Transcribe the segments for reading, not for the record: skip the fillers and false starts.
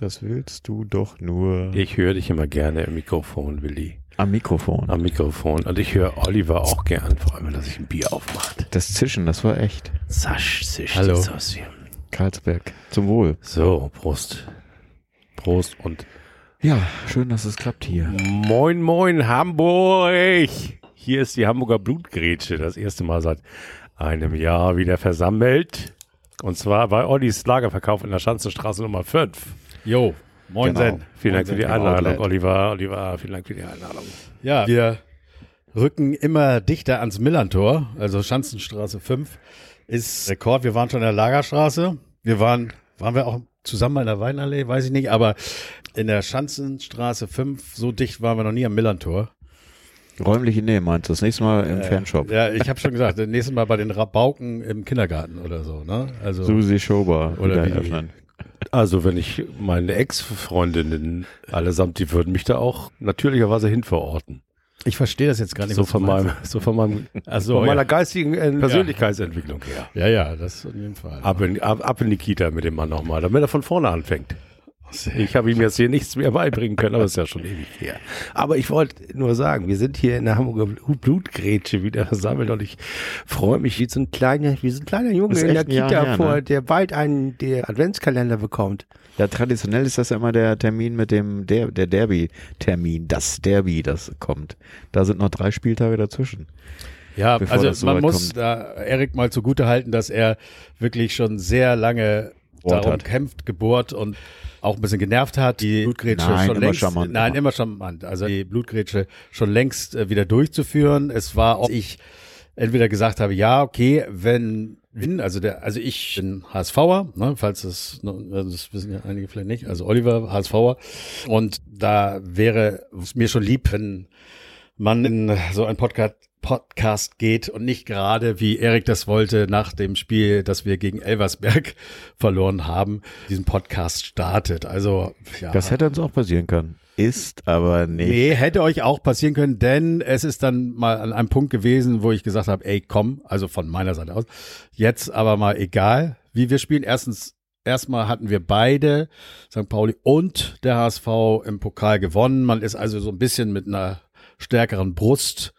Das willst du doch nur. Ich höre dich immer gerne am Mikrofon, Willi. Am Mikrofon? Am Mikrofon. Und ich höre Oliver auch gern, vor allem, dass ich ein Bier aufmache. Das Zischen, das war echt. Sasch, Zisch. Hallo. Karlsberg. Zum Wohl. So, Prost. Prost und... Ja, schön, dass es klappt hier. Moin, moin, Hamburg. Hier ist die Hamburger Blutgrätsche, das erste Mal seit einem Jahr wieder versammelt. Und zwar bei Ollis Lagerverkauf in der Schanzenstraße Nummer 5. Jo, moin genau. Sen. Vielen Dank für die Einladung, Oliver, vielen Dank für die Einladung. Ja, wir rücken immer dichter ans Millantor, also Schanzenstraße 5 ist Rekord. Wir waren schon in der Lagerstraße, waren wir auch zusammen in der Weinallee, weiß ich nicht, aber in der Schanzenstraße 5, so dicht waren wir noch nie am Millantor. Räumliche Nähe meinst du, das nächste Mal im Fanshop. Ja, ich habe schon gesagt, das nächste Mal bei den Rabauken im Kindergarten oder so. Ne? Also, Susi Schober. Oder wie. Also wenn ich meine Ex-Freundinnen allesamt, die würden mich da auch natürlicherweise hinverorten. Ich verstehe das jetzt gar nicht. Von meiner geistigen Persönlichkeitsentwicklung her. Ja, das auf jeden Fall. Ab in die Kita mit dem Mann nochmal, damit er von vorne anfängt. Ich habe ihm jetzt hier nichts mehr beibringen können, aber das ist ja schon ewig her. Aber ich wollte nur sagen, wir sind hier in der Hamburger Blutgrätsche wieder versammelt und ich freue mich wie so ein kleiner Junge in der Kita der bald einen der Adventskalender bekommt. Ja, traditionell ist das ja immer der Termin mit dem der Derby-Termin, das Derby, das kommt. Da sind noch 3 Spieltage dazwischen. Ja, also man muss da Erik mal zugute halten, dass er wirklich schon sehr lange darum kämpft, gebohrt und auch ein bisschen genervt hat, die Blutgrätsche schon längst wieder durchzuführen. Es war, ob ich entweder gesagt habe, ja, okay, also ich bin HSVer, ne, falls das wissen ja einige vielleicht nicht, also Oliver HSVer, und da wäre es mir schon lieb, wenn man in so einen Podcast geht und nicht gerade, wie Erik das wollte, nach dem Spiel, das wir gegen Elversberg verloren haben, diesen Podcast startet. Also, ja. Das hätte uns auch passieren können. Ist aber nicht. Nee, hätte euch auch passieren können, denn es ist dann mal an einem Punkt gewesen, wo ich gesagt habe, ey, komm, also von meiner Seite aus, jetzt aber mal egal, wie wir spielen. Erstmal hatten wir beide, St. Pauli und der HSV, im Pokal gewonnen. Man ist also so ein bisschen mit einer stärkeren Brust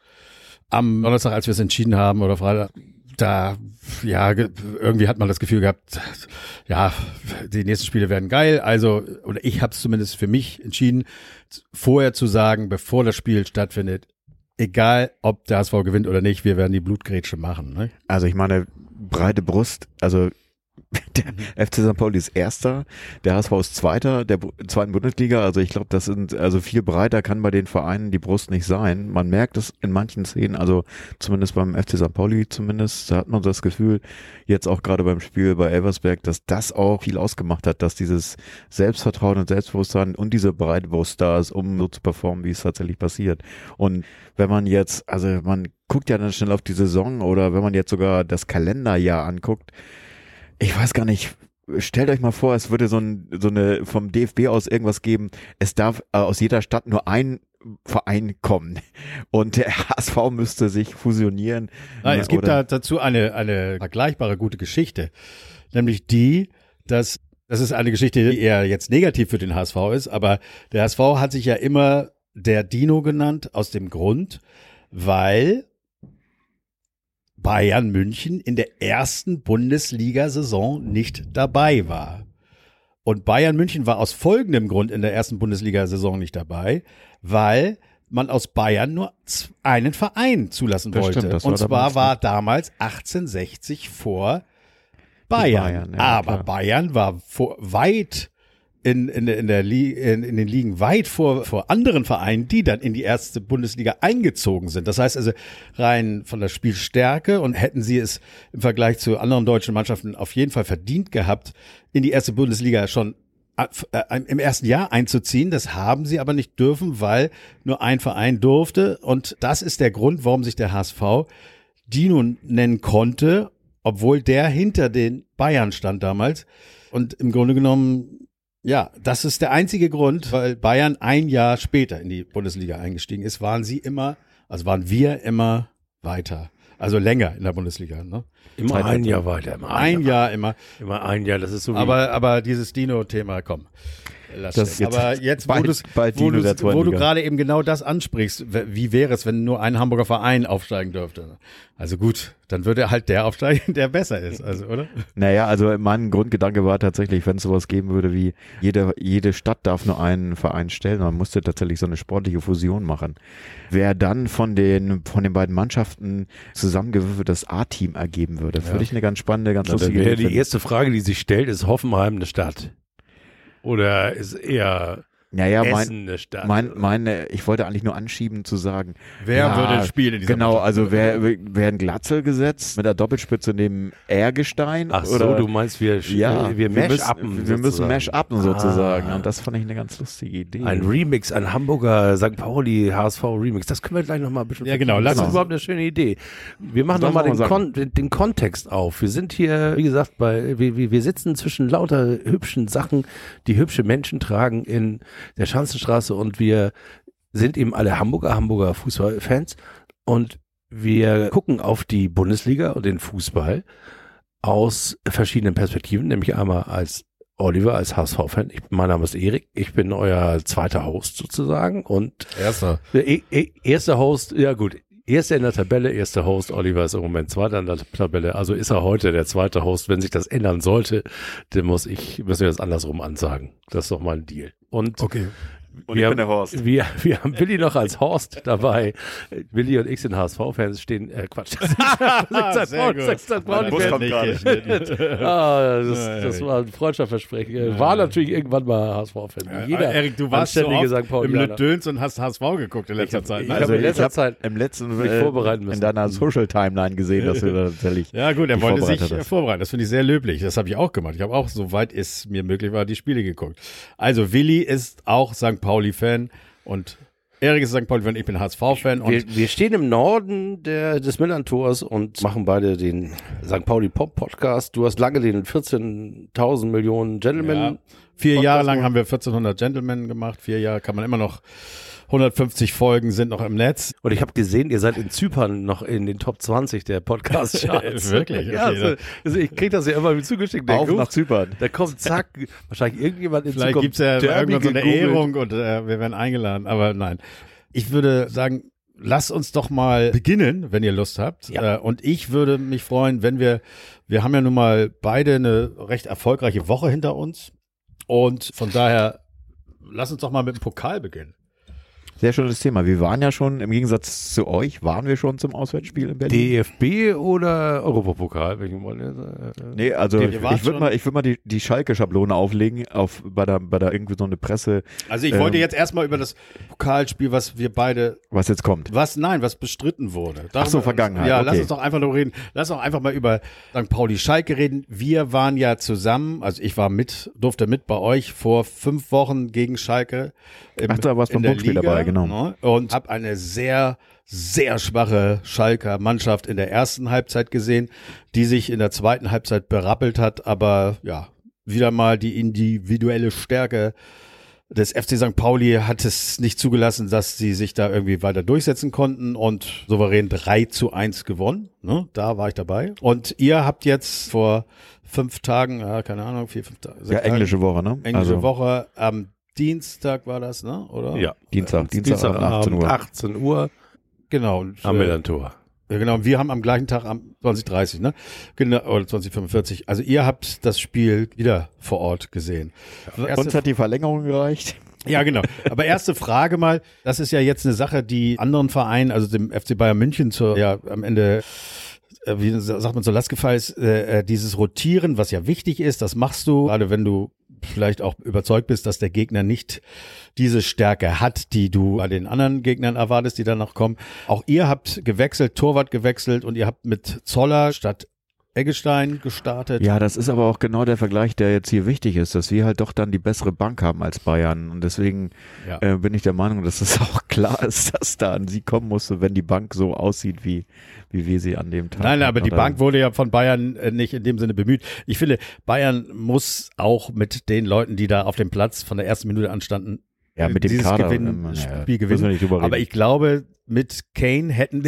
am Donnerstag, als wir es entschieden haben, oder Freitag, da, ja, irgendwie hat man das Gefühl gehabt, ja, die nächsten Spiele werden geil. Also, oder ich habe es zumindest für mich entschieden, vorher zu sagen, bevor das Spiel stattfindet, egal, ob der HSV gewinnt oder nicht, wir werden die Blutgrätsche machen. Ne? Also ich meine, breite Brust, also der FC St. Pauli ist Erster, der HSV ist Zweiter, der zweiten Bundesliga, also ich glaube, das sind, also viel breiter kann bei den Vereinen die Brust nicht sein. Man merkt es in manchen Szenen, also zumindest beim FC St. Pauli da hat man das Gefühl, jetzt auch gerade beim Spiel bei Elversberg, dass das auch viel ausgemacht hat, dass dieses Selbstvertrauen und Selbstbewusstsein und diese breite Brust da ist, um so zu performen, wie es tatsächlich passiert. Und wenn man jetzt, also man guckt ja dann schnell auf die Saison oder wenn man jetzt sogar das Kalenderjahr anguckt, ich weiß gar nicht, stellt euch mal vor, es würde so eine vom DFB aus irgendwas geben, es darf aus jeder Stadt nur ein Verein kommen und der HSV müsste sich fusionieren. Nein, es gibt dazu eine vergleichbare gute Geschichte, nämlich die, dass das ist eine Geschichte, die eher jetzt negativ für den HSV ist, aber der HSV hat sich ja immer der Dino genannt, aus dem Grund, weil Bayern München in der ersten Bundesliga-Saison nicht dabei war. Und Bayern München war aus folgendem Grund in der ersten Bundesliga-Saison nicht dabei, weil man aus Bayern nur einen Verein zulassen wollte. Stimmt, und zwar war damals 1860 vor Bayern. Ja, aber klar. Bayern war weit in den Ligen weit vor anderen Vereinen, die dann in die erste Bundesliga eingezogen sind. Das heißt also rein von der Spielstärke, und hätten sie es im Vergleich zu anderen deutschen Mannschaften auf jeden Fall verdient gehabt, in die erste Bundesliga schon im ersten Jahr einzuziehen. Das haben sie aber nicht dürfen, weil nur ein Verein durfte, und das ist der Grund, warum sich der HSV Dino nennen konnte, obwohl der hinter den Bayern stand damals. Und im Grunde genommen, ja, das ist der einzige Grund, weil Bayern ein Jahr später in die Bundesliga eingestiegen ist, waren wir immer weiter. Also länger in der Bundesliga, ne? Immer ein Jahr weiter. Immer ein Jahr, das ist so. Aber dieses Dino-Thema, komm. das jetzt aber jetzt, wo du gerade eben genau das ansprichst, wie wäre es, wenn nur ein Hamburger Verein aufsteigen dürfte? Also gut, dann würde halt der aufsteigen, der besser ist, also, oder? Naja, also mein Grundgedanke war tatsächlich, wenn es sowas geben würde wie, jede Stadt darf nur einen Verein stellen, man musste tatsächlich so eine sportliche Fusion machen. Wer dann von den beiden Mannschaften zusammengewürfelt das A-Team ergeben würde, würde ich eine ganz spannende, ganz lustige Idee finden. Die erste Frage, die sich stellt, ist Hoffenheim eine Stadt? Oder ist eher Essen eine Stadt? Ich wollte eigentlich nur anschieben zu sagen. Wer würde spielen in dieser Mannschaft? Also wer ein Glatzel gesetzt mit der Doppelspitze neben Ergestein? Ach so, oder, du meinst, wir müssen Mash-uppen sozusagen. Und das fand ich eine ganz lustige Idee. Ein Remix, ein Hamburger St. Pauli HSV-Remix. Das können wir gleich nochmal ein bisschen lass uns überhaupt eine schöne Idee. Wir machen nochmal den Kontext auf. Wir sind hier, wie gesagt, wir sitzen zwischen lauter hübschen Sachen, die hübsche Menschen tragen in der Schanzenstraße, und wir sind eben alle Hamburger Fußballfans, und wir gucken auf die Bundesliga und den Fußball aus verschiedenen Perspektiven, nämlich einmal als Oliver, als HSV-Fan. Mein Name ist Erik, ich bin euer zweiter Host sozusagen und erster Host, ja gut, erster in der Tabelle, erster Host, Oliver ist im Moment zweiter in der Tabelle, also ist er heute der zweite Host. Wenn sich das ändern sollte, dann müssen wir das andersrum ansagen. Das ist doch mal ein Deal. Und ich bin der Horst. Wir haben Willi noch als Horst dabei. Willi und ich sind HSV-Fans, stehen, Quatsch. Das war ein Freundschaftsversprechen. War natürlich irgendwann mal HSV-Fan. Erik, du warst so oft im Lötdöns und hast HSV geguckt in letzter Zeit. In deiner Social-Timeline gesehen, dass du tatsächlich. Ja gut, er wollte sich vorbereiten. Das finde ich sehr löblich. Das habe ich auch gemacht. Ich habe auch, soweit es mir möglich war, die Spiele geguckt. Also Willi ist auch St. Pauli-Fan und Erik ist St. Pauli-Fan, ich bin HSV-Fan. Und wir stehen im Norden des Millern-Tors und machen beide den St. Pauli-Pop-Podcast. Du hast lange den 14.000 Millionen Gentlemen. Ja, 4 Jahre lang haben wir 1400 Gentlemen gemacht. 4 Jahre kann man immer noch, 150 Folgen sind noch im Netz. Und ich habe gesehen, ihr seid in Zypern noch in den Top 20 der Podcast-Charts. Wirklich? Okay, ja, also ich kriege das ja immer zugeschickt. Auf nach Zypern. Da kommt zack, wahrscheinlich irgendjemand in Zukunft. Vielleicht gibt es ja irgendwann so eine Ehrung und wir werden eingeladen, aber nein. Ich würde sagen, lasst uns doch mal beginnen, wenn ihr Lust habt. Ja. Und ich würde mich freuen, wenn wir haben ja nun mal beide eine recht erfolgreiche Woche hinter uns. Und von daher, lasst uns doch mal mit dem Pokal beginnen. Sehr schönes Thema. Wir waren ja schon, im Gegensatz zu euch, zum Auswärtsspiel in Berlin. DFB oder Europapokal? Nee, also ich würde mal die Schalke-Schablone auflegen bei der irgendwie so eine Presse. Also ich wollte jetzt erstmal über das Pokalspiel, was wir beide... Was jetzt kommt? Was bestritten wurde. Darüber, Vergangenheit. Ja, okay. Lass uns doch einfach nur reden. Lass uns einfach mal über St. Pauli-Schalke reden. Wir waren ja zusammen, also ich durfte mit bei euch vor 5 Wochen gegen Schalke. Da war es vom Punktspiel dabei. Genau. Und habe eine sehr, sehr schwache Schalker Mannschaft in der ersten Halbzeit gesehen, die sich in der zweiten Halbzeit berappelt hat, aber ja, wieder mal die individuelle Stärke des FC St. Pauli hat es nicht zugelassen, dass sie sich da irgendwie weiter durchsetzen konnten und souverän 3-1 gewonnen. Ne? Da war ich dabei. Und ihr habt jetzt vor 5 Tagen, 5 Tage. Englische Woche, ne? Woche am Dienstag war das, ne? Oder? Ja, Dienstag um 18 Uhr. Genau. Und, am Millern-Tor. Ja, genau. Und wir haben am gleichen Tag am 20:30, ne? Genau, oder 20:45. Also ihr habt das Spiel wieder vor Ort gesehen. Ja, uns hat die Verlängerung gereicht. Ja, genau. Aber erste Frage mal, das ist ja jetzt eine Sache, die anderen Vereinen, also dem FC Bayern München am Ende... Wie sagt man so, Last gefallen ist, dieses Rotieren, was ja wichtig ist, das machst du, gerade wenn du vielleicht auch überzeugt bist, dass der Gegner nicht diese Stärke hat, die du bei den anderen Gegnern erwartest, die danach kommen. Auch ihr habt gewechselt, Torwart gewechselt, und ihr habt mit Zoller statt Eggestein gestartet. Ja, das ist aber auch genau der Vergleich, der jetzt hier wichtig ist, dass wir halt doch dann die bessere Bank haben als Bayern, und deswegen bin ich der Meinung, dass es auch klar ist, dass da an sie kommen musste, wenn die Bank so aussieht, wie wir sie an dem Tag hatten. Nein, aber die Bank wurde ja von Bayern nicht in dem Sinne bemüht. Ich finde, Bayern muss auch mit den Leuten, die da auf dem Platz von der ersten Minute an standen, Ja, mit dem Kader. Spiel gewinnen. Aber ich glaube, mit Kane hätten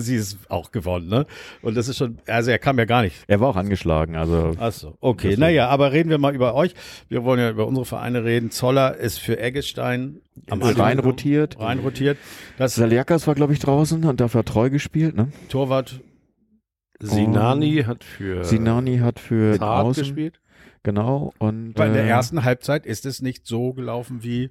sie es auch gewonnen, ne? Und das ist schon, also er kam ja gar nicht. Er war auch angeschlagen, also. Achso, okay. Naja, aber reden wir mal über euch. Wir wollen ja über unsere Vereine reden. Zoller ist für Eggestein am Anfang reinrotiert. Saliakas war, glaube ich, draußen, hat dafür Treu gespielt, ne? Torwart. Sinani hat für draußen gespielt. Genau. Und weil in der ersten Halbzeit ist es nicht so gelaufen, wie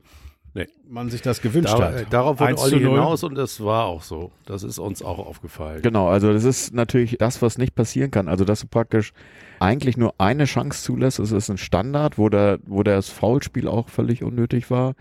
man sich das gewünscht hat. Darauf wollte Olli hinaus und das war auch so. Das ist uns auch aufgefallen. Genau, also das ist natürlich das, was nicht passieren kann. Also dass du praktisch eigentlich nur eine Chance zulässt. Es ist ein Standard, wo das Foulspiel auch völlig unnötig war.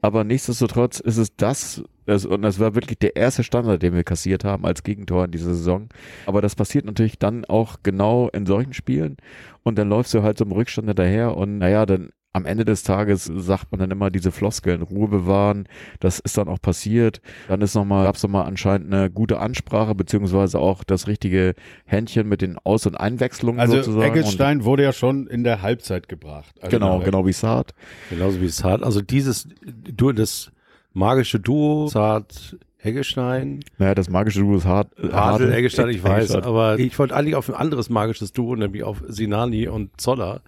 Aber nichtsdestotrotz ist es das, und das war wirklich der erste Standard, den wir kassiert haben als Gegentor in dieser Saison. Aber das passiert natürlich dann auch genau in solchen Spielen. Und dann läufst du halt so im Rückstand hinterher und naja, dann am Ende des Tages sagt man dann immer diese Floskeln, Ruhe bewahren, das ist dann auch passiert. Dann ist gab's nochmal anscheinend eine gute Ansprache, beziehungsweise auch das richtige Händchen mit den Aus- und Einwechslungen sozusagen. Also Eggestein wurde ja schon in der Halbzeit gebracht. Also genau wie Saad. Genauso wie Saad. Also das magische Duo Saad, Eggestein. Naja, das magische Duo ist Hadl, Eggestein, ich weiß. Aber ich wollte eigentlich auf ein anderes magisches Duo, nämlich auf Sinani und Zoller.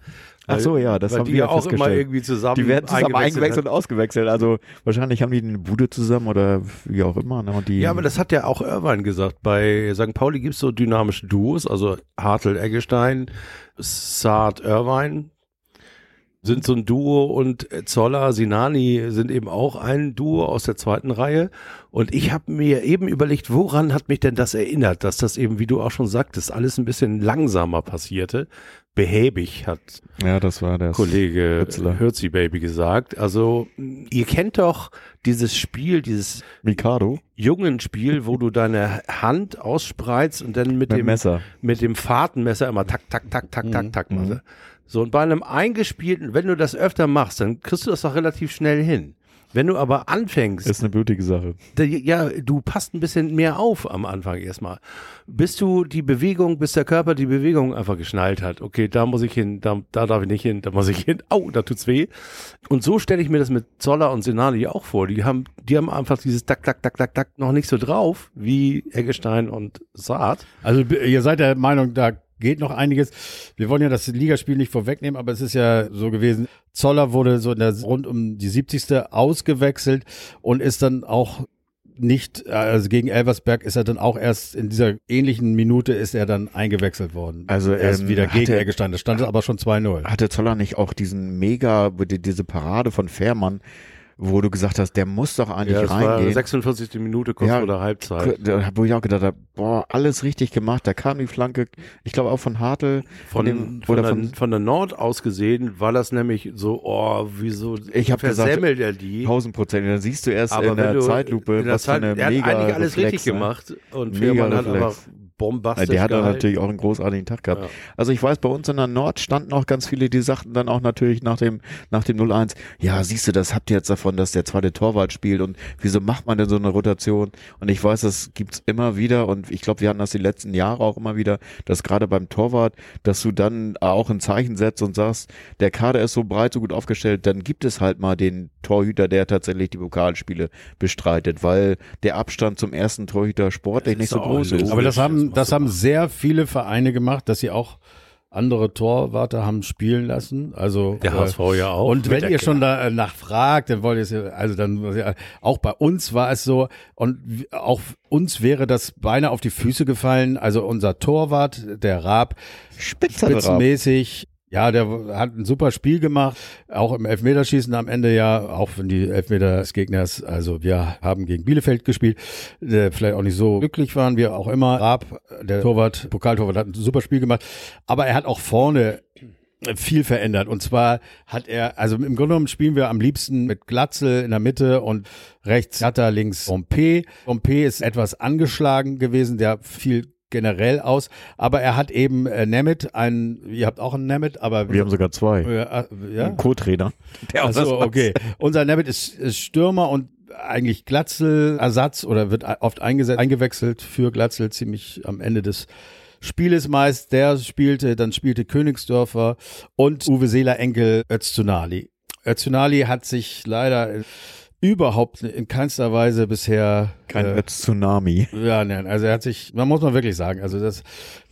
Ach so, ja, das haben die ja auch immer irgendwie zusammen. Die werden zusammen eingewechselt und ausgewechselt. Also wahrscheinlich haben die eine Bude zusammen oder wie auch immer. Ne? Und aber das hat ja auch Irvine gesagt. Bei St. Pauli gibt es so dynamische Duos, also Hartl, Eggestein, Saad, Irvine sind so ein Duo und Zoller, Sinani sind eben auch ein Duo aus der zweiten Reihe. Und ich habe mir eben überlegt, woran hat mich denn das erinnert, dass das eben, wie du auch schon sagtest, alles ein bisschen langsamer passierte. Behäbig hat das war der Kollege Hürzi Baby gesagt. Also ihr kennt doch dieses Spiel, dieses Mikado Jungenspiel, wo du deine Hand ausspreizt und dann mit dem Fahrtenmesser immer tak tak tak machst. So, und bei einem eingespielten, wenn du das öfter machst, dann kriegst du das doch relativ schnell hin. Wenn du aber anfängst... Das ist eine blutige Sache. Ja, du passt ein bisschen mehr auf am Anfang erstmal. Bis der Körper die Bewegung einfach geschnallt hat. Okay, da muss ich hin, da darf ich nicht hin, da muss ich hin. Au, da tut's weh. Und so stelle ich mir das mit Zoller und Senali auch vor. Die haben einfach dieses Dack, Dack, Dack, Dack, Dack noch nicht so drauf wie Eggestein und Saad. Also ihr seid der Meinung, da geht noch einiges. Wir wollen ja das Ligaspiel nicht vorwegnehmen, aber es ist ja so gewesen, Zoller wurde so rund um die 70. ausgewechselt und ist dann auch gegen Elversberg ist er dann auch erst in dieser ähnlichen Minute ist er dann eingewechselt worden. Also er ist wieder gegen Eggestein. Das stand aber schon 2-0. Hatte Zoller nicht auch diese Parade von Fährmann, wo du gesagt hast, der muss doch eigentlich reingehen. Ja, 46. Minute kurz vor der Halbzeit. Wo ich auch gedacht habe, boah, alles richtig gemacht. Da kam die Flanke, ich glaube auch von Hartl. Von der Nord aus gesehen war das nämlich so, wieso versemmelt er die? 1000%. Dann siehst du erst Zeitlupe, was für eine mega Reflex. Er hat eigentlich alles richtig gemacht. Und Fährmann hat aber bombastisch gehalten. Der hat natürlich auch einen großartigen Tag gehabt. Ja. Also ich weiß, bei uns in der Nord standen auch ganz viele, die sagten dann auch natürlich nach dem 0-1, ja, siehst du, das habt ihr jetzt davon, dass der zweite Torwart spielt und wieso macht man denn so eine Rotation? Und ich weiß, das gibt's immer wieder und ich glaube, wir hatten das die letzten Jahre auch immer wieder, dass gerade beim Torwart, dass du dann auch ein Zeichen setzt und sagst, der Kader ist so breit, so gut aufgestellt, dann gibt es halt mal den Torhüter, der tatsächlich die Pokalspiele bestreitet, weil der Abstand zum ersten Torhüter sportlich nicht so groß ist. Aber das haben sehr viele Vereine gemacht, dass sie auch andere Torwarte haben spielen lassen. Also der HSV ja auch. Und wenn ihr schon danach fragt, dann wollt ihr es auch bei uns war es so und auch uns wäre das beinahe auf die Füße gefallen. Also unser Torwart, der Raab, spitzenmäßig. Ja, der hat ein super Spiel gemacht, auch im Elfmeterschießen am Ende auch wenn die Elfmeter des Gegners, also wir haben gegen Bielefeld gespielt, vielleicht auch nicht so glücklich waren wir auch immer. Raab, der Torwart, Pokaltorwart, hat ein super Spiel gemacht, aber er hat auch vorne viel verändert und zwar hat er, also im Grunde genommen spielen wir am liebsten mit Glatzel in der Mitte und rechts Jatta, links Pompey. Pompey ist etwas angeschlagen gewesen, der viel generell aus, aber er hat eben Nemeth, ihr habt auch einen Nemeth, aber... Wir haben sogar zwei, einen Co-Trainer. Also okay, unser Nemeth ist Stürmer und eigentlich Glatzel-Ersatz oder wird oft eingewechselt für Glatzel ziemlich am Ende des Spieles meist, dann spielte Königsdörfer und Uwe Seeler Enkel Öztunali. Öztunali hat sich leider überhaupt in keinster Weise bisher... Kein Tsunami. Ja, nein, also er hat sich, man muss mal wirklich sagen, also das,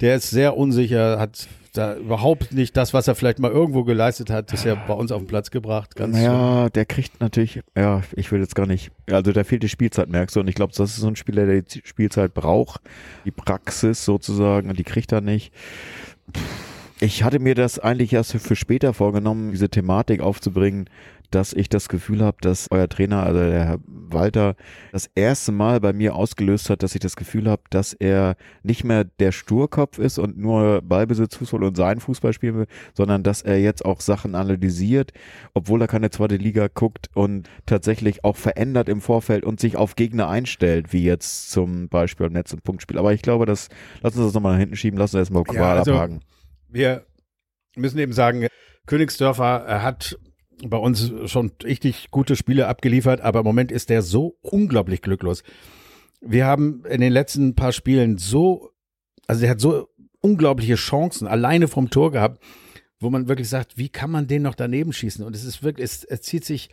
der ist sehr unsicher, hat da überhaupt nicht das, was er vielleicht mal irgendwo geleistet hat, ist ja bei uns auf den Platz gebracht. Naja, der kriegt natürlich, ja, ich will jetzt gar nicht, also da fehlt die Spielzeit, merkst du, und ich glaube, das ist so ein Spieler, der die Spielzeit braucht, die Praxis sozusagen, und die kriegt er nicht. Ich hatte mir das eigentlich erst für später vorgenommen, diese Thematik aufzubringen, dass ich das Gefühl habe, dass euer Trainer, also der Herr Walter, das erste Mal bei mir ausgelöst hat, dass ich das Gefühl habe, dass er nicht mehr der Sturkopf ist und nur Ballbesitz, Fußball und seinen Fußball spielen will, sondern dass er jetzt auch Sachen analysiert, obwohl er keine zweite Liga guckt, und tatsächlich auch verändert im Vorfeld und sich auf Gegner einstellt, wie jetzt zum Beispiel im Netz- und Punktspiel. Aber ich glaube, das, lass uns das nochmal nach hinten schieben, lass uns das mal Qual abhaken. Wir müssen eben sagen, Königsdörfer hat bei uns schon richtig gute Spiele abgeliefert, aber im Moment ist der so unglaublich glücklos. Wir haben in den letzten paar Spielen so, also der hat so unglaubliche Chancen alleine vom Tor gehabt, wo man wirklich sagt, wie kann man den noch daneben schießen? Und es ist wirklich, es zieht sich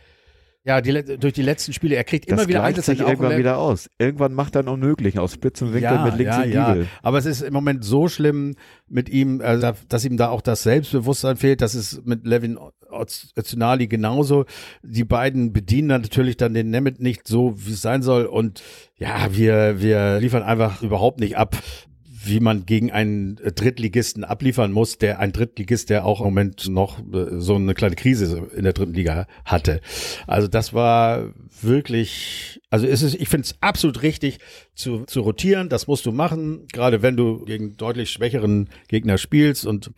ja durch die letzten Spiele. Er kriegt immer wieder Einzelnen. Das gleicht sich irgendwann wieder aus. Irgendwann macht er einen Unmöglichen aus spitzen Winkel mit links und Giebel. Aber es ist im Moment so schlimm mit ihm, also dass ihm da auch das Selbstbewusstsein fehlt. Das ist mit Levin Öztunali genauso. Die beiden bedienen dann natürlich dann den Nemeth nicht so, wie es sein soll. Und ja, wir liefern einfach überhaupt nicht ab, wie man gegen einen Drittligisten abliefern muss, der ein Drittligist, der auch im Moment noch so eine kleine Krise in der dritten Liga hatte. Also das war wirklich, also ich finde es absolut richtig zu rotieren, das musst du machen, gerade wenn du gegen deutlich schwächeren Gegner spielst und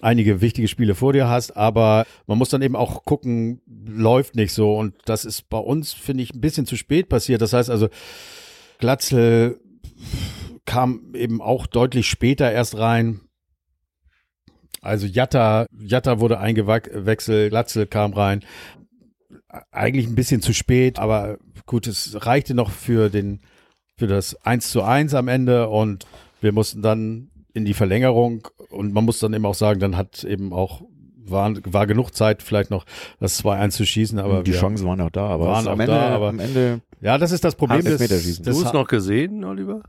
einige wichtige Spiele vor dir hast, aber man muss dann eben auch gucken, läuft nicht so, und das ist bei uns, finde ich, ein bisschen zu spät passiert. Das heißt also, Glatzel kam eben auch deutlich später erst rein. Also Jatta wurde eingewechselt, Glatzel kam rein. Eigentlich ein bisschen zu spät, aber gut, es reichte noch für das 1:1 am Ende, und wir mussten dann in die Verlängerung, und man muss dann eben auch sagen, dann hat eben auch war genug Zeit, vielleicht noch das 2:1 zu schießen, aber die Chancen waren auch da, aber waren am Ende, da, aber am Ende. Ja, das ist das Problem. Du hast noch gesehen, Oliver?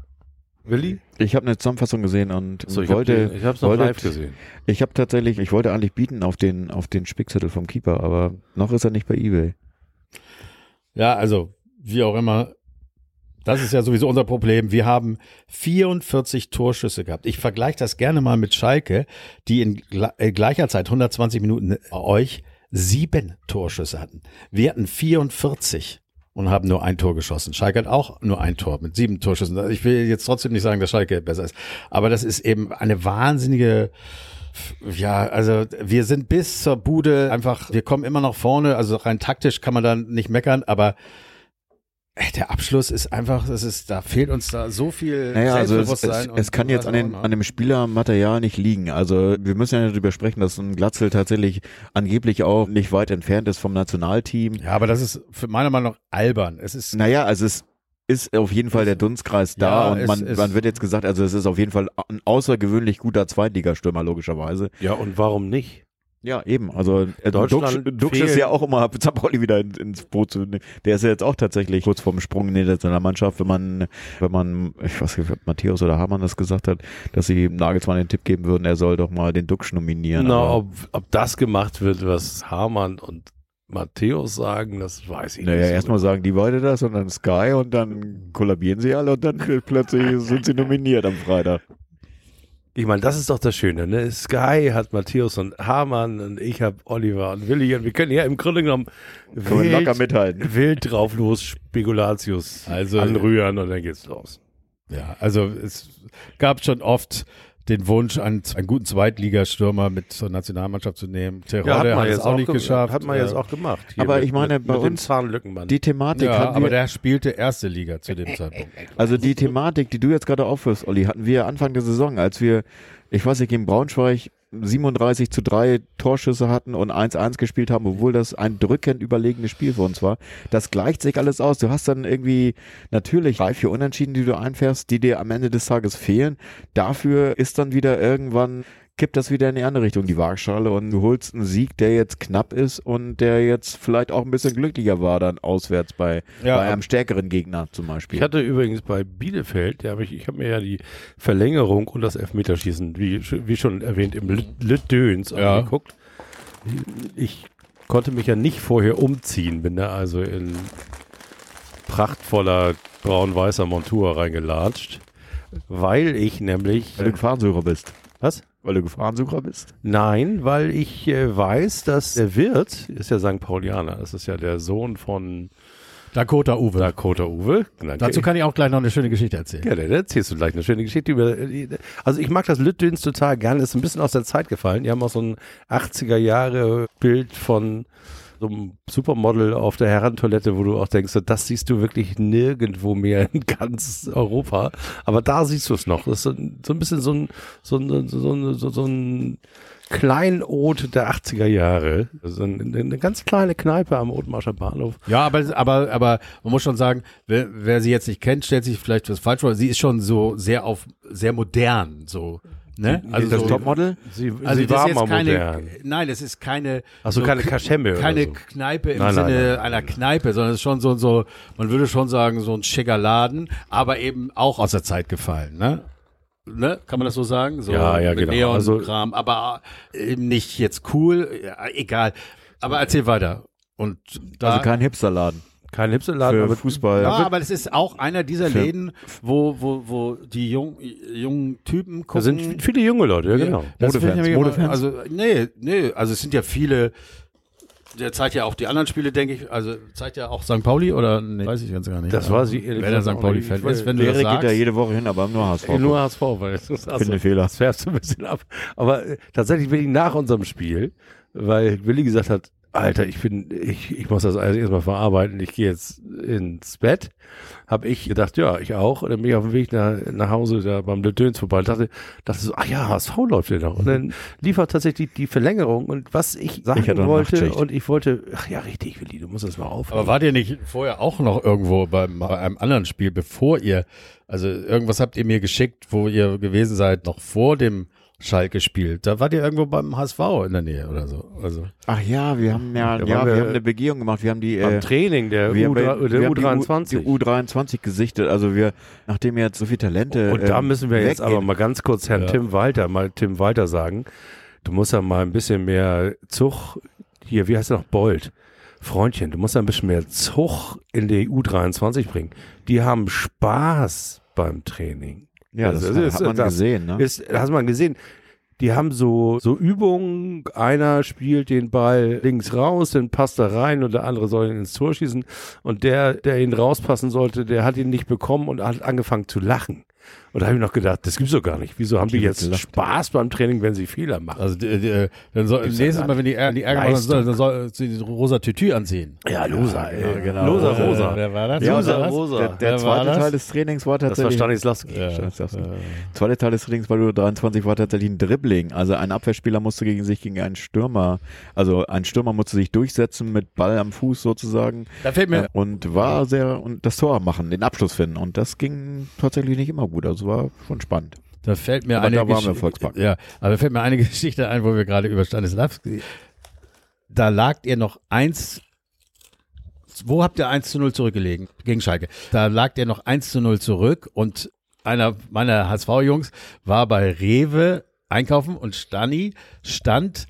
Willi? Ich habe eine Zusammenfassung gesehen und so, ich habe es noch live gesehen. Ich wollte eigentlich bieten auf den Spickzettel vom Keeper, aber noch ist er nicht bei eBay. Ja, also wie auch immer, das ist ja sowieso unser Problem. Wir haben 44 Torschüsse gehabt. Ich vergleiche das gerne mal mit Schalke, die in gleicher Zeit 120 Minuten bei euch 7 Torschüsse hatten. Wir hatten 44. Und haben nur ein Tor geschossen. Schalke hat auch nur ein Tor mit 7 Torschüssen. Ich will jetzt trotzdem nicht sagen, dass Schalke besser ist. Aber das ist eben eine wahnsinnige, ja, also wir sind bis zur Bude einfach, wir kommen immer noch vorne, also rein taktisch kann man dann nicht meckern, aber der Abschluss ist einfach, da fehlt uns da so viel Selbstbewusstsein. Also es kann jetzt an dem Spielermaterial nicht liegen. Also wir müssen ja darüber sprechen, dass ein Glatzel tatsächlich angeblich auch nicht weit entfernt ist vom Nationalteam. Ja, aber das ist für meiner Meinung nach albern. Es ist auf jeden Fall der Dunstkreis da, und man wird jetzt gesagt, also es ist auf jeden Fall ein außergewöhnlich guter Zweitligastürmer, logischerweise. Ja, und warum nicht? Ja, eben. Also Duxch ist ja auch immer, Zappoli wieder ins Boot zu nehmen. Der ist ja jetzt auch tatsächlich kurz vorm Sprung in die Nationalmannschaft, wenn man, ich weiß nicht, ob Matthäus oder Hamann das gesagt hat, dass sie Nagelsmann den Tipp geben würden, er soll doch mal den Duxch nominieren. Na, ob das gemacht wird, was Hamann und Matthäus sagen, das weiß ich nicht. Naja, erstmal sagen die beide das und dann Sky, und dann kollabieren sie alle und dann plötzlich sind sie nominiert am Freitag. Ich meine, das ist doch das Schöne, ne? Sky hat Matthäus und Hamann, und ich habe Oliver und Willi, und wir können ja im Grunde genommen locker mithalten. Wild drauf los, Spekulatius, also anrühren, und dann geht's los. Ja, also es gab schon oft den Wunsch, einen guten Zweitligastürmer mit zur Nationalmannschaft zu nehmen. Terodde hat es auch nicht geschafft. Hat man jetzt auch gemacht. Aber ich meine, bei uns die Thematik... Ja, aber der spielte erste Liga zu dem Zeitpunkt. Also die Thematik, die du jetzt gerade aufführst, Olli, hatten wir Anfang der Saison, als wir, ich weiß nicht, gegen Braunschweig 37:3 Torschüsse hatten und 1:1 gespielt haben, obwohl das ein drückend überlegenes Spiel für uns war. Das gleicht sich alles aus. Du hast dann irgendwie natürlich 3-4 Unentschieden, die du einfährst, die dir am Ende des Tages fehlen. Dafür ist dann wieder irgendwann kippt das wieder in die andere Richtung, die Waagschale, und du holst einen Sieg, der jetzt knapp ist und der jetzt vielleicht auch ein bisschen glücklicher war dann auswärts bei einem stärkeren Gegner zum Beispiel. Ich hatte übrigens bei Bielefeld, ich habe mir ja die Verlängerung und das Elfmeterschießen, wie schon erwähnt, im Lütdöns angeguckt. Ich konnte mich ja nicht vorher umziehen, bin da also in prachtvoller braun-weißer Montur reingelatscht, weil ich nämlich... Weil du Gefahrensucher bist. Was? Weil du Gefahrensucher bist? Nein, weil ich weiß, dass der Wirt, ist ja St. Paulianer, das ist ja der Sohn von... Dakota Uwe. Danke. Dazu kann ich auch gleich noch eine schöne Geschichte erzählen. Ja, dann erzählst du gleich eine schöne Geschichte über. Also ich mag das Lütdöns total gerne. Ist ein bisschen aus der Zeit gefallen. Die haben auch so ein 80er-Jahre-Bild von so einem Supermodel auf der Herrentoilette, wo du auch denkst, das siehst du wirklich nirgendwo mehr in ganz Europa. Aber da siehst du es noch. Das ist so ein bisschen so ein Kleinod der 80er Jahre. Also eine ganz kleine Kneipe am Othmarscher Bahnhof. Ja, aber man muss schon sagen, wer sie jetzt nicht kennt, stellt sich vielleicht was falsch vor. Sie ist schon so sehr modern, so. Ne? Also das so, Topmodel? Sie war mal modern. Nein, das ist keine... Also so keine Kaschemme oder so. Keine Kneipe im Sinne einer Kneipe, sondern es ist schon so, man würde schon sagen, so ein schicker Laden, aber eben auch aus der Zeit gefallen, ne? Ne? Kann man das so sagen? So ja, mit genau. Neon-Kram, also, aber eben nicht jetzt cool, ja, egal. Aber erzähl weiter. Und da, also kein Hipsterladen. Kein Hipsterladen, aber Fußball. Ja, aber es ist auch einer dieser Läden, wo die jungen Typen gucken. Da sind viele junge Leute, ja genau. Modefans. Also es sind ja viele... Der zeigt ja auch die anderen Spiele, denke ich. Also zeigt ja auch St. Pauli oder? Nee, weiß ich ganz gar nicht. Das war sie. Wenn er St. Pauli-Fan ist, wenn du das sagst. Geht da jede Woche hin, aber nur HSV. Nur HSV, weil das fährst du ein bisschen ab. Aber tatsächlich bin ich nach unserem Spiel, weil Willi gesagt hat, Alter, ich muss das alles erstmal verarbeiten. Ich gehe jetzt ins Bett. Habe ich gedacht, ja, ich auch. Und dann bin ich auf dem Weg nach Hause da beim Lütdöns vorbei. Und dachte so, ach ja, HSV läuft ja noch. Und dann lief auch tatsächlich die Verlängerung. Und was ich sagen wollte, ach ja, richtig, Willi, du musst das mal aufhören. Aber wart ihr nicht vorher auch noch irgendwo bei einem anderen Spiel, bevor ihr, also irgendwas habt ihr mir geschickt, wo ihr gewesen seid, noch vor dem Schalke spielt. Da wart ihr irgendwo beim HSV in der Nähe oder so. Also. Ach ja, wir haben eine Begehung gemacht. Wir haben die am Training der U23. Die U23 gesichtet. Also nachdem jetzt so viele Talente. Und da müssen wir jetzt aber mal ganz kurz Herrn Tim Walter sagen. Du musst ja mal ein bisschen mehr Zug. Hier, wie heißt er noch? Bold. Freundchen, du musst ja ein bisschen mehr Zug in die U23 bringen. Die haben Spaß beim Training. Ja, das hat man gesehen. Die haben so Übungen, einer spielt den Ball links raus, dann passt er rein und der andere soll ihn ins Tor schießen. Und der ihn rauspassen sollte, der hat ihn nicht bekommen und hat angefangen zu lachen. Und da habe ich noch gedacht, das gibt's doch gar nicht. Wieso haben die jetzt Spaß beim Training, wenn sie Fehler machen? Also dann soll nächstes Mal, wenn die Ärger machen, dann soll sie den rosa Tütü anziehen. Ja, Loser. Ja, genau. Loser. Wer war das? Loser. Der zweite Teil des Trainings war tatsächlich... Das war Stanislavski. Ja. Zweiter Teil des Trainings bei U23 war tatsächlich ein Dribbling. Also ein Abwehrspieler musste gegen einen Stürmer... Also ein Stürmer musste sich durchsetzen mit Ball am Fuß sozusagen. Da fehlt mir... Und das Tor machen, den Abschluss finden. Und das ging tatsächlich nicht immer gut. Also war schon spannend. Da fällt mir eine Geschichte ein, wo wir gerade über Stanislavski. Da lagt ihr noch 1. Wo habt ihr 1:0 zurückgelegen? Gegen Schalke. Da lagt ihr noch 1:0 zurück und einer meiner HSV-Jungs war bei Rewe einkaufen und Stani stand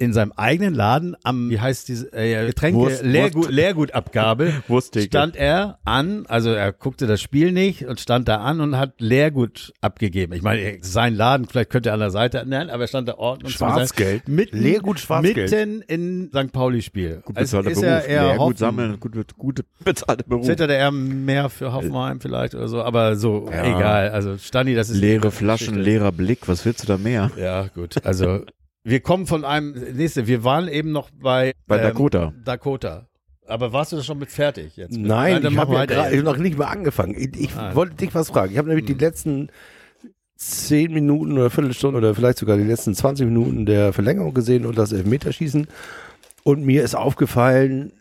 in seinem eigenen Laden am, wie heißt diese Getränke, Leergutabgabe, stand er an, also er guckte das Spiel nicht und stand da an und hat Leergut abgegeben. Ich meine, sein Laden, vielleicht könnte er an der Seite, nein, aber er stand da ordentlich. Schwarzgeld? Leergut-Schwarzgeld. Mitten in St. Pauli-Spiel. Gut bezahlter Beruf. Leergut sammeln, gut bezahlter Beruf. Zitterte er mehr für Hoffenheim vielleicht oder so, aber so, ja. Egal. Also Stani, das ist... Leere Flaschen, leerer Blick, was willst du da mehr? Ja, gut, also... Wir kommen von einem, wir waren eben noch bei Dakota. Aber warst du das schon mit fertig jetzt? Nein, ich habe noch nicht mal angefangen. Ich wollte dich was fragen. Ich habe nämlich die letzten 10 Minuten oder Viertelstunde oder vielleicht sogar die letzten 20 Minuten der Verlängerung gesehen und das Elfmeterschießen. Und mir ist aufgefallen,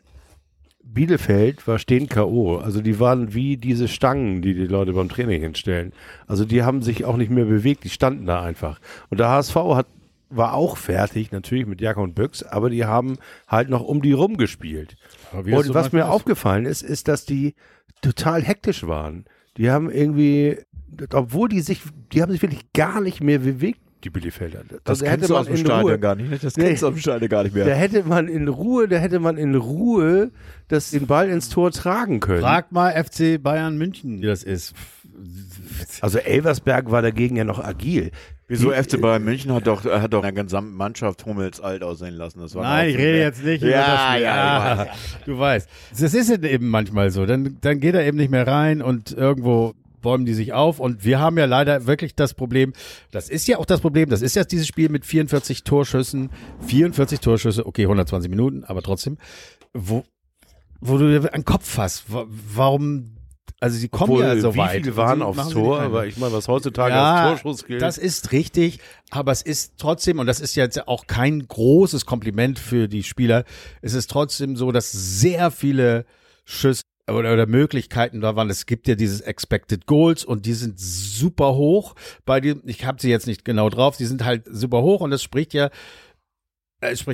Bielefeld war stehend K.O. Also die waren wie diese Stangen, die Leute beim Training hinstellen. Also die haben sich auch nicht mehr bewegt, die standen da einfach. Und der HSV hat war auch fertig, natürlich mit Jacke und Büchs, aber die haben halt noch um die rumgespielt. Und was mir aufgefallen ist, ist, dass die total hektisch waren. Die haben irgendwie, obwohl die haben sich wirklich gar nicht mehr bewegt, die Bielefelder. Das hätte man in Ruhe gar nicht. Das kennst du auf dem Stadion gar nicht mehr. Da hätte man in Ruhe das den Ball ins Tor tragen können. Frag mal FC Bayern München, wie das ist. Also Elversberg war dagegen ja noch agil. Wieso FC Bayern München hat doch der gesamten Mannschaft Hummels alt aussehen lassen. Das war nein, ich rede jetzt nicht über das Spiel. Ja, du weißt. Das ist eben manchmal so. Dann geht er eben nicht mehr rein und irgendwo bäumen die sich auf und wir haben ja leider wirklich das Problem, das ist ja dieses Spiel mit 44 Torschüsse, okay, 120 Minuten, aber trotzdem, wo du einen Kopf hast, warum, also sie kommen obwohl, ja so wie weit. Wie viele waren aufs Tor, aber ich meine, was heutzutage als Torschuss gilt. Das ist richtig, aber es ist trotzdem, und das ist jetzt auch kein großes Kompliment für die Spieler, es ist trotzdem so, dass sehr viele Schüsse oder Möglichkeiten da waren. Es gibt ja dieses Expected Goals und die sind super hoch. Ich habe sie jetzt nicht genau drauf. Die sind halt super hoch und es spricht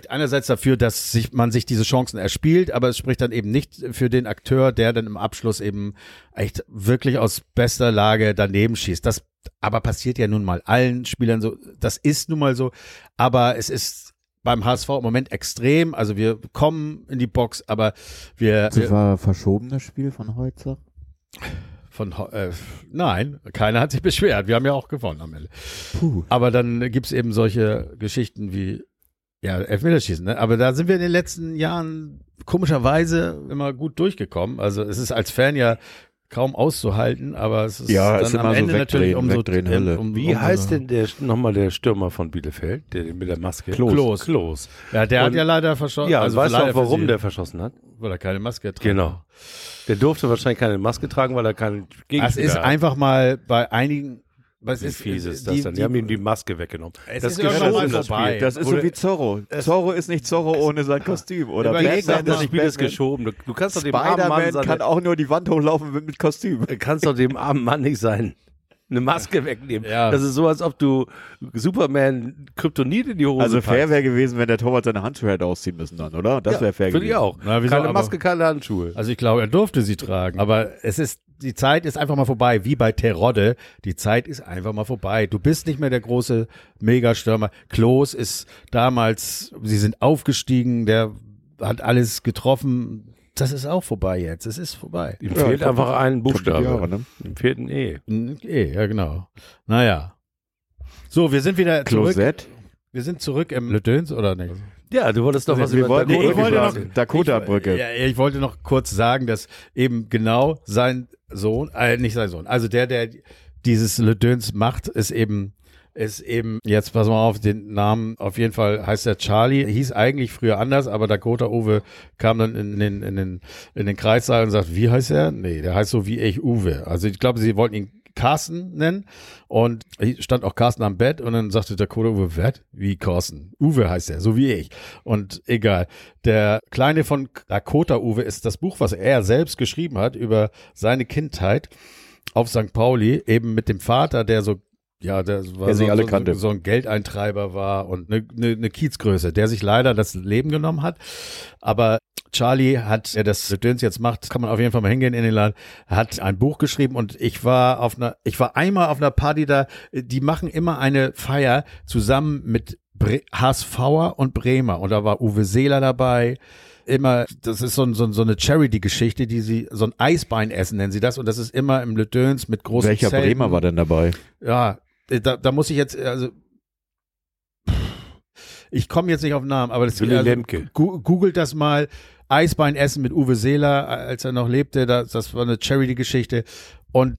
einerseits dafür, dass man sich diese Chancen erspielt, aber es spricht dann eben nicht für den Akteur, der dann im Abschluss eben echt wirklich aus bester Lage daneben schießt. Das aber passiert ja nun mal allen Spielern so. Das ist nun mal so. Aber es ist beim HSV im Moment extrem, also wir kommen in die Box, aber wir... Das war verschoben, das Spiel von Holzer? Nein, keiner hat sich beschwert, wir haben ja auch gewonnen am Ende. Puh. Aber dann gibt es eben solche Geschichten wie, ja, Elfmeterschießen, ne? Aber da sind wir in den letzten Jahren komischerweise immer gut durchgekommen, also es ist als Fan ja kaum auszuhalten, aber es ist ja, dann am Ende so natürlich Wie heißt denn der Stürmer von Bielefeld, der mit der Maske? Klos. Ja, der hat ja leider verschossen. Ja, also weißt du auch, warum der verschossen hat? Weil er keine Maske trägt. Genau. Der durfte wahrscheinlich keine Maske tragen, weil er keinen Gegenspieler hat. Das ist einfach mal bei einigen... Wie fies ist das denn? Die haben ihm die Maske weggenommen. Das ist schon mal vorbei. Das ist so wie Zorro. Zorro ist nicht Zorro ohne sein Kostüm. Oder Batman, das Spiel ist geschoben. Du kannst doch dem armen Mann sein. Kann auch nur die Wand hochlaufen mit Kostüm. Du kannst doch dem armen Mann nicht sein. Eine Maske wegnehmen. Ja. Das ist so, als ob du Superman Kryptonit in die Hose packst. Also fair wäre gewesen, wenn der Torwart seine Handschuhe hätte ausziehen müssen dann, oder? Das wäre fair gewesen. Finde ich auch. Keine Maske, keine Handschuhe. Also ich glaube, er durfte sie tragen. Aber die Zeit ist einfach mal vorbei, wie bei Terodde. Die Zeit ist einfach mal vorbei. Du bist nicht mehr der große Megastürmer. Klos ist damals, sie sind aufgestiegen, der hat alles getroffen. Das ist auch vorbei jetzt. Es ist vorbei. Ihm fehlt einfach ein Buchstabe. Ihm fehlt ein E. Ein E, ja genau. Naja. So, wir sind wieder zurück. Klosett? Wir sind zurück im Le Döns, oder nicht? Ja, du wolltest doch was über Dakota-Brücke. Ja, ich wollte noch kurz sagen, dass eben genau sein Sohn, nicht sein Sohn, also der dieses Le Döns macht, ist eben, jetzt pass mal auf den Namen, auf jeden Fall heißt er Charlie, hieß eigentlich früher anders, aber Dakota Uwe kam dann in den Kreissaal und sagt, wie heißt er? Nee, der heißt so wie ich Uwe. Also ich glaube, sie wollten ihn Carsten nennen und stand auch Carsten am Bett und dann sagte Dakota Uwe, was? Wie Carsten? Uwe heißt er, so wie ich. Und egal, der Kleine von Dakota Uwe ist das Buch, was er selbst geschrieben hat über seine Kindheit auf St. Pauli, eben mit dem Vater, der so ja, das war so ein Geldeintreiber war und eine Kiezgröße, der sich leider das Leben genommen hat. Aber Charlie hat, der das Le Döns jetzt macht, kann man auf jeden Fall mal hingehen in den Laden, hat ein Buch geschrieben und ich war einmal auf einer Party da, die machen immer eine Feier zusammen mit HSVer und Bremer und da war Uwe Seeler dabei. Immer, das ist so eine Charity-Geschichte, so ein Eisbeinessen nennen sie das und das ist immer im Le Döns mit großen Zelten. Welcher Bremer war denn dabei? Ja, da muss ich jetzt, also ich komme jetzt nicht auf den Namen, aber das Willi Lemke. Googelt das mal, Eisbeinessen mit Uwe Seeler, als er noch lebte, das war eine Charity-Geschichte und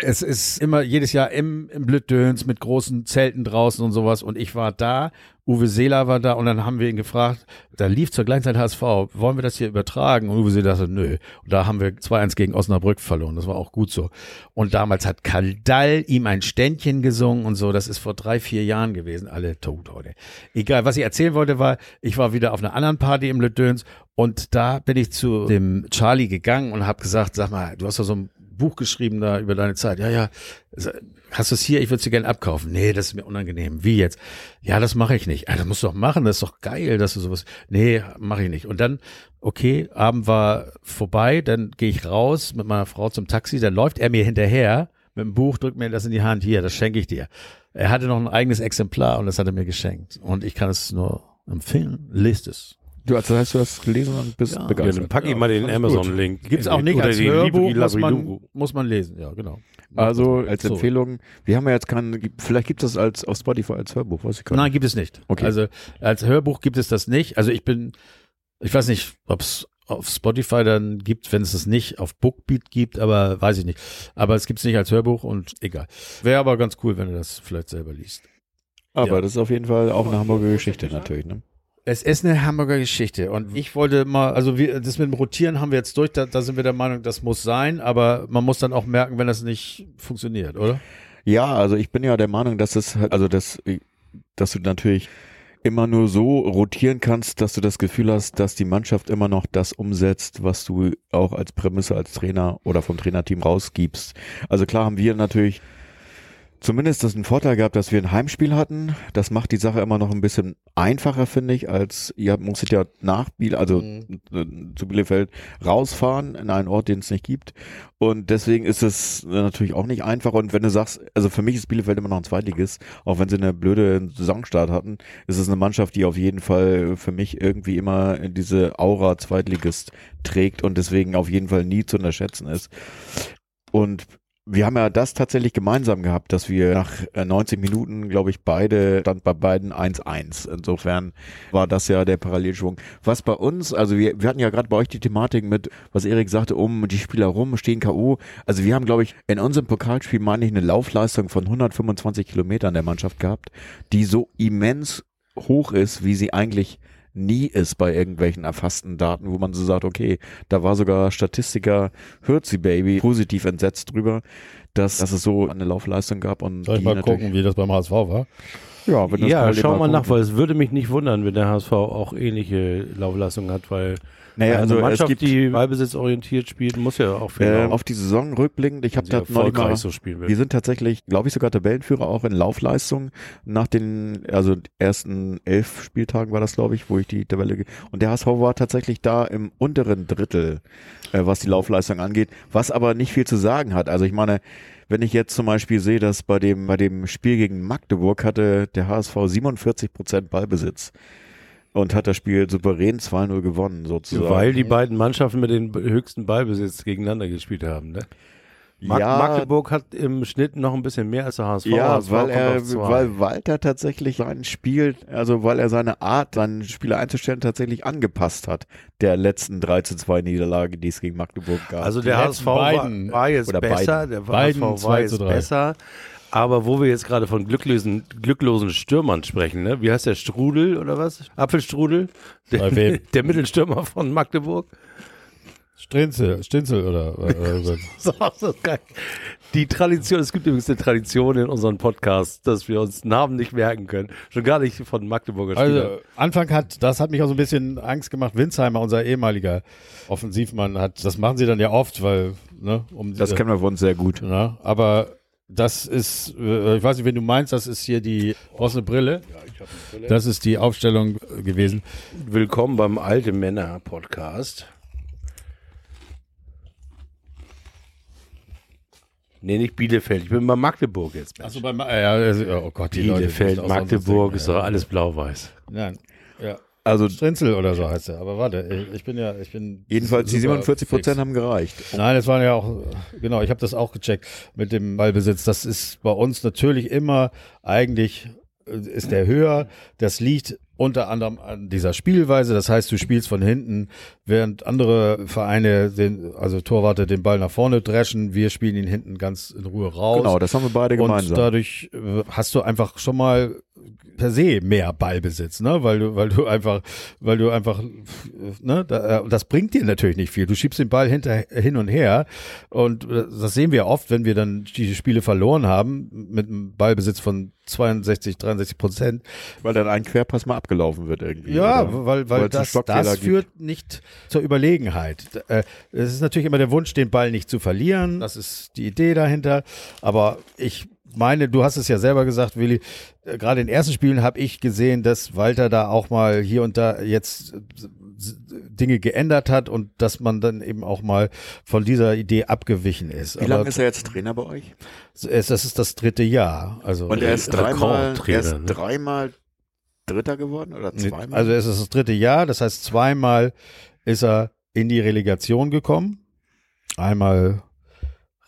es ist immer jedes Jahr im Le Döns mit großen Zelten draußen und sowas und ich war da, Uwe Seeler war da und dann haben wir ihn gefragt, da lief zur gleichen Zeit HSV, wollen wir das hier übertragen? Und Uwe Seeler sagte, nö. Und da haben wir 2-1 gegen Osnabrück verloren, das war auch gut so. Und damals hat Kaldall ihm ein Ständchen gesungen und so, das ist vor 3-4 Jahren gewesen, alle tot heute. Egal, was ich erzählen wollte war, ich war wieder auf einer anderen Party im Le Döns und da bin ich zu dem Charlie gegangen und habe gesagt, sag mal, du hast doch so ein Buch geschrieben da über deine Zeit. Ja, hast du es hier, ich würde es dir gerne abkaufen. Nee, das ist mir unangenehm. Wie jetzt? Ja, das mache ich nicht. Das musst du doch machen, das ist doch geil, dass du sowas. Nee, mache ich nicht. Und dann, okay, Abend war vorbei, dann gehe ich raus mit meiner Frau zum Taxi, dann läuft er mir hinterher mit dem Buch, drückt mir das in die Hand, hier, das schenke ich dir. Er hatte noch ein eigenes Exemplar und das hat er mir geschenkt. Und ich kann es nur empfehlen, lest es. Du, also heißt, du hast es gelesen und bist begeistert. Ja, dann pack ich mal den Amazon-Link. Gibt es auch nicht als Hörbuch, muss man lesen. Ja, genau. Also als Empfehlung, wir haben ja jetzt keinen, vielleicht gibt es das als auf Spotify als Hörbuch, weiß ich gar nicht. Nein, gibt es nicht. Okay. Also als Hörbuch gibt es das nicht. Also ich weiß nicht, ob es auf Spotify dann gibt, wenn es das nicht auf Bookbeat gibt, aber weiß ich nicht. Aber es gibt es nicht als Hörbuch und egal. Wäre aber ganz cool, wenn du das vielleicht selber liest. Aber ja, das ist auf jeden Fall auch eine Hamburger Geschichte natürlich, ne? Es ist eine Hamburger Geschichte und ich wollte mal, also das mit dem Rotieren haben wir jetzt durch, da sind wir der Meinung, das muss sein, aber man muss dann auch merken, wenn das nicht funktioniert, oder? Ja, also ich bin ja der Meinung, dass es halt, also dass du natürlich immer nur so rotieren kannst, dass du das Gefühl hast, dass die Mannschaft immer noch das umsetzt, was du auch als Prämisse als Trainer oder vom Trainerteam rausgibst. Also klar haben wir natürlich zumindest das einen Vorteil gehabt, dass wir ein Heimspiel hatten. Das macht die Sache immer noch ein bisschen einfacher, finde ich, als ihr musstet ja nach zu Bielefeld rausfahren in einen Ort, den es nicht gibt. Und deswegen ist es natürlich auch nicht einfach. Und wenn du sagst, also für mich ist Bielefeld immer noch ein Zweitligist, auch wenn sie eine blöde Saisonstart hatten, ist es eine Mannschaft, die auf jeden Fall für mich irgendwie immer diese Aura Zweitligist trägt und deswegen auf jeden Fall nie zu unterschätzen ist. Und wir haben ja das tatsächlich gemeinsam gehabt, dass wir nach 90 Minuten, glaube ich, stand bei beiden 1-1. Insofern war das ja der Parallelschwung. Was bei uns, also wir hatten ja gerade bei euch die Thematik mit, was Erik sagte, die Spieler rum, stehen K.O. Also wir haben, glaube ich, in unserem Pokalspiel, meine ich, eine Laufleistung von 125 Kilometern der Mannschaft gehabt, die so immens hoch ist, wie sie eigentlich nie ist bei irgendwelchen erfassten Daten, wo man so sagt, okay, da war sogar Statistiker Hirzi-Baby positiv entsetzt drüber, dass es so eine Laufleistung gab. Und soll ich mal gucken, wie das beim HSV war? Ja, schau mal nach, weil es würde mich nicht wundern, wenn der HSV auch ähnliche Laufleistungen hat, weil eine Mannschaft, die ballbesitzorientiert spielt, muss ja auch viel auf die Saison rückblickend, ich habe das neulich mal so spielen will. Wir sind tatsächlich, glaube ich, sogar Tabellenführer auch in Laufleistung nach den ersten 11 Spieltagen war das, glaube ich, wo ich die Tabelle und der HSV war tatsächlich da im unteren Drittel, was die Laufleistung angeht, was aber nicht viel zu sagen hat. Also ich meine, wenn ich jetzt zum Beispiel sehe, dass bei dem Spiel gegen Magdeburg hatte der HSV 47% Ballbesitz und hat das Spiel souverän 2-0 gewonnen sozusagen. Weil die beiden Mannschaften mit den höchsten Ballbesitz gegeneinander gespielt haben, ne? Magdeburg hat im Schnitt noch ein bisschen mehr als der HSV. Ja, HSV weil Walter tatsächlich sein Spiel, also weil er seine Art, seinen Spieler einzustellen, tatsächlich angepasst hat, der letzten 3-2 Niederlage, die es gegen Magdeburg gab. Also der HSV war jetzt besser, der HSV war jetzt besser, aber wo wir jetzt gerade von glücklosen Stürmern sprechen, ne? Wie heißt der, Strudel oder was? Apfelstrudel? Der Mittelstürmer von Magdeburg? Stinzel oder so. Das ist geil. Die Tradition, es gibt übrigens eine Tradition in unserem Podcast, dass wir uns Namen nicht merken können. Schon gar nicht von Magdeburger Spielern. Also Anfang das hat mich auch so ein bisschen Angst gemacht, Winsheimer, unser ehemaliger Offensivmann, das machen sie dann ja oft, weil, ne? Das kennen wir von uns sehr gut. Ja, aber das ist, ich weiß nicht, wenn du meinst, das ist hier die offene Brille. Ja, ich habe eine Brille. Das ist die Aufstellung gewesen. Willkommen beim Alte Männer Podcast. Nee, nicht Bielefeld. Ich bin bei Magdeburg jetzt. Achso, bei oh Gott, die Bielefeld, Leute, Magdeburg ist doch alles blau-weiß. Nein, ja. Also Strenzel oder so heißt er. Aber warte, ich bin jedenfalls die 47% haben gereicht. Nein, das waren ja auch, genau, ich habe das auch gecheckt mit dem Ballbesitz. Das ist bei uns natürlich immer, eigentlich ist der höher, das liegt unter anderem an dieser Spielweise. Das heißt, du spielst von hinten, während andere Vereine, Torwarte, den Ball nach vorne dreschen. Wir spielen ihn hinten ganz in Ruhe raus. Genau, das haben wir beide gemeinsam. Und dadurch hast du einfach schon mal per se mehr Ballbesitz, ne? Weil du einfach, ne? Das bringt dir natürlich nicht viel. Du schiebst den Ball hin und her. Und das sehen wir oft, wenn wir dann diese Spiele verloren haben, mit einem Ballbesitz von 62-63%. Weil dann ein Querpass mal abgelaufen wird irgendwie. Ja, oder? weil das führt nicht zur Überlegenheit. Es ist natürlich immer der Wunsch, den Ball nicht zu verlieren. Das ist die Idee dahinter. Aber ich meine, du hast es ja selber gesagt, Willi, gerade in den ersten Spielen habe ich gesehen, dass Walter da auch mal hier und da jetzt Dinge geändert hat und dass man dann eben auch mal von dieser Idee abgewichen ist. Wie lange ist er jetzt Trainer bei euch? Das ist das 3. Jahr. Also und er ist dreimal Dritter geworden oder zweimal? Also es ist das 3. Jahr, das heißt zweimal ist er in die Relegation gekommen. Einmal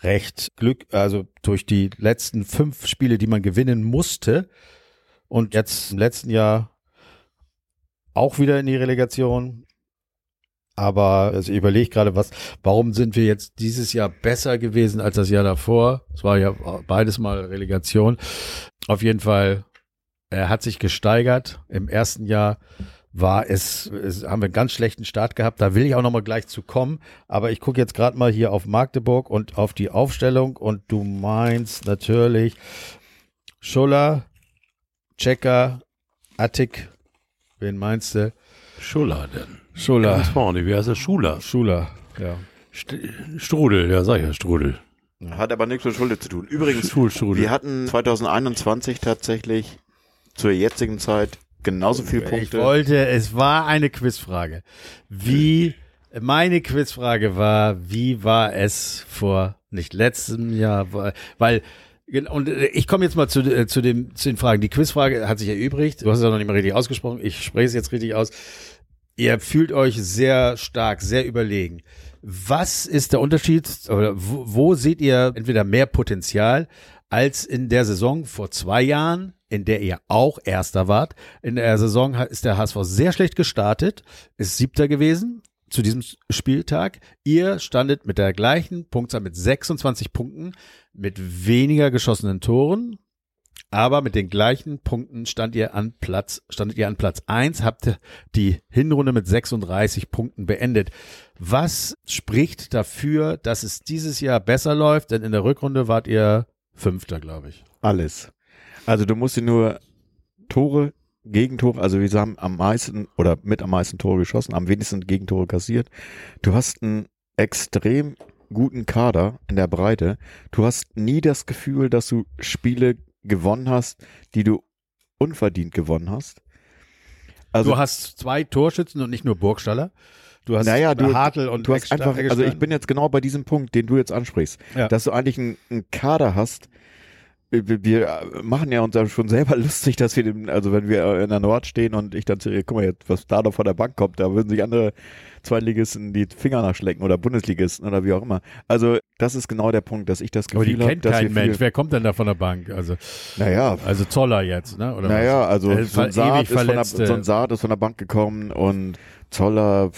recht Glück, also durch die letzten 5 Spiele, die man gewinnen musste, und jetzt im letzten Jahr auch wieder in die Relegation. Aber also ich überlege gerade, warum sind wir jetzt dieses Jahr besser gewesen als das Jahr davor? Es war ja beides mal Relegation. Auf jeden Fall, er hat sich gesteigert. Im ersten Jahr haben wir einen ganz schlechten Start gehabt. Da will ich auch nochmal gleich zu kommen. Aber ich gucke jetzt gerade mal hier auf Magdeburg und auf die Aufstellung. Und du meinst natürlich Schuller, Checker, Attik. Wen meinst du? Schuller denn. Schuller. Wie heißt der? Schuller. Schuller, ja. Strudel, ja, sag ich ja, Strudel. Hat aber nichts mit Schulde zu tun. Übrigens, wir hatten 2021 tatsächlich zur jetzigen Zeit genauso viele Punkte. Es war eine Quizfrage. Meine Quizfrage war, wie war es vor nicht letztem Jahr? Und ich komme jetzt mal zu den Fragen. Die Quizfrage hat sich erübrigt. Du hast es ja noch nicht mal richtig ausgesprochen. Ich spreche es jetzt richtig aus. Ihr fühlt euch sehr stark, sehr überlegen. Was ist der Unterschied? Oder wo seht ihr entweder mehr Potenzial als in der Saison vor 2 Jahren, in der ihr auch Erster wart? In der Saison ist der HSV sehr schlecht gestartet, ist 7. gewesen zu diesem Spieltag. Ihr standet mit der gleichen Punktzahl, mit 26 Punkten, mit weniger geschossenen Toren, aber mit den gleichen Punkten standet ihr an Platz 1, habt die Hinrunde mit 36 Punkten beendet. Was spricht dafür, dass es dieses Jahr besser läuft? Denn in der Rückrunde wart ihr 5., glaube ich. Alles. Also du musst dir nur Tore, Gegentore, also wir haben am meisten oder mit am meisten Tore geschossen, am wenigsten Gegentore kassiert. Du hast einen extrem guten Kader in der Breite. Du hast nie das Gefühl, dass du Spiele gewonnen hast, die du unverdient gewonnen hast. Also, du hast 2 Torschützen und nicht nur Burgstaller. Du hast Hartl und du hast einfach. Also ich bin jetzt genau bei diesem Punkt, den du jetzt ansprichst, dass du eigentlich einen Kader hast. Wir machen ja uns schon selber lustig, dass wir, wenn wir in der Nord stehen und ich dann sehe, guck mal jetzt, was da noch von der Bank kommt, da würden sich andere Zweitligisten die Finger nachschlecken oder Bundesligisten oder wie auch immer. Also das ist genau der Punkt, dass ich das Gefühl habe, dass wir Mensch, wer kommt denn da von der Bank? Also Zoller jetzt, ne? Oder so ein Saad ist von der Bank gekommen und Zoller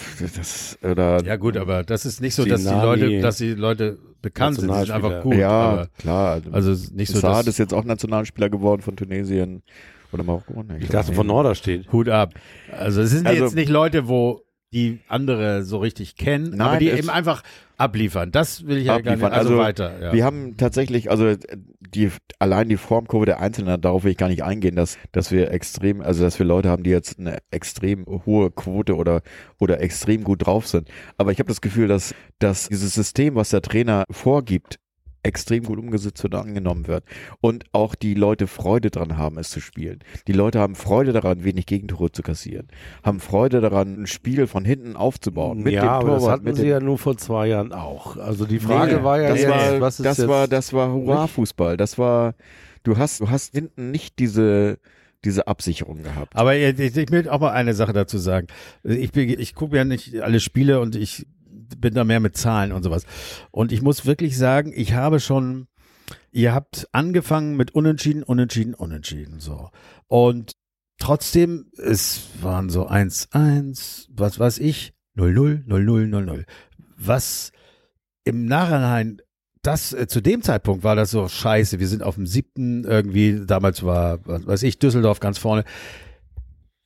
oder ja gut, aber das ist nicht so, dass die Leute bekannt sind, die sind einfach gut. Ja, aber klar. Also nicht so, Saad ist jetzt auch Nationalspieler geworden von Tunesien oder Marokko. Ich dachte, von Norder steht. Hut ab. Also es sind jetzt nicht Leute, die andere so richtig kennen, aber die eben einfach abliefern. Das will ich ja gar nicht. Also weiter. Ja. Wir haben tatsächlich, allein die Formkurve der Einzelnen, darauf will ich gar nicht eingehen, dass wir Leute haben, die jetzt eine extrem hohe Quote oder extrem gut drauf sind. Aber ich habe das Gefühl, dass dieses System, was der Trainer vorgibt, extrem gut umgesetzt wird und angenommen wird. Und auch die Leute Freude dran haben, es zu spielen. Die Leute haben Freude daran, wenig Gegentore zu kassieren. Haben Freude daran, ein Spiel von hinten aufzubauen. Mit dem Torwart, das hatten sie ja nur vor 2 Jahren auch. Also die Frage war ja, das war Hurra-Fußball. Das war, du hast hinten nicht diese Absicherung gehabt. Aber ich möchte auch mal eine Sache dazu sagen. Ich gucke ja nicht alle Spiele und ich bin da mehr mit Zahlen und sowas. Und ich muss wirklich sagen, ihr habt angefangen mit Unentschieden, so. Und trotzdem, es waren so 1-1, was weiß ich, 0-0, 0-0, 0-0. Was im Nachhinein, zu dem Zeitpunkt war das so scheiße, wir sind auf dem 7. irgendwie, damals war, was weiß ich, Düsseldorf ganz vorne.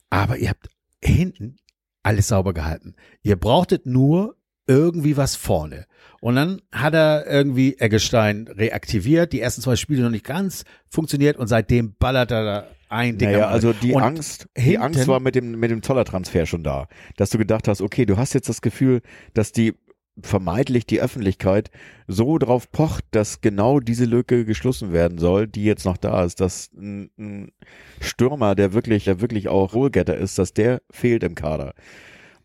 Aber ihr habt hinten alles sauber gehalten. Ihr brauchtet nur irgendwie was vorne. Und dann hat er irgendwie Eggestein reaktiviert, die ersten 2 Spiele noch nicht ganz funktioniert und seitdem ballert er da ein Ding. Ja, also die Angst war mit dem Zoller-Transfer schon da, dass du gedacht hast, okay, du hast jetzt das Gefühl, dass die vermeintlich die Öffentlichkeit so drauf pocht, dass genau diese Lücke geschlossen werden soll, die jetzt noch da ist, dass ein Stürmer, der wirklich auch Goalgetter ist, dass der fehlt im Kader.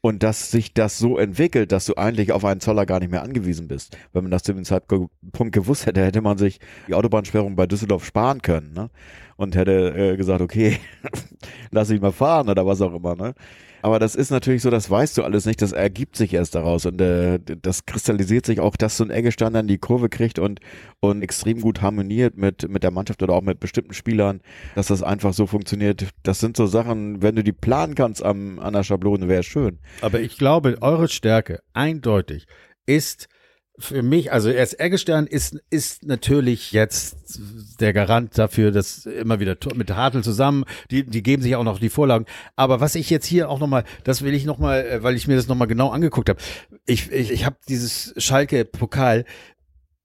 Und dass sich das so entwickelt, dass du eigentlich auf einen Zoller gar nicht mehr angewiesen bist. Wenn man das zu dem Zeitpunkt gewusst hätte, hätte man sich die Autobahnsperrung bei Düsseldorf sparen können, ne? Und hätte gesagt, okay, lass ich mal fahren oder was auch immer, ne? Aber das ist natürlich so, das weißt du alles nicht, das ergibt sich erst daraus und das kristallisiert sich auch, dass so ein Eggestein dann die Kurve kriegt und extrem gut harmoniert mit der Mannschaft oder auch mit bestimmten Spielern, dass das einfach so funktioniert. Das sind so Sachen, wenn du die planen kannst an der Schablone, wäre schön. Aber ich glaube, eure Stärke eindeutig ist für mich, also erst Eggestein ist natürlich jetzt der Garant dafür, dass immer wieder mit Hartl zusammen, die geben sich auch noch die Vorlagen. Aber was ich jetzt hier auch nochmal, das will ich nochmal, weil ich mir das nochmal genau angeguckt habe. Ich habe dieses Schalke-Pokal,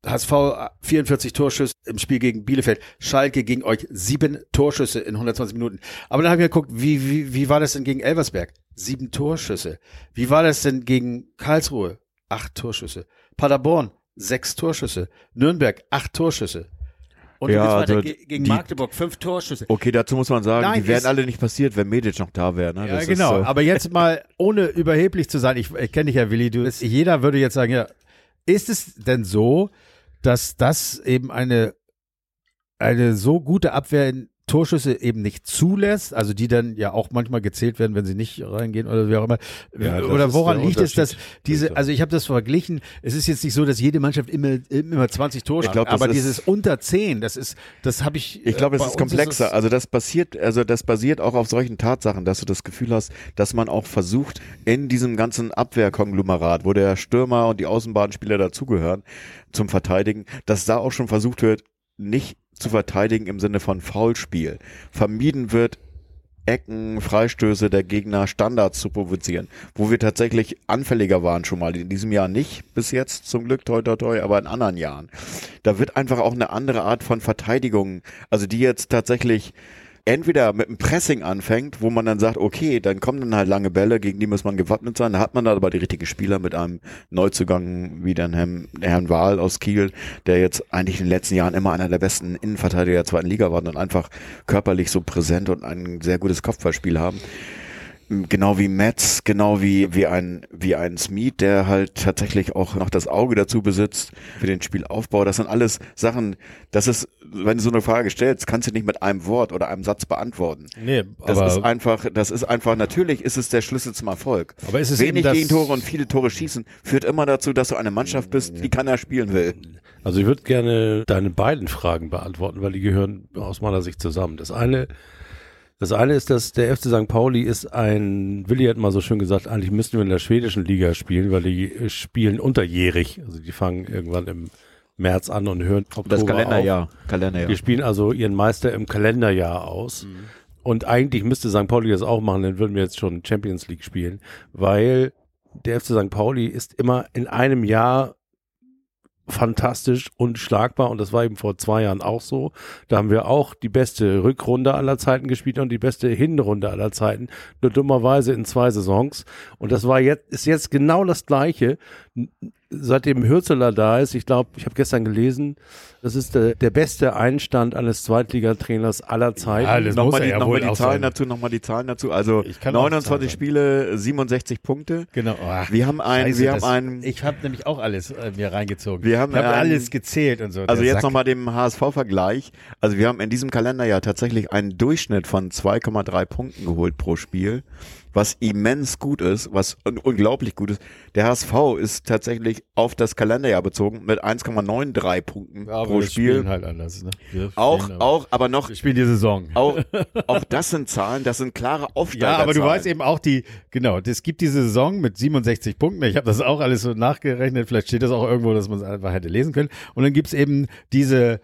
HSV 44 Torschüsse im Spiel gegen Bielefeld, Schalke gegen euch 7 Torschüsse in 120 Minuten. Aber dann habe ich geguckt, wie war das denn gegen Elversberg? 7 Torschüsse. Wie war das denn gegen Karlsruhe? 8 Torschüsse. Paderborn, 6 Torschüsse. Nürnberg, 8 Torschüsse. Und ja, jetzt weiter gegen Magdeburg, 5 Torschüsse. Okay, dazu muss man sagen, nein, die wären alle nicht passiert, wenn Medic noch da wäre. Ne? Ja, das genau. Ist, aber jetzt mal, ohne überheblich zu sein, ich kenne dich ja, Willi, jeder würde jetzt sagen, ja, ist es denn so, dass das eben eine so gute Abwehr in Torschüsse eben nicht zulässt, also die dann ja auch manchmal gezählt werden, wenn sie nicht reingehen oder wie auch immer. Ja, oder woran liegt es, dass diese, also ich habe das verglichen, es ist jetzt nicht so, dass jede Mannschaft immer 20 Tore hat, aber dieses unter 10, das habe ich. Ich glaube, es ist komplexer. Ist das basiert auch auf solchen Tatsachen, dass du das Gefühl hast, dass man auch versucht, in diesem ganzen Abwehrkonglomerat, wo der Stürmer und die Außenbahnspieler dazugehören, zum Verteidigen, dass da auch schon versucht wird, nicht zu verteidigen im Sinne von Foulspiel. Vermieden wird, Ecken, Freistöße der Gegner, Standards zu provozieren, wo wir tatsächlich anfälliger waren schon mal. In diesem Jahr nicht, bis jetzt zum Glück, toi, toi, toi, aber in anderen Jahren. Da wird einfach auch eine andere Art von Verteidigung, also die jetzt tatsächlich entweder mit einem Pressing anfängt, wo man dann sagt, okay, dann kommen dann halt lange Bälle, gegen die muss man gewappnet sein. Da hat man dann aber die richtigen Spieler mit einem Neuzugang wie den Herrn Wahl aus Kiel, der jetzt eigentlich in den letzten Jahren immer einer der besten Innenverteidiger der zweiten Liga war und einfach körperlich so präsent und ein sehr gutes Kopfballspiel haben. Genau wie Metz, genau wie ein Smith, der halt tatsächlich auch noch das Auge dazu besitzt für den Spielaufbau. Das sind alles Sachen, das ist, wenn du so eine Frage stellst, kannst du nicht mit einem Wort oder einem Satz beantworten. Nee, aber das ist einfach, natürlich ist es der Schlüssel zum Erfolg. Aber ist es wenig Gegentore und viele Tore schießen führt immer dazu, dass du eine Mannschaft bist, die keiner spielen will. Also ich würde gerne deine beiden Fragen beantworten, weil die gehören aus meiner Sicht zusammen. Das eine ist, dass der FC St. Pauli ist Willi hat mal so schön gesagt, eigentlich müssten wir in der schwedischen Liga spielen, weil die spielen unterjährig. Also die fangen irgendwann im März an und hören Oktober auf. Das Kalenderjahr. Die spielen also ihren Meister im Kalenderjahr aus. Mhm. Und eigentlich müsste St. Pauli das auch machen, dann würden wir jetzt schon Champions League spielen, weil der FC St. Pauli ist immer in einem Jahr fantastisch unschlagbar und das war eben vor 2 Jahren auch so. Da haben wir auch die beste Rückrunde aller Zeiten gespielt und die beste Hinrunde aller Zeiten, nur dummerweise in 2 Saisons. Und das war ist jetzt genau das Gleiche. Seitdem Hürzeler da ist, ich glaube, ich habe gestern gelesen, das ist der beste Einstand eines Zweitligatrainers aller Zeiten. Ja, nochmal die Zahlen dazu. Also 29 Spiele, 67 Punkte. Genau. Oh, wir haben einen. Ich habe nämlich auch alles mir reingezogen. Ich habe alles gezählt und so. Also jetzt nochmal dem HSV-Vergleich. Also wir haben in diesem Kalenderjahr tatsächlich einen Durchschnitt von 2,3 Punkten geholt pro Spiel, was immens gut ist, was unglaublich gut ist. Der HSV ist tatsächlich auf das Kalenderjahr bezogen mit 1,93 Punkten pro Spiel. Spielen halt anders, ne? Wir spielen die Saison. Auch das sind Zahlen, das sind klare Aufsteigerzahlen. Ja, aber du weißt eben auch es gibt die Saison mit 67 Punkten. Ich habe das auch alles so nachgerechnet. Vielleicht steht das auch irgendwo, dass man es einfach hätte lesen können. Und dann gibt es eben diese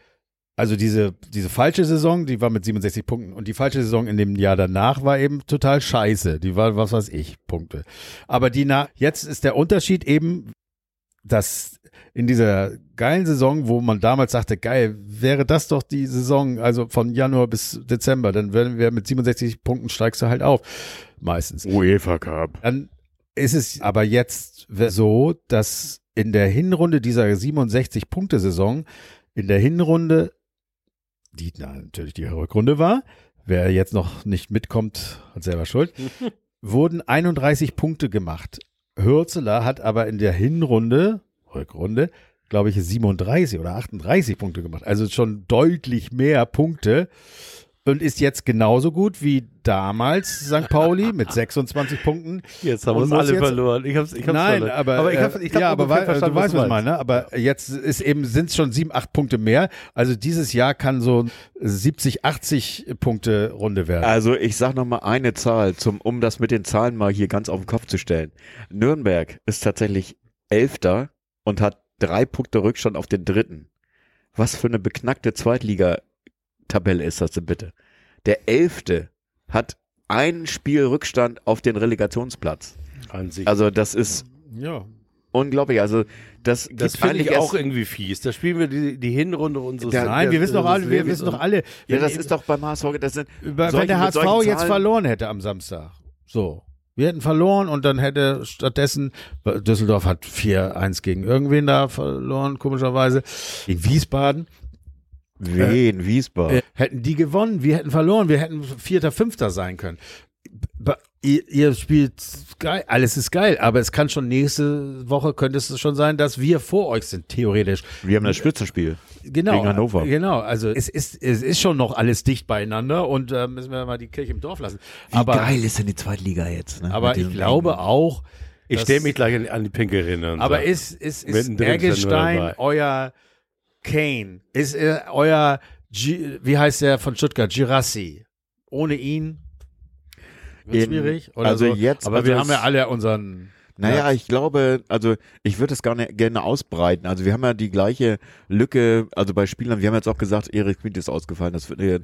falsche Saison, die war mit 67 Punkten und die falsche Saison in dem Jahr danach war eben total scheiße. Die war, was weiß ich, Punkte. Aber jetzt ist der Unterschied eben, dass in dieser geilen Saison, wo man damals sagte, geil, wäre das doch die Saison, also von Januar bis Dezember, dann werden wir mit 67 Punkten steigst du halt auf, meistens. UEFA Cup. Dann ist es aber jetzt so, dass in der Hinrunde dieser 67-Punkte-Saison, in der Hinrunde, die natürlich die Rückrunde war, wer jetzt noch nicht mitkommt, hat selber Schuld, wurden 31 Punkte gemacht. Hürzeler hat aber in der Rückrunde, glaube ich, 37 oder 38 Punkte gemacht. Also schon deutlich mehr Punkte. Und ist jetzt genauso gut wie damals St. Pauli mit 26 Punkten. Jetzt haben wir uns alle verloren. Ich hab's verstanden, du weißt, was ich meine. Aber jetzt sind es schon 7, 8 Punkte mehr. Also dieses Jahr kann so 70, 80 Punkte Runde werden. Also ich sag nochmal eine Zahl, um das mit den Zahlen mal hier ganz auf den Kopf zu stellen. Nürnberg ist tatsächlich 11. und hat 3 Punkte Rückstand auf den 3. Was für eine beknackte Zweitliga-Tabelle ist das denn bitte? Der 11. hat ein Spiel Rückstand auf den Relegationsplatz. An sich. Also das ist unglaublich. Also das finde ich auch irgendwie fies. Da spielen wir die Hinrunde unseres. Wir wissen doch alle. Ja, das ist doch beim HSV. Wenn der HSV jetzt verloren hätte am Samstag. So. Wir hätten verloren und dann hätte stattdessen, Düsseldorf hat 4-1 gegen irgendwen da verloren, komischerweise, in Wiesbaden. Hätten die gewonnen, wir hätten verloren, wir hätten 4., 5. sein können. Ihr spielt geil, alles ist geil, aber es kann schon nächste Woche, könnte es schon sein, dass wir vor euch sind, theoretisch. Wir haben das Spitzenspiel gegen Hannover. Genau, also es ist schon noch alles dicht beieinander und müssen wir mal die Kirche im Dorf lassen. Wie geil ist denn die Zweitliga jetzt? Ne? Aber ich glaube auch... Ich stelle mich gleich an die Pinkerinnen. Aber ist Eggestein euer Kane? Ist euer, wie heißt der von Stuttgart, Girassi? Ohne ihn... schwierig oder also so. Jetzt, aber wir haben ja alle unseren... Naja, ich glaube, also ich würde das gar nicht gerne ausbreiten. Also wir haben ja die gleiche Lücke, also bei Spielern, wir haben jetzt auch gesagt, Erik Schmidt ist ausgefallen. Habt ihr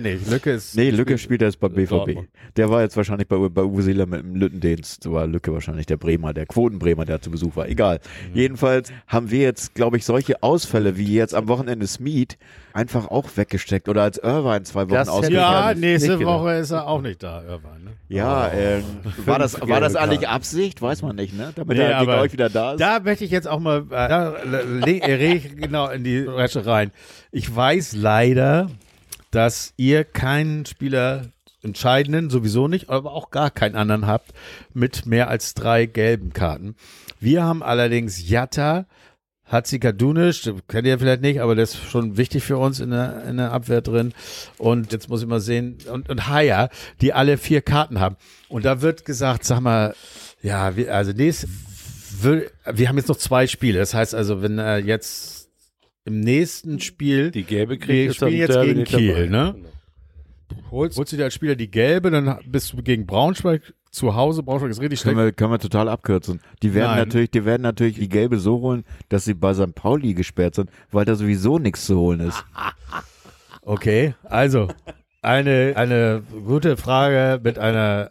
nicht. Lücke spielt jetzt bei BVB. Dortmund. Der war jetzt wahrscheinlich bei Uwe Seeler mit dem Lüttendienst, war Lücke wahrscheinlich der Bremer, der Quotenbremer, der zu Besuch war. Egal. Mhm. Jedenfalls haben wir jetzt, glaube ich, solche Ausfälle wie jetzt am Wochenende Smith einfach auch weggesteckt oder als Irvine 2 Wochen ausgefallen. Ja, nächste Woche ist er auch nicht da, Irvine. Ne? Ja, war das eigentlich Absicht? Weiß man nicht, ne? Damit er bei euch wieder da ist. Da möchte ich jetzt auch mal in die Bresche rein. Ich weiß leider, dass ihr keinen Spieler, entscheidenden sowieso nicht, aber auch gar keinen anderen habt, mit mehr als 3 gelben Karten. Wir haben allerdings Jatta, Hatzikadunic, kennt ihr vielleicht nicht, aber das ist schon wichtig für uns in der Abwehr drin. Und jetzt muss ich mal sehen, und Haya, die alle 4 Karten haben. Und da wird gesagt, sag mal, ja, wir haben jetzt noch 2 Spiele. Das heißt also, wenn er jetzt im nächsten Spiel die gelbe kriegt, spielen jetzt gegen Kiel, ne? Holst du dir als Spieler die gelbe, dann bist du gegen Braunschweig zu Hause. Braunschweig ist richtig schlecht. Können wir total abkürzen. Die werden natürlich die gelbe so holen, dass sie bei St. Pauli gesperrt sind, weil da sowieso nichts zu holen ist. Okay, also eine gute Frage mit einer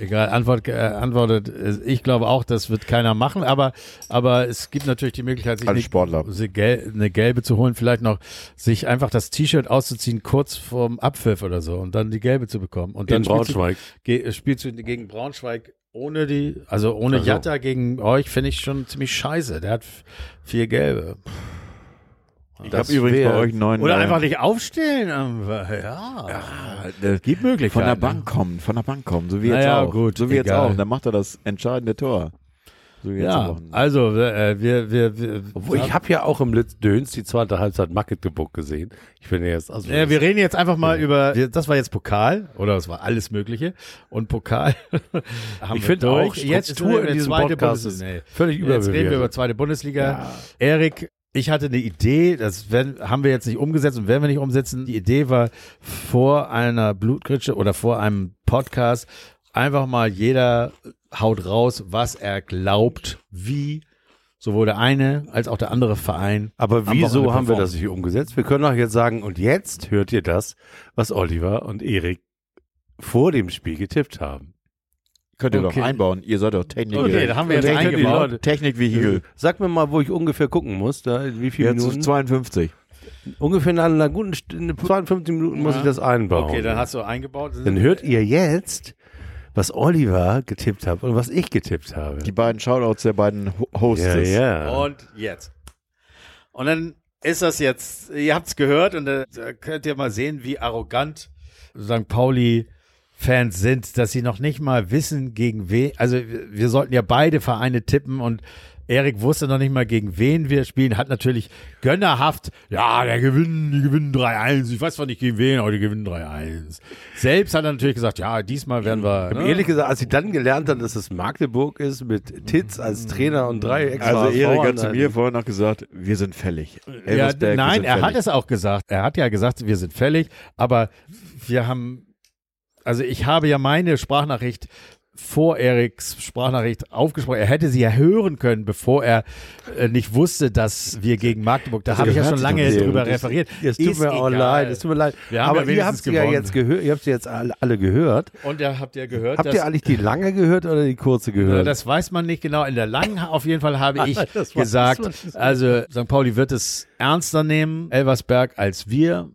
egal, antwortet, ich glaube auch, das wird keiner machen, aber es gibt natürlich die Möglichkeit, sich eine gelbe zu holen, vielleicht noch sich einfach das T-Shirt auszuziehen, kurz vorm Abpfiff oder so und dann die gelbe zu bekommen. Und dann spielst du gegen Braunschweig ohne Jatta gegen euch, finde ich schon ziemlich scheiße. Der hat 4 gelbe. Ich habe übrigens bei euch 9. Oder einfach nicht aufstellen. Ja, gibt Möglichkeiten. Von der Bank kommen, so wie jetzt auch. Gut, so wie jetzt auch. Dann macht er das entscheidende Tor. So wie jetzt auch. Also wir obwohl, ich habe ja auch im Döns die zweite Halbzeit Magdeburg gesehen. Ich bin jetzt also. Wir reden jetzt einfach mal über. Das war jetzt Pokal oder es war alles Mögliche und Pokal. Ich finde auch jetzt Tour in diesem Podcast ist völlig überbewertet. Jetzt reden wir über zweite Bundesliga. Ja. Erik. Ich hatte eine Idee, haben wir jetzt nicht umgesetzt und werden wir nicht umsetzen. Die Idee war, vor einer Blutgritsche oder vor einem Podcast einfach mal jeder haut raus, was er glaubt, wie sowohl der eine als auch der andere Verein. Aber wieso haben wir das nicht umgesetzt? Wir können auch jetzt sagen, und jetzt hört ihr das, was Oliver und Erik vor dem Spiel getippt haben. Könnt ihr doch einbauen. Ihr seid doch Techniker. Okay, da haben wir jetzt eingebaut. Technikvehikel. Sag mir mal, wo ich ungefähr gucken muss. Da, wie viele Minuten? Jetzt 52. Ungefähr nach einer guten Stunde, 52 Minuten muss ich das einbauen. Okay, dann hast du eingebaut. Dann hört ihr jetzt, was Oliver getippt hat und was ich getippt habe. Die beiden Shoutouts der beiden Hostess. Ja, ja. Und jetzt. Und dann ist das jetzt, ihr habt es gehört und da könnt ihr mal sehen, wie arrogant St. Pauli-Fans sind, dass sie noch nicht mal wissen, gegen wen, also wir sollten ja beide Vereine tippen und Erik wusste noch nicht mal, gegen wen wir spielen, hat natürlich gönnerhaft, ja, die gewinnen 3-1, ich weiß zwar nicht gegen wen, aber die gewinnen 3-1. Selbst hat er natürlich gesagt, ja, diesmal werden wir... Ne? Ehrlich gesagt, als ich dann gelernt habe, dass es Magdeburg ist, mit Titz als Trainer und drei extra... Also Erik hat zu mir vorher noch gesagt, wir sind fällig. Ja, nein, er hat es auch gesagt. Er hat ja gesagt, wir sind fällig, aber wir haben... Also ich habe ja meine Sprachnachricht... vor Eriks Sprachnachricht aufgesprochen. Er hätte sie ja hören können, bevor er nicht wusste, dass wir gegen Magdeburg, da habe ich ja schon lange drüber referiert. Es tut mir auch leid, es tut mir leid. Aber ihr habt sie ja jetzt gehört, ihr habt sie jetzt alle gehört. Und habt ihr gehört, habt ihr eigentlich die lange gehört oder die kurze gehört? Das weiß man nicht genau. In der langen auf jeden Fall habe ich gesagt, also St. Pauli wird es ernster nehmen, Elversberg, als wir.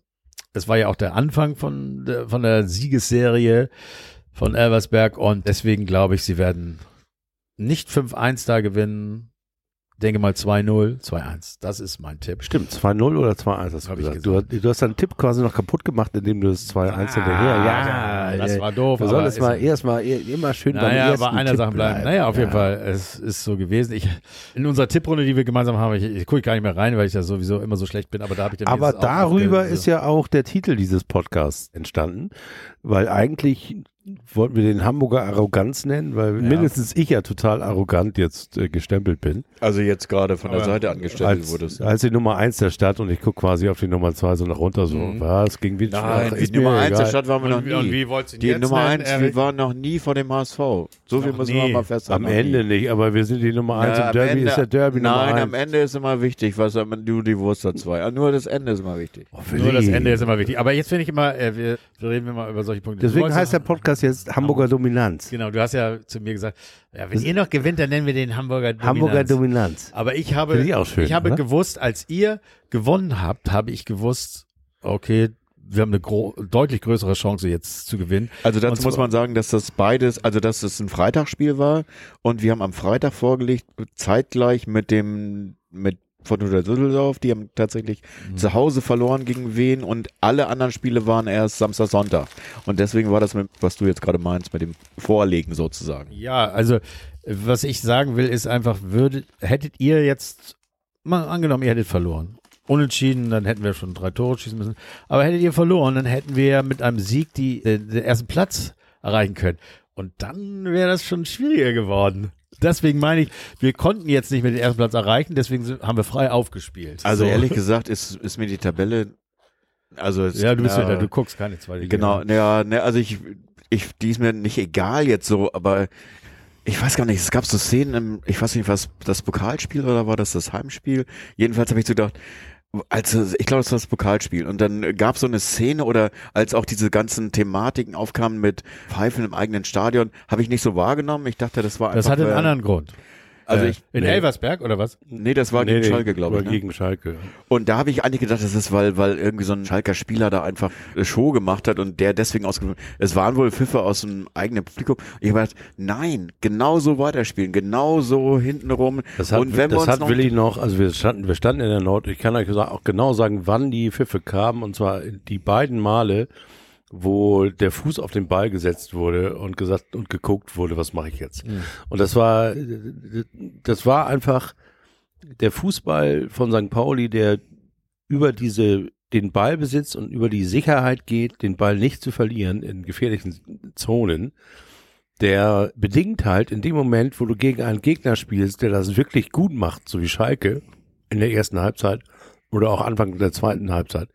Es war ja auch der Anfang von der Siegesserie von Elversberg und deswegen glaube ich, sie werden nicht 5-1 da gewinnen, denke mal 2-0, 2-1, das ist mein Tipp. Stimmt, 2-0 oder 2-1, das habe ich gesagt. Du hast deinen Tipp quasi noch kaputt gemacht, indem du das 2-1 hinterher. Ja, das war doof. Wir sollen es mal erstmal immer schön bei einer Tipp Sache bleiben. Naja, auf jeden Fall, es ist so gewesen. In unserer Tipprunde, die wir gemeinsam haben, ich gucke gar nicht mehr rein, weil ich da sowieso immer so schlecht bin, aber da habe ich dann aber darüber ist ja auch der Titel dieses Podcasts entstanden, weil eigentlich wollten wir den Hamburger Arroganz nennen, weil mindestens ich ja total arrogant jetzt gestempelt bin. Also jetzt gerade von der Seite angestempelt wurdest. Als die Nummer 1 der Stadt und ich gucke quasi auf die Nummer 2 so nach runter, so was ging wieder. Nein, die Nummer 1 der Stadt waren wir noch nie. Und wie wolltest du die jetzt Nummer 1, wir waren noch nie vor dem HSV. So viel müssen wir mal festhalten. Am Ende nicht, aber wir sind die Nummer 1 im Derby, ist der Derby Nummer 1. Nein, am Ende ist immer wichtig, was du die Wurst hat 2. Nur das Ende ist immer wichtig. Nur das Ende ist immer wichtig. Aber jetzt finde ich immer, wir reden mal über solche Punkte. Deswegen heißt der Podcast jetzt Hamburger Dominanz. Genau, du hast ja zu mir gesagt, ja, wenn ihr noch gewinnt, dann nennen wir den Hamburger Dominanz. Hamburger Dominanz. Aber ich habe gewusst, als ihr gewonnen habt, habe ich gewusst, okay, wir haben eine deutlich größere Chance jetzt zu gewinnen. Also dazu muss man sagen, dass das beides, also dass es ein Freitagsspiel war und wir haben am Freitag vorgelegt, zeitgleich mit Fortuna Düsseldorf, die haben tatsächlich zu Hause verloren gegen Wien und alle anderen Spiele waren erst Samstag, Sonntag. Und deswegen war das, was du jetzt gerade meinst, mit dem Vorlegen sozusagen. Ja, also was ich sagen will, ist einfach, hättet ihr jetzt, mal angenommen, ihr hättet verloren. Unentschieden, dann hätten wir schon 3 Tore schießen müssen. Aber hättet ihr verloren, dann hätten wir mit einem Sieg den ersten Platz erreichen können. Und dann wäre das schon schwieriger geworden. Deswegen meine ich, wir konnten jetzt nicht mehr den ersten Platz erreichen, deswegen haben wir frei aufgespielt. Also ehrlich gesagt ist mir die Tabelle, also es, ja, du bist du guckst keine zweite. Genau, ja, ne, also ich die ist mir nicht egal jetzt so, aber ich weiß gar nicht, es gab so Szenen, ich weiß nicht, was das Pokalspiel oder war das Heimspiel? Jedenfalls habe ich so gedacht, also ich glaube, das war das Pokalspiel und dann gab es so eine Szene oder als auch diese ganzen Thematiken aufkamen mit Pfeifen im eigenen Stadion, habe ich nicht so wahrgenommen. Ich dachte, das war einfach... Das hatte einen anderen Grund. Also Elversberg oder was? Nee, das war gegen Schalke, glaube ich. Gegen Schalke. Und da habe ich eigentlich gedacht, das ist, weil irgendwie so ein Schalker Spieler da einfach eine Show gemacht hat und der deswegen ausgeführt. Es waren wohl Pfiffe aus dem eigenen Publikum. Ich habe gedacht, nein, genau so weiterspielen, genau so hintenrum. Wir standen in der Nord, ich kann euch auch genau sagen, wann die Pfiffe kamen und zwar die beiden Male, wo der Fuß auf den Ball gesetzt wurde und gesagt und geguckt wurde, was mache ich jetzt? Mhm. Und das war einfach der Fußball von St. Pauli, der über den Ballbesitz und über die Sicherheit geht, den Ball nicht zu verlieren in gefährlichen Zonen, der bedingt halt in dem Moment, wo du gegen einen Gegner spielst, der das wirklich gut macht, so wie Schalke in der ersten Halbzeit oder auch Anfang der zweiten Halbzeit,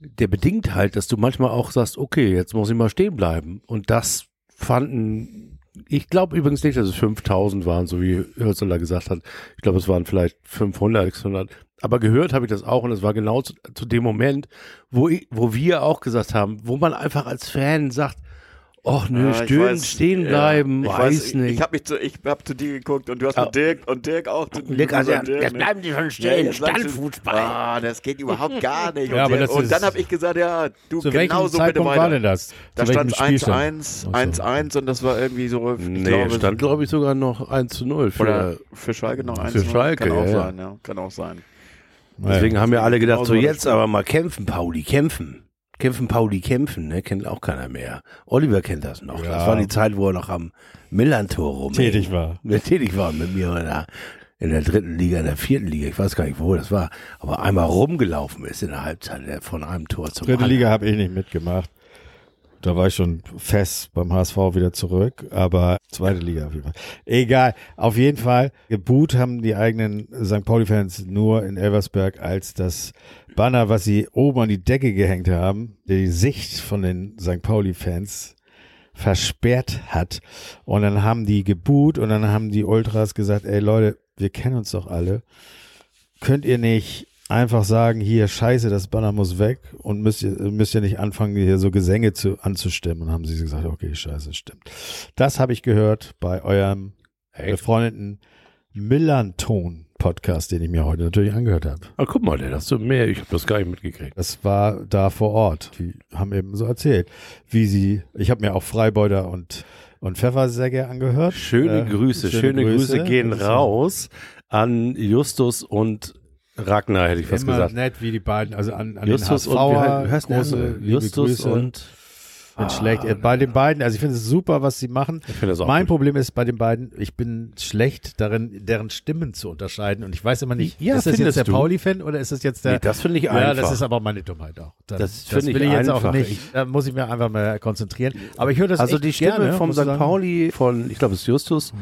der bedingt halt, dass du manchmal auch sagst, okay, jetzt muss ich mal stehen bleiben. Und das fanden, ich glaube übrigens nicht, dass es 5000 waren, so wie Hürzeler gesagt hat. Ich glaube, es waren vielleicht 500, 600. Aber gehört habe ich das auch und es war genau zu dem Moment, wo wir auch gesagt haben, wo man einfach als Fan sagt, Och nö, stehen bleiben, weiß nicht. Ich hab zu dir geguckt und du hast mit Dirk und Dirk auch zu Dirk. Also, jetzt bleiben die schon stehen, ja, Standfußball. Ah, das geht überhaupt gar nicht. Ja, und dann habe ich gesagt, ja, du zu genauso bitte weiter. War denn das? Da stand 1-1 und das war irgendwie so, stand glaube ich sogar noch 1-0. Für Schalke noch 1-0. Für Schalke, kann auch sein, ja, kann auch sein. Deswegen haben ja alle gedacht, so jetzt aber mal kämpfen, Pauli, kämpfen. Ne? Kennt auch keiner mehr. Oliver kennt das noch. Ja. Das war die Zeit, wo er noch am Millantor rum tätig war mit mir in der dritten Liga, in der vierten Liga. Ich weiß gar nicht, wo das war. Aber einmal rumgelaufen ist in der Halbzeit von einem Tor zum anderen. Dritte Liga habe ich nicht mitgemacht. Da war ich schon fest beim HSV wieder zurück, aber zweite Liga auf jeden Fall. Egal, auf jeden Fall. Geboot haben die eigenen St. Pauli-Fans nur in Elversberg, als das Banner, was sie oben an die Decke gehängt haben, die Sicht von den St. Pauli-Fans versperrt hat. Und dann haben die geboot und dann haben die Ultras gesagt, ey Leute, wir kennen uns doch alle. Könnt ihr nicht einfach sagen, hier, scheiße, das Banner muss weg und müsst ihr nicht anfangen, hier so Gesänge anzustimmen. Und haben sie gesagt, okay, scheiße, stimmt. Das habe ich gehört bei eurem befreundeten Millanton-Podcast, den ich mir heute natürlich angehört habe. Ah, guck mal, der hast du mehr, ich habe das gar nicht mitgekriegt. Das war da vor Ort. Die haben eben so erzählt, wie sie, ich habe mir auch Freibeuter und Pfeffersäcke angehört. Schöne Grüße gehen raus an Justus und Ragnar, hätte ich fast gesagt. Immer nett wie die beiden, also an Justus den HSVer, große Justus Grüße. Und schlecht. Bei den beiden, also ich finde es super, was sie machen. Ich finde das auch mein gut. Problem ist bei den beiden, ich bin schlecht darin, deren Stimmen zu unterscheiden und ich weiß immer nicht, ist das jetzt der Pauli-Fan oder ist das jetzt der... Nee, das finde ich einfach. Ja, das ist aber meine Dummheit auch. Das will ich jetzt auch nicht. Da muss ich mir einfach mal konzentrieren. Aber ich höre das also die Stimme gerne, vom St. Pauli, von, ich glaube es ist Justus,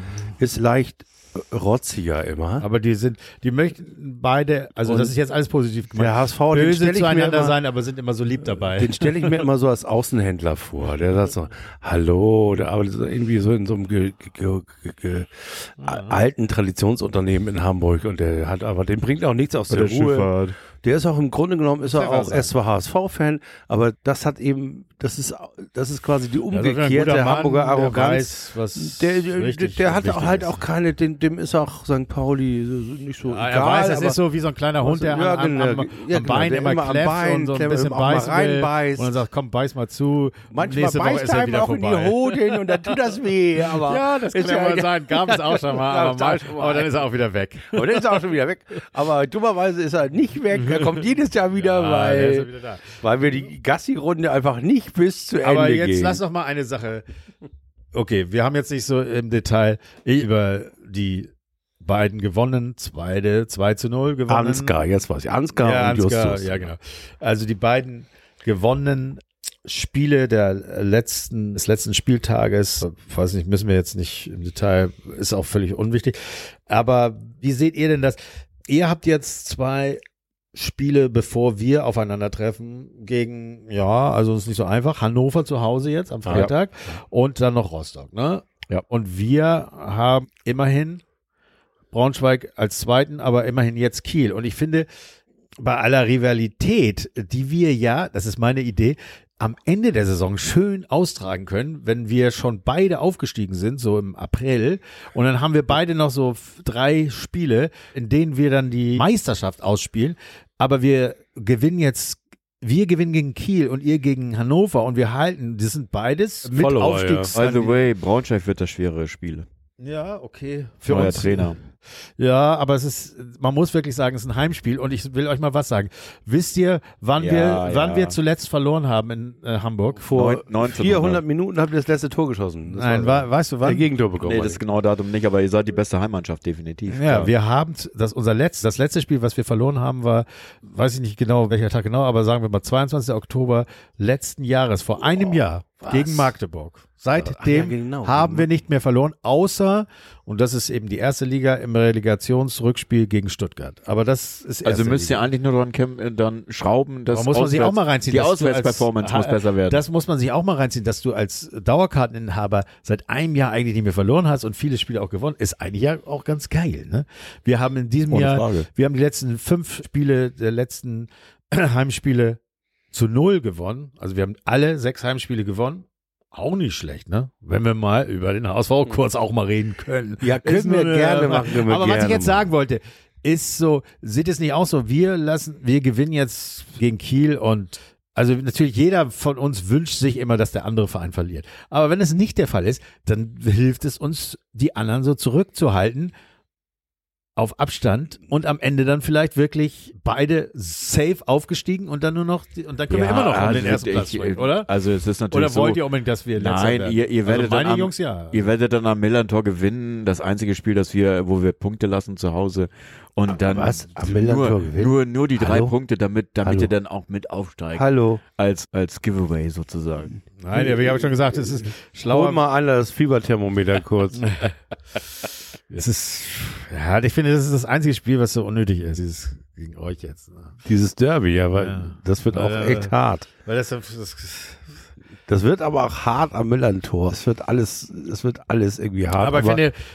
ist leicht... rotziger immer. Aber die möchten beide, also und das ist jetzt alles positiv gemacht. Der HSV, den stelle ich mir immer, sein, aber sind immer so lieb dabei. Den stelle ich mir immer so als Außenhändler vor. Der sagt so, hallo, der arbeitet irgendwie so in so einem alten Traditionsunternehmen in Hamburg und der hat aber, den bringt auch nichts aus der Ruhe. Schifffahrt. Der ist auch im Grunde genommen, ist er auch erst war HSV-Fan, aber das hat eben, das ist quasi die umgekehrte Hamburger Arroganz. Der, weiß, der hat auch halt auch keine, dem ist auch St. Pauli nicht so egal. Er weiß, es ist so wie so ein kleiner Hund, der am Bein immer kläfft und so ein bisschen beißt und dann sagt, komm, beiß mal zu. Manchmal beißt er einem auch in die Hoden und dann tut das weh. Ja, das kann ja mal sein, gab es auch schon mal, aber dann ist er auch wieder weg. Aber dummerweise ist er nicht weg. Er kommt jedes Jahr wieder, ja, weil wir die Gassi-Runde einfach nicht bis zu Ende gehen. Aber jetzt gehen. Lass noch mal eine Sache. Okay, wir haben jetzt nicht so im Detail über die beiden gewonnenen, 2-0 gewonnen. Ansgar und Justus. Ja, genau. Also die beiden gewonnenen Spiele des letzten Spieltages, weiß nicht, müssen wir jetzt nicht im Detail, ist auch völlig unwichtig. Aber wie seht ihr denn das? Ihr habt jetzt 2 Spiele, bevor wir aufeinandertreffen, gegen, ja, also ist nicht so einfach, Hannover zu Hause jetzt am Freitag und dann noch Rostock, ne? Ja. Und wir haben immerhin Braunschweig als zweiten, aber immerhin jetzt Kiel. Und ich finde, bei aller Rivalität, die wir ja, das ist meine Idee, am Ende der Saison schön austragen können, wenn wir schon beide aufgestiegen sind, so im April. Und dann haben wir beide noch so 3 Spiele, in denen wir dann die Meisterschaft ausspielen. Aber wir gewinnen gegen Kiel und ihr gegen Hannover und wir halten, das sind beides mit Aufstiegskandidaten. By the way, Braunschweig wird das schwerere Spiel. Ja, okay. Für neuer uns Trainer. Ja, aber es ist, man muss wirklich sagen, es ist ein Heimspiel und ich will euch mal was sagen. Wisst ihr, wann wir zuletzt verloren haben in Hamburg? Vor 400 Minuten habt ihr das letzte Tor geschossen. Das weißt du wann? Der Gegentor bekommen. Nee, das genaue Datum nicht, aber ihr seid die beste Heimmannschaft, definitiv. Ja, klar. Wir haben, das letzte Spiel, was wir verloren haben, war, weiß ich nicht genau, welcher Tag genau, aber sagen wir mal 22. Oktober letzten Jahres, vor einem Jahr. Was? Gegen Magdeburg. Seitdem haben wir nicht mehr verloren, außer, und das ist eben die erste Liga, im Relegationsrückspiel gegen Stuttgart. Aber das ist erste Also müsst Liga. Ihr eigentlich nur dran kämpfen, dann schrauben, dass man sich auch mal reinziehen. Die Auswärtsperformance muss besser werden. Das muss man sich auch mal reinziehen, dass du als Dauerkarteninhaber seit einem Jahr eigentlich nicht mehr verloren hast und viele Spiele auch gewonnen. Ist eigentlich ja auch ganz geil. Ne? Wir haben in diesem Jahr die letzten 5 Spiele der letzten Heimspiele zu 0 gewonnen. Also wir haben alle 6 Heimspiele gewonnen. Auch nicht schlecht, ne? Wenn wir mal über den HSV kurz auch mal reden können. Ja, können wir gerne machen. Aber was ich jetzt sagen wollte, ist so, sieht es nicht auch so, wir gewinnen jetzt gegen Kiel und also natürlich jeder von uns wünscht sich immer, dass der andere Verein verliert. Aber wenn es nicht der Fall ist, dann hilft es uns, die anderen so zurückzuhalten auf Abstand und am Ende dann vielleicht wirklich beide safe aufgestiegen und dann nur noch, und dann können wir immer noch um den ersten Platz sprechen, oder? Also es ist natürlich. Oder wollt ihr unbedingt, dass wir letzter werden? Nein, ihr werdet also ihr werdet dann am Millerntor gewinnen, das einzige Spiel, wo wir Punkte lassen zu Hause. Und dann was? Am Millerntor gewinnen? Nur die 3 Punkte, damit ihr dann auch mit aufsteigt. Hallo. Als Giveaway sozusagen. Nein, ja, wie habe ich schon gesagt, es ist schlauer. Hol mal an das Fieberthermometer kurz. Es ist, ja, ich finde, das ist das einzige Spiel, was so unnötig ist, dieses gegen euch jetzt. Ne? Dieses Derby, ja, weil das wird auch echt hart. Weil das wird aber auch hart am Millerntor. Es wird alles irgendwie hart. Aber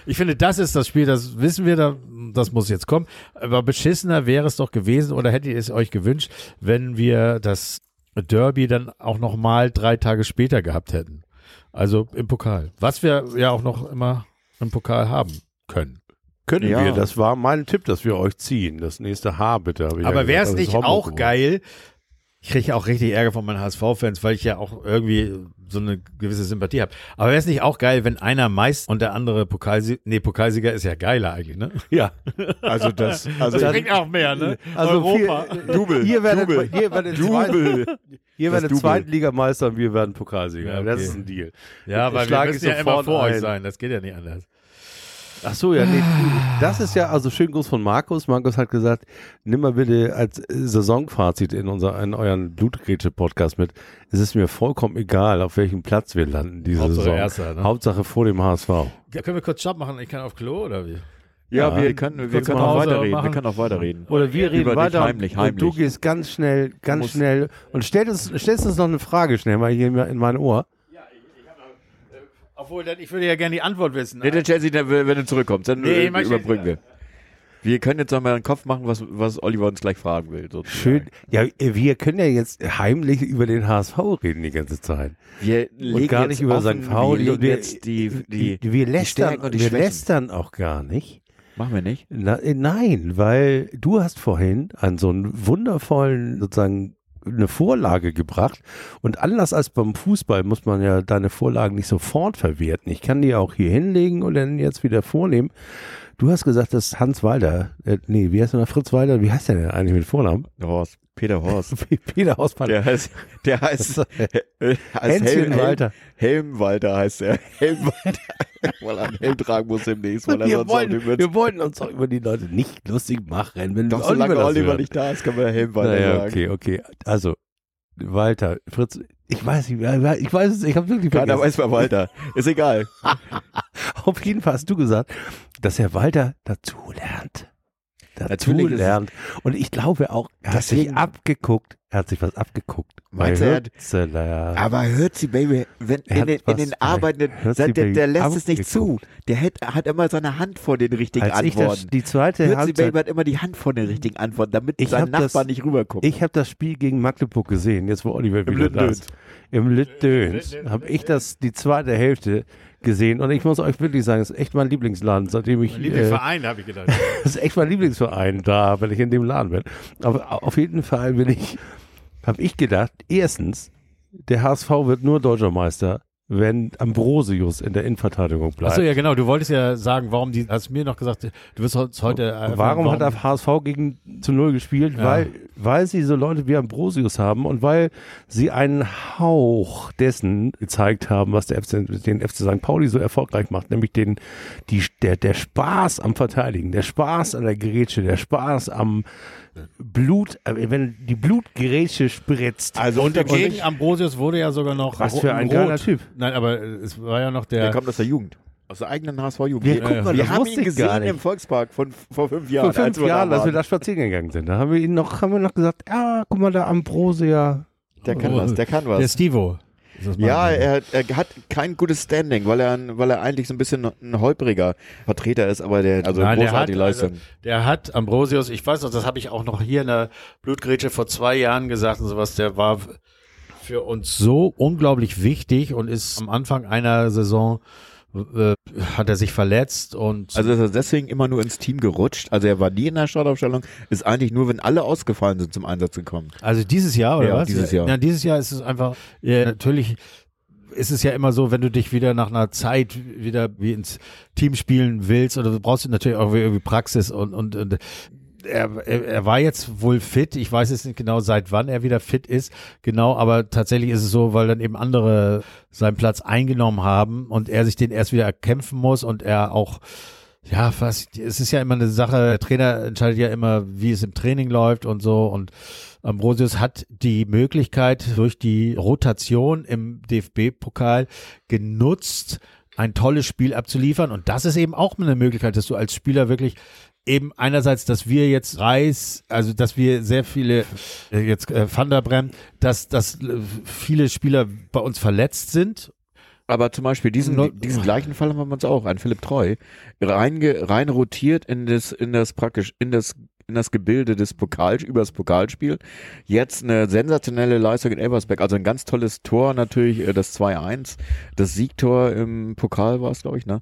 ich finde, das ist das Spiel, das wissen wir, das muss jetzt kommen. Aber beschissener wäre es doch gewesen oder hätte ich es euch gewünscht, wenn wir das Derby dann auch nochmal 3 Tage später gehabt hätten. Also im Pokal. Was wir ja auch noch immer im Pokal haben können. Können wir, das war mein Tipp, dass wir euch ziehen. Das nächste H bitte. Aber wäre es nicht auch geil, ich kriege auch richtig Ärger von meinen HSV-Fans, weil ich ja auch irgendwie so eine gewisse Sympathie habe. Aber wäre es nicht auch geil, wenn einer Meister und der andere Pokalsieger ist ja geiler eigentlich, ne? Ja. Das bringt auch mehr, ne? Also Europa. Double. Ihr werdet Zweitligameister und wir werden Pokalsieger. Ja, okay. Das ist ein Deal. Ja, weil wir müssen ja immer vor euch sein. Das geht ja nicht anders. Ach so, ja, nee, das ist ja also schön groß von Markus. Markus hat gesagt, nimm mal bitte als Saisonfazit in euren Blutgrätsche-Podcast mit. Es ist mir vollkommen egal, auf welchem Platz wir landen diese Saison. Erster, ne? Hauptsache vor dem HSV. Ja, können wir kurz Stopp machen? Ich kann auf Klo oder wie? Ja, wir können auch weiterreden. Oder wir reden weiter. Heimlich. Und du gehst ganz schnell und stellst uns noch eine Frage schnell mal hier in mein Ohr. Obwohl, ich würde ja gerne die Antwort wissen. Nee, dann Chelsea, wenn du zurückkommst, dann überbrücken wir. Wir können jetzt nochmal einen Kopf machen, was Oliver uns gleich fragen will. Sozusagen. Schön. Ja, wir können ja jetzt heimlich über den HSV reden die ganze Zeit. Wir und gar nicht über St. Pauli. Wir lästern auch gar nicht. Machen wir nicht? Nein, weil du hast vorhin an so einen wundervollen sozusagen eine Vorlage gebracht und anders als beim Fußball muss man ja deine Vorlagen nicht sofort verwerten. Ich kann die auch hier hinlegen und dann jetzt wieder vornehmen. Du hast gesagt, dass Fritz Walter, wie heißt der denn eigentlich mit Vornamen? Horst. Peter Horst. Peter Horst. Der heißt Helmwalter. Helmwalter heißt er. Helmwalter. Weil er einen Helm tragen muss demnächst. Wir wollten uns auch über die Leute nicht lustig machen. Wenn doch, solange Oliver nicht da ist, können wir Helmwalter sagen. Okay. Also, Walter, Fritz, ich weiß es, ich habe wirklich vergessen. Keiner weiß bei Walter. Ist egal. Auf jeden Fall hast du gesagt, dass Herr Walter dazu lernt. Und ich glaube auch, er hat sich was abgeguckt. Baby, der lässt es nicht zu. Der hat immer seine Hand vor den richtigen Antworten. Damit sein Nachbar nicht rüberguckt. Ich habe das Spiel gegen Magdeburg gesehen, jetzt wo Oliver wieder da ist. Im Littdöns habe ich die zweite Hälfte gesehen und ich muss euch wirklich sagen, das ist echt mein Lieblingsladen, seitdem ich... Lieblingsverein, habe ich gedacht. Das ist echt mein Lieblingsverein da, wenn ich in dem Laden bin. Aber auf jeden Fall habe ich gedacht, erstens, der HSV wird nur deutscher Meister, wenn Ambrosius in der Innenverteidigung bleibt. Achso, ja genau, du wolltest ja sagen, hast mir noch gesagt, du wirst heute... Warum hat der HSV 0 gespielt? Ja. Weil sie so Leute wie Ambrosius haben und weil sie einen Hauch dessen gezeigt haben, was den FC St. Pauli so erfolgreich macht, nämlich der Spaß am Verteidigen, der Spaß an der Grätsche, der Spaß am Blut, wenn die Blutgrätsche spritzt. Also und Ambrosius wurde ja sogar noch was für ein geiler Typ. Nein, aber es war ja noch der kommt aus der Jugend. Aus der eigenen HSV-Jugend. Wir haben ihn gesehen im Volkspark vor 5 Jahren. Vor 5 Jahren, als wir da spazieren gegangen sind. Da haben wir noch gesagt, guck mal, der Ambrosia. Der kann was. Der Stivo. Ja, er hat kein gutes Standing, weil er eigentlich so ein bisschen ein holpriger Vertreter ist, aber großartige Leistung. Also, der hat Ambrosius, ich weiß noch, das habe ich auch noch hier in der Blutgrätsche vor 2 Jahren gesagt und sowas, der war für uns so unglaublich wichtig und ist am Anfang einer Saison hat er sich verletzt und also ist er deswegen immer nur ins Team gerutscht. Also er war nie in der Startaufstellung, ist eigentlich nur, wenn alle ausgefallen sind, zum Einsatz gekommen. Also dieses Jahr oder ja, was? Dieses Jahr. Ja, dieses Jahr ist es einfach natürlich. Ist es ja immer so, wenn du dich wieder nach einer Zeit wieder wie ins Team spielen willst, oder du brauchst natürlich auch irgendwie Praxis und er war jetzt wohl fit. Ich weiß jetzt nicht genau, seit wann er wieder fit ist. Genau, aber tatsächlich ist es so, weil dann eben andere seinen Platz eingenommen haben und er sich den erst wieder erkämpfen muss und er auch, ja, fast, es ist ja immer eine Sache, der Trainer entscheidet ja immer, wie es im Training läuft und so, und Ambrosius hat die Möglichkeit durch die Rotation im DFB-Pokal genutzt, ein tolles Spiel abzuliefern, und das ist eben auch eine Möglichkeit, dass du als Spieler wirklich eben einerseits, dass wir jetzt Reis, also dass wir sehr viele, jetzt Van der Bremt, dass viele Spieler bei uns verletzt sind. Aber zum Beispiel diesen gleichen Fall haben wir uns auch, ein Philipp Treu, rein rotiert in das Gebilde des Pokals, über das Pokalspiel. Jetzt eine sensationelle Leistung in Elversberg, also ein ganz tolles Tor natürlich, das 2-1, das Siegtor im Pokal war es, glaube ich, ne?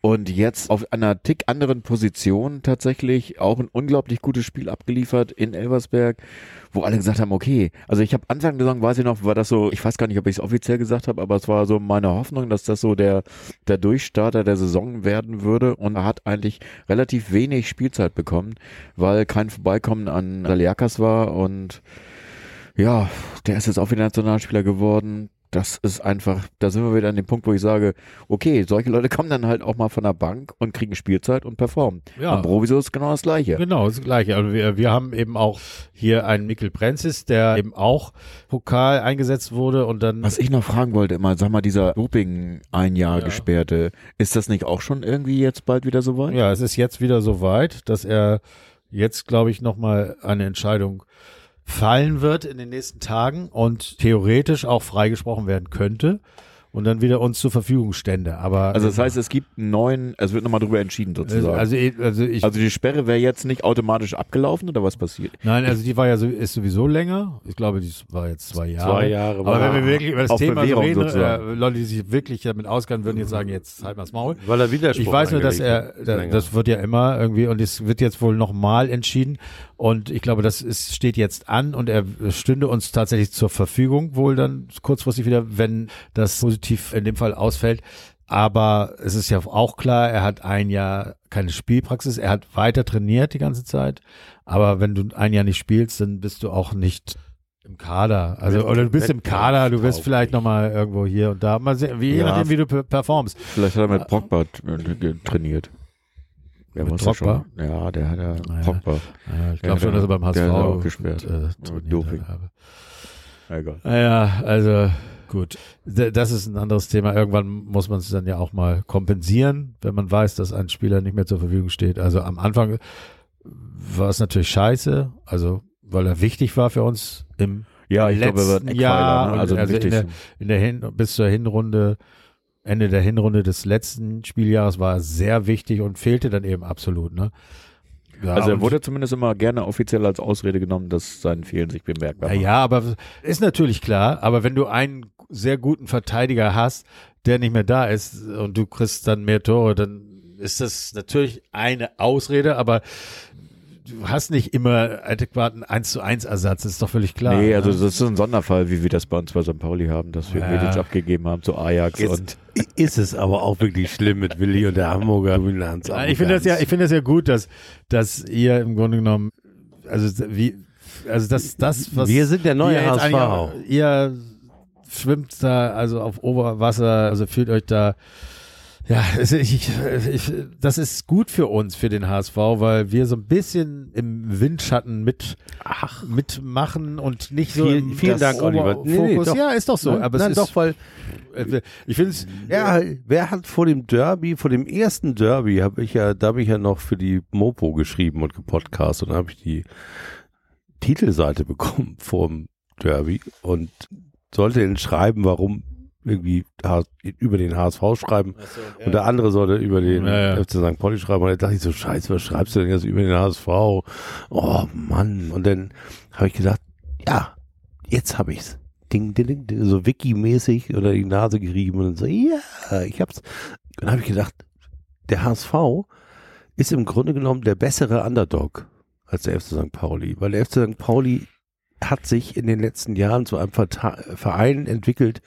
Und jetzt auf einer tick anderen Position tatsächlich auch ein unglaublich gutes Spiel abgeliefert in Elversberg, wo alle gesagt haben, okay, also ich habe Anfang der Saison, weiß ich noch, war das so, ich weiß gar nicht, ob ich es offiziell gesagt habe, aber es war so meine Hoffnung, dass das so der Durchstarter der Saison werden würde, und er hat eigentlich relativ wenig Spielzeit bekommen, weil kein Vorbeikommen an Saliakas war, und ja, der ist jetzt auch wieder Nationalspieler geworden. Das ist einfach, da sind wir wieder an dem Punkt, wo ich sage, okay, solche Leute kommen dann halt auch mal von der Bank und kriegen Spielzeit und performen. Ja. Und Proviso ist genau das Gleiche. Genau, das Gleiche. Also wir haben eben auch hier einen Mikkel Prenzis, der eben auch Pokal eingesetzt wurde, und dann... Was ich noch fragen wollte immer, sag mal, dieser Doping ein Jahr Gesperrte, ist das nicht auch schon irgendwie jetzt bald wieder soweit? Ja, es ist jetzt wieder soweit, dass er jetzt, glaube ich, nochmal eine Entscheidung fallen wird in den nächsten Tagen und theoretisch auch freigesprochen werden könnte und dann wieder uns zur Verfügung stände. Aber also das heißt, es gibt einen neuen, es wird nochmal drüber entschieden sozusagen. Also die Sperre wäre jetzt nicht automatisch abgelaufen oder was passiert? Nein, also die war ja ist sowieso länger. Ich glaube, die war jetzt 2 Jahre. 2 Jahre. Aber wenn wir wirklich über das Thema reden, Leute, die sich wirklich damit auskennen, würden jetzt sagen, jetzt halt mal das Maul. Weil er Widerspruch. Ich weiß nur, dass das wird ja immer irgendwie, und es wird jetzt wohl nochmal entschieden, und ich glaube, das steht jetzt an, und er stünde uns tatsächlich zur Verfügung wohl dann kurzfristig wieder, wenn das positiv in dem Fall ausfällt. Aber es ist ja auch klar, er hat ein Jahr keine Spielpraxis, er hat weiter trainiert die ganze Zeit, aber wenn du ein Jahr nicht spielst, dann bist du auch nicht im Kader. Also oder du bist im Kader, du wirst vielleicht nochmal irgendwo hier und da, mal sehen, je nachdem, wie du performst. Vielleicht hat er mit Pogba trainiert. Mit Pogba? Ja, der hat Pogba. Ja, ich glaube schon, dass er beim HSV auch gesperrt und Doping. Egal. Ja, also... Gut, das ist ein anderes Thema. Irgendwann muss man es dann ja auch mal kompensieren, wenn man weiß, dass ein Spieler nicht mehr zur Verfügung steht. Also am Anfang war es natürlich scheiße, also weil er wichtig war für uns im letzten Jahr, ne? Also bis zur Hinrunde, Ende der Hinrunde des letzten Spieljahres war er sehr wichtig und fehlte dann eben absolut, ne? Ja, also er wurde zumindest immer gerne offiziell als Ausrede genommen, dass sein Fehlen sich bemerkbar macht. Ja, aber ist natürlich klar, aber wenn du einen sehr guten Verteidiger hast, der nicht mehr da ist und du kriegst dann mehr Tore, dann ist das natürlich eine Ausrede, aber du hast nicht immer adäquaten 1:1-Ersatz, ist doch völlig klar. Nee, also das ist ein Sonderfall, wie wir das bei uns bei St. Pauli haben, dass wir Medic abgegeben haben zu Ajax. Ist es aber auch wirklich schlimm mit Willi und der Hamburger Bilanz. Ich finde das ja gut, dass ihr im Grunde genommen, was wir sind der neue HSV. Ihr schwimmt da also auf Oberwasser, also fühlt euch da. Ja, das ist gut für uns, für den HSV, weil wir so ein bisschen im Windschatten mitmachen und nicht so im Vielen Dank, Oliver. Nee, ja, ist doch so. Nein, aber es ist doch voll. Ich finde es. Ja, wer hat vor dem ersten Derby, habe ich ja noch für die Mopo geschrieben und gepodcast, und habe ich die Titelseite bekommen vorm Derby und sollte ihn schreiben, warum. Irgendwie über den HSV schreiben, so, ja. Und der andere sollte über den FC St. Pauli schreiben, und da dachte ich so, scheiße, was schreibst du denn jetzt über den HSV? Oh Mann, und dann habe ich gedacht, ja, jetzt habe ich's. ding, ding, ding, so Wiki-mäßig oder die Nase gerieben und so, ja, yeah, ich hab's. Und dann habe ich gedacht, der HSV ist im Grunde genommen der bessere Underdog als der FC St. Pauli, weil der FC St. Pauli hat sich in den letzten Jahren zu einem Verein entwickelt,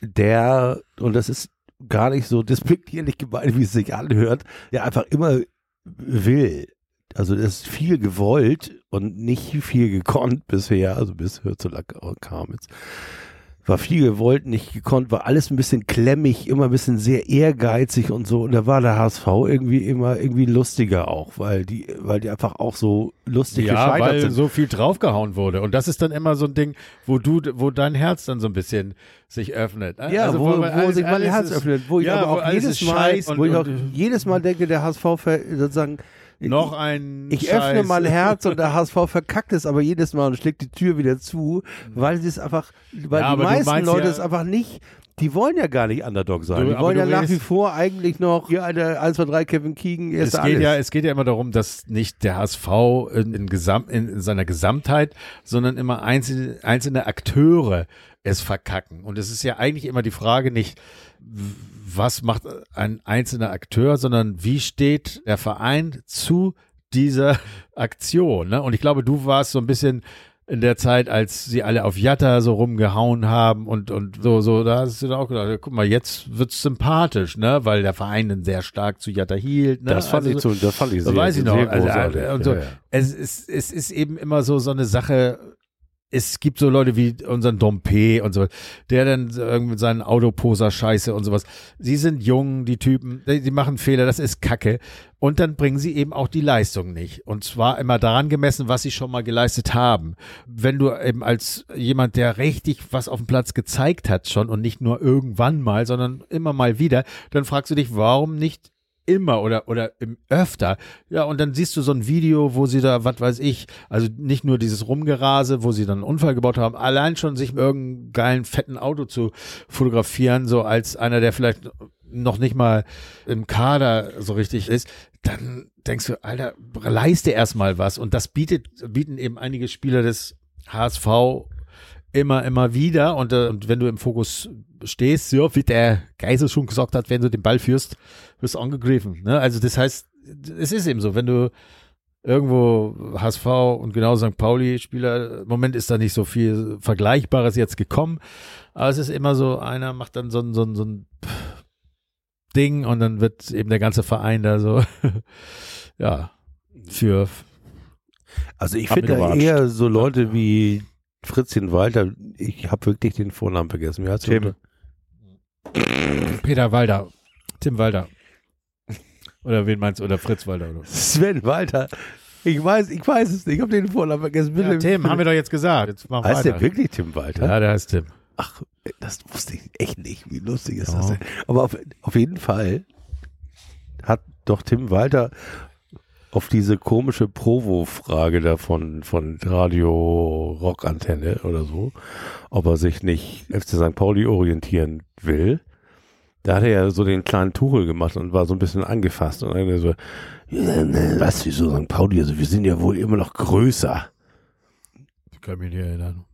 der, und das ist gar nicht so despektierlich gemeint, wie es sich anhört, der einfach immer will. Also es ist viel gewollt und nicht viel gekonnt bisher, also bis Hürzeler kam jetzt. War viel gewollt, nicht gekonnt, war alles ein bisschen klemmig, immer ein bisschen sehr ehrgeizig und so. Und da war der HSV irgendwie immer irgendwie lustiger auch, weil die einfach auch so lustig gescheitert sind. Ja, weil so viel draufgehauen wurde. Und das ist dann immer so ein Ding, wo dein Herz dann so ein bisschen sich öffnet. Ja, also wo sich mein Herz öffnet. Wo ich aber auch jedes Mal denke, der HSV sozusagen... Noch ein Ich Scheiß. Öffne mein Herz und der HSV verkackt es aber jedes Mal und schlägt die Tür wieder zu, weil sie es einfach, weil ja, die meisten Leute ja, es einfach nicht, die wollen ja gar nicht Underdog sein. Die wollen ja nach wie vor eigentlich noch, ja, der 1-2-3 Kevin Keegan ist alles. Es geht ja immer darum, dass nicht der HSV in seiner Gesamtheit, sondern immer einzelne Akteure es verkacken. Und es ist ja eigentlich immer die Frage nicht, was macht ein einzelner Akteur, sondern wie steht der Verein zu dieser Aktion, ne? Und ich glaube, du warst so ein bisschen in der Zeit, als sie alle auf Jatta so rumgehauen haben und so, da hast du dann auch gedacht, guck mal, jetzt wird's sympathisch, ne, weil der Verein dann sehr stark zu Jatta hielt, ne? Das fand ich so, weiß ich noch. Es ist eben immer so eine Sache. Es gibt so Leute wie unseren Dompe und so, der dann irgendwie seinen Autoposer-Scheiße und sowas. Sie sind jung, die Typen, die machen Fehler, das ist Kacke. Und dann bringen sie eben auch die Leistung nicht. Und zwar immer daran gemessen, was sie schon mal geleistet haben. Wenn du eben als jemand, der richtig was auf dem Platz gezeigt hat schon und nicht nur irgendwann mal, sondern immer mal wieder, dann fragst du dich, warum nicht immer oder im öfter. Ja, und dann siehst du so ein Video, wo sie da, was weiß ich, also nicht nur dieses Rumgerase, wo sie dann einen Unfall gebaut haben, allein schon sich irgendeinen geilen, fetten Auto zu fotografieren, so als einer, der vielleicht noch nicht mal im Kader so richtig ist, dann denkst du, Alter, leiste erstmal was. Und das bieten eben einige Spieler des HSV immer wieder. Und wenn du im Fokus stehst, ja, wie der Geisel schon gesagt hat, wenn du den Ball führst, wirst du angegriffen. Ne? Also das heißt, es ist eben so, wenn du irgendwo HSV und genau St. Pauli Spieler, im Moment ist da nicht so viel Vergleichbares jetzt gekommen, aber es ist immer so, einer macht dann so ein Ding und dann wird eben der ganze Verein da so, ja, für. Also ich finde da eher so Leute wie Fritzchen Walter, ich habe wirklich den Vornamen vergessen. Wie heißt Tim? Peter Walter. Tim Walter. Oder wen meinst du? Oder Fritz Walter? Oder? Sven Walter. Ich weiß es nicht. Ich habe den Vornamen vergessen. Ja, Tim, haben wir doch jetzt gesagt. Jetzt machen wir weiter. Heißt der wirklich Tim Walter? Ja, der heißt Tim. Ach, das wusste ich echt nicht. Wie lustig ist das denn? Aber auf jeden Fall hat doch Tim Walter auf diese komische Provo-Frage davon von Radio Rockantenne oder so, ob er sich nicht FC St. Pauli orientieren will. Da hat er ja so den kleinen Tuchel gemacht und war so ein bisschen angefasst und dann so, was, wieso St. Pauli? Also wir sind ja wohl immer noch größer. Ich kann mich nicht erinnern.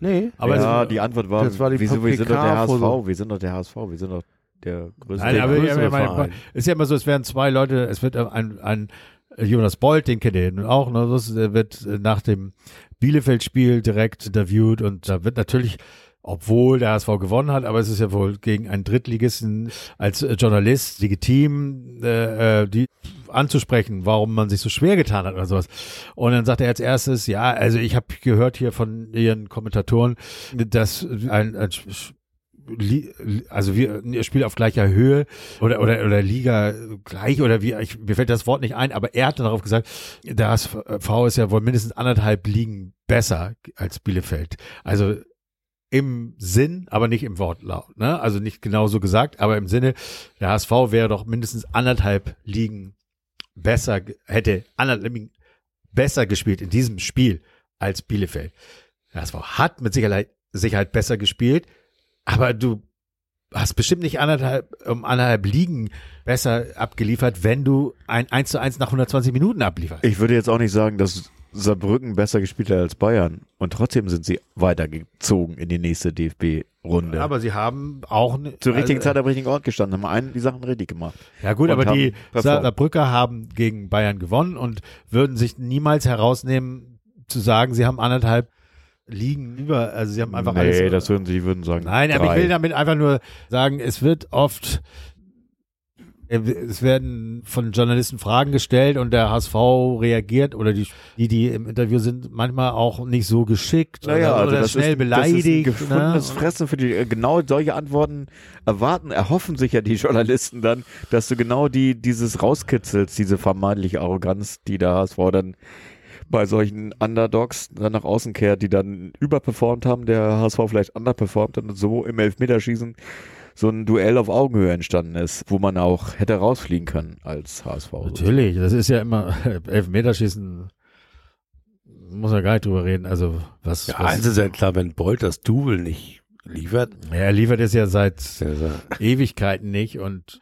Nee. Aber ja, die Antwort war, wieso, wir sind doch der HSV, wir sind doch der HSV, wir sind doch der größte. Nein, aber ist ja immer so, es werden zwei Leute, es wird ein Jonas Bold, den kennt ihr nun auch, ne? Der wird nach dem Bielefeld-Spiel direkt interviewt und da wird natürlich, obwohl der HSV gewonnen hat, aber es ist ja wohl gegen einen Drittligisten als Journalist legitim, die anzusprechen, warum man sich so schwer getan hat oder sowas. Und dann sagt er als erstes, ja, also ich habe gehört hier von ihren Kommentatoren, dass also wir spielen auf gleicher Höhe oder Liga gleich oder wie, mir fällt das Wort nicht ein, aber er hat dann darauf gesagt, der HSV ist ja wohl mindestens 1,5 Ligen besser als Bielefeld. Also im Sinn, aber nicht im Wortlaut, ne? Also nicht genau so gesagt, aber im Sinne, der HSV wäre doch mindestens 1,5 Ligen besser, hätte 1,5 Ligen besser gespielt in diesem Spiel als Bielefeld. Der HSV hat mit Sicherheit besser gespielt, aber du hast bestimmt nicht um anderthalb Ligen besser abgeliefert, wenn du ein 1:1 nach 120 Minuten ablieferst. Ich würde jetzt auch nicht sagen, dass Saarbrücken besser gespielt hat als Bayern und trotzdem sind sie weitergezogen in die nächste DFB-Runde. Aber sie haben auch... Zur richtigen Zeit am richtigen Ort gestanden, haben einen die Sachen richtig gemacht. Ja gut, aber die Saarbrücker haben gegen Bayern gewonnen und würden sich niemals herausnehmen zu sagen, sie haben anderthalb Ligen über, also sie haben einfach alles... Nee, das würden sie sagen. Nein, aber ich will damit einfach nur sagen, es werden von Journalisten Fragen gestellt und der HSV reagiert oder die im Interview sind, manchmal auch nicht so geschickt oder schnell beleidigt. Das ist ein gefundenes Fressen für die, genau solche Antworten erhoffen sich ja die Journalisten dann, dass du genau dieses rauskitzelst, diese vermeintliche Arroganz, die der HSV dann bei solchen Underdogs dann nach außen kehrt, die dann überperformt haben, der HSV vielleicht underperformt hat und so im Elfmeterschießen so ein Duell auf Augenhöhe entstanden ist, wo man auch hätte rausfliegen können als HSV. Natürlich, das ist ja immer Elfmeterschießen, muss man gar nicht drüber reden. Also was? Ja, eins ist ja klar, wenn Bolt das Double nicht liefert. Ja, er liefert es ja seit Ewigkeiten nicht und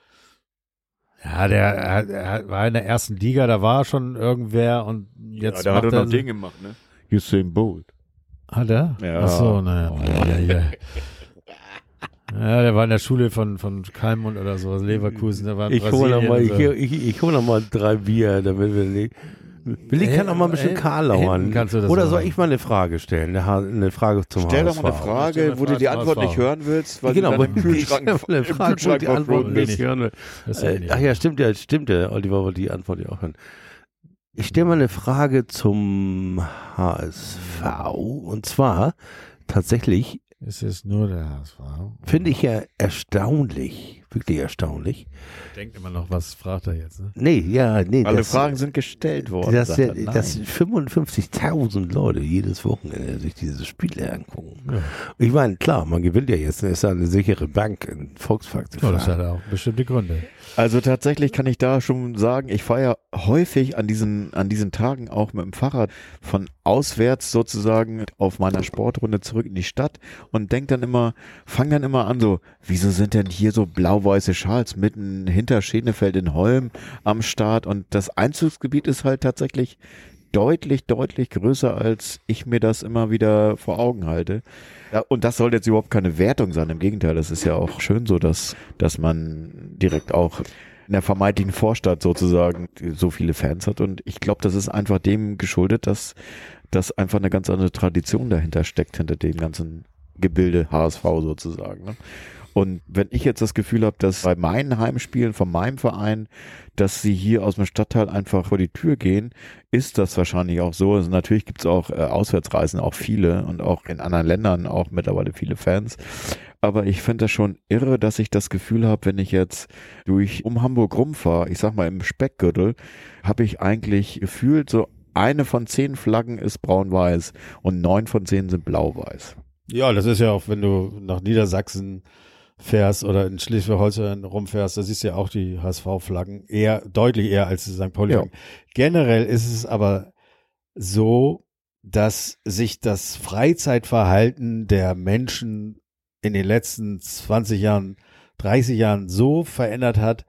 ja, der war in der ersten Liga, da war schon irgendwer und jetzt da hat er noch Ding gemacht, ne? Usain Bolt. Hat er? Ja. Achso, naja. Ja, der war in der Schule von Kalmund oder so, Leverkusen, der war in Brasilien. Ich hole nochmal 3 Bier, damit wir nicht... Willi kann noch mal ein bisschen Karlauern. Oder soll ich mal eine Frage stellen? Eine Frage zum HSV. Stell doch mal eine Frage, wo du die Antwort nicht hören willst, weil du im Kühlschrank die Antwort nicht hören willst. Ach ja, stimmt ja. Oliver wollte die Antwort ja auch hören. Ich stelle mal eine Frage zum HSV. Und zwar tatsächlich... Es ist nur der HSV. Finde ich ja erstaunlich, wirklich erstaunlich. Denkt immer noch, was fragt er jetzt? Ne? Nee. Alle Fragen sind gestellt worden. Dass 55.000 Leute jedes Wochenende sich diese Spiele angucken. Ja. Ich meine, klar, man gewinnt ja jetzt, ist ja eine sichere Bank in Volkswagen. Ja, das hat auch bestimmte Gründe. Also tatsächlich kann ich da schon sagen, ich fahre ja häufig an diesen Tagen auch mit dem Fahrrad von auswärts sozusagen auf meiner Sportrunde zurück in die Stadt und fang dann immer an so, wieso sind denn hier so blau-weiße Schals mitten hinter Schenefeld in Holm am Start und das Einzugsgebiet ist halt tatsächlich deutlich, deutlich größer, als ich mir das immer wieder vor Augen halte. Ja, und das soll jetzt überhaupt keine Wertung sein, im Gegenteil, das ist ja auch schön so, dass man direkt auch in der vermeintlichen Vorstadt sozusagen so viele Fans hat und ich glaube, das ist einfach dem geschuldet, dass einfach eine ganz andere Tradition dahinter steckt, hinter dem ganzen Gebilde HSV sozusagen, ne? Und wenn ich jetzt das Gefühl habe, dass bei meinen Heimspielen von meinem Verein, dass sie hier aus dem Stadtteil einfach vor die Tür gehen, ist das wahrscheinlich auch so. Also natürlich gibt es auch Auswärtsreisen, auch viele und auch in anderen Ländern auch mittlerweile viele Fans. Aber ich finde das schon irre, dass ich das Gefühl habe, wenn ich jetzt um Hamburg rumfahre, ich sag mal im Speckgürtel, habe ich eigentlich gefühlt so 1 von 10 Flaggen ist braun-weiß und 9 von 10 sind blau-weiß. Ja, das ist ja auch, wenn du nach Niedersachsen fährst oder in Schleswig-Holstein rumfährst, da siehst du ja auch die HSV-Flaggen deutlich eher als die St. Pauli. Ja. Generell ist es aber so, dass sich das Freizeitverhalten der Menschen in den letzten 20 Jahren, 30 Jahren so verändert hat,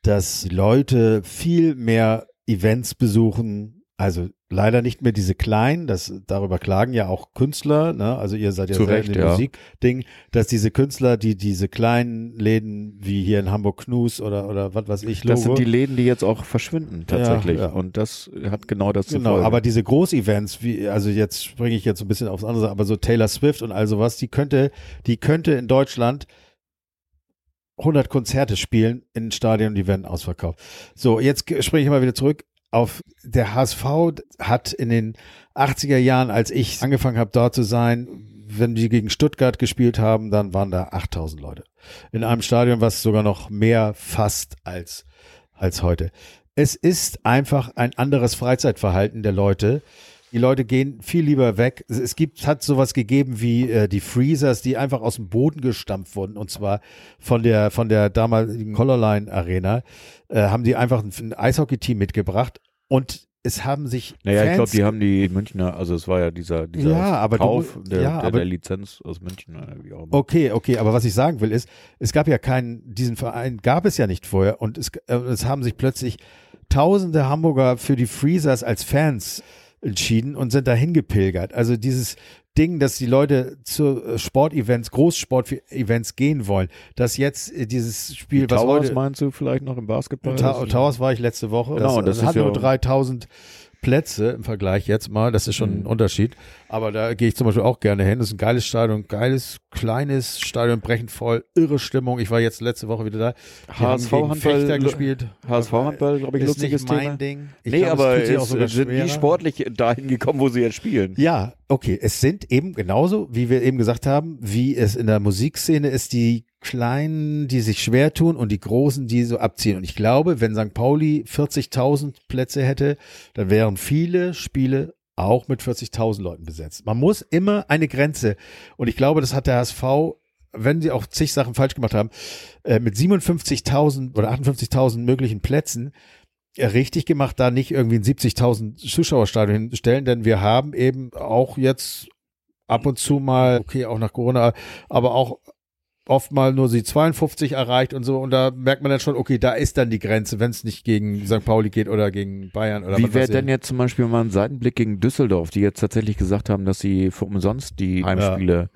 dass Leute viel mehr Events besuchen, also leider nicht mehr diese kleinen, darüber klagen ja auch Künstler, ne? Also ihr seid ja selber in dem Musikding, dass diese Künstler, die diese kleinen Läden wie hier in Hamburg Knus oder was weiß ich, Logo. Das sind die Läden, die jetzt auch verschwinden tatsächlich ja. Und das hat genau das zu Folge. Aber diese Großevents, also jetzt springe ich jetzt ein bisschen aufs andere, aber so Taylor Swift und all sowas, die könnte in Deutschland 100 Konzerte spielen in Stadion, die werden ausverkauft. So, jetzt springe ich mal wieder zurück. Der HSV hat in den 80er Jahren, als ich angefangen habe, dort zu sein, wenn die gegen Stuttgart gespielt haben, dann waren da 8.000 Leute. In einem Stadion, was sogar noch mehr fast als heute. Es ist einfach ein anderes Freizeitverhalten der Leute. Die Leute gehen viel lieber weg. Es hat sowas gegeben wie die Freezers, die einfach aus dem Boden gestampft wurden. Und zwar von der damaligen Colorline Arena haben die einfach ein Eishockey-Team mitgebracht. Und es haben sich Fans... ich glaube, die haben die Münchner, also es war ja dieser Kauf der Lizenz aus München. Wie auch immer. Okay, aber was ich sagen will ist, es gab ja diesen Verein gab es ja nicht vorher. Und es haben sich plötzlich Tausende Hamburger für die Freezers als Fans entschieden und sind dahin gepilgert. Also dieses Ding, dass die Leute zu Sportevents, Großsport-Events gehen wollen, dass jetzt dieses Spiel, die was Towers heute, meinst du vielleicht noch im Basketball? Towers war ich letzte Woche. Genau, das hat nur 3000 Plätze im Vergleich jetzt mal, das ist schon ein Unterschied, aber da gehe ich zum Beispiel auch gerne hin, das ist ein geiles Stadion, geiles, kleines Stadion, brechend voll, irre Stimmung, ich war jetzt letzte Woche wieder da, HSV-Handball gespielt, HSV-Handball, glaube ich, ist lustiges nicht mein Thema. Ding. Ich nee, glaub, aber es sind schwerer. Die sportlich dahin gekommen, wo sie jetzt spielen. Ja, okay, es sind eben genauso, wie wir eben gesagt haben, wie es in der Musikszene ist, die Kleinen, die sich schwer tun und die Großen, die so abziehen. Und ich glaube, wenn St. Pauli 40.000 Plätze hätte, dann wären viele Spiele auch mit 40.000 Leuten besetzt. Man muss immer eine Grenze. Und ich glaube, das hat der HSV, wenn sie auch zig Sachen falsch gemacht haben, mit 57.000 oder 58.000 möglichen Plätzen richtig gemacht, da nicht irgendwie ein 70.000 Zuschauerstadion hinstellen, denn wir haben eben auch jetzt ab und zu mal, okay, auch nach Corona, aber auch oft mal nur die 52 erreicht und so, und da merkt man dann schon, okay, da ist dann die Grenze, wenn es nicht gegen St. Pauli geht oder gegen Bayern oder wie wäre denn jetzt zum Beispiel mal ein Seitenblick gegen Düsseldorf, die jetzt tatsächlich gesagt haben, dass sie für umsonst die Heimspiele,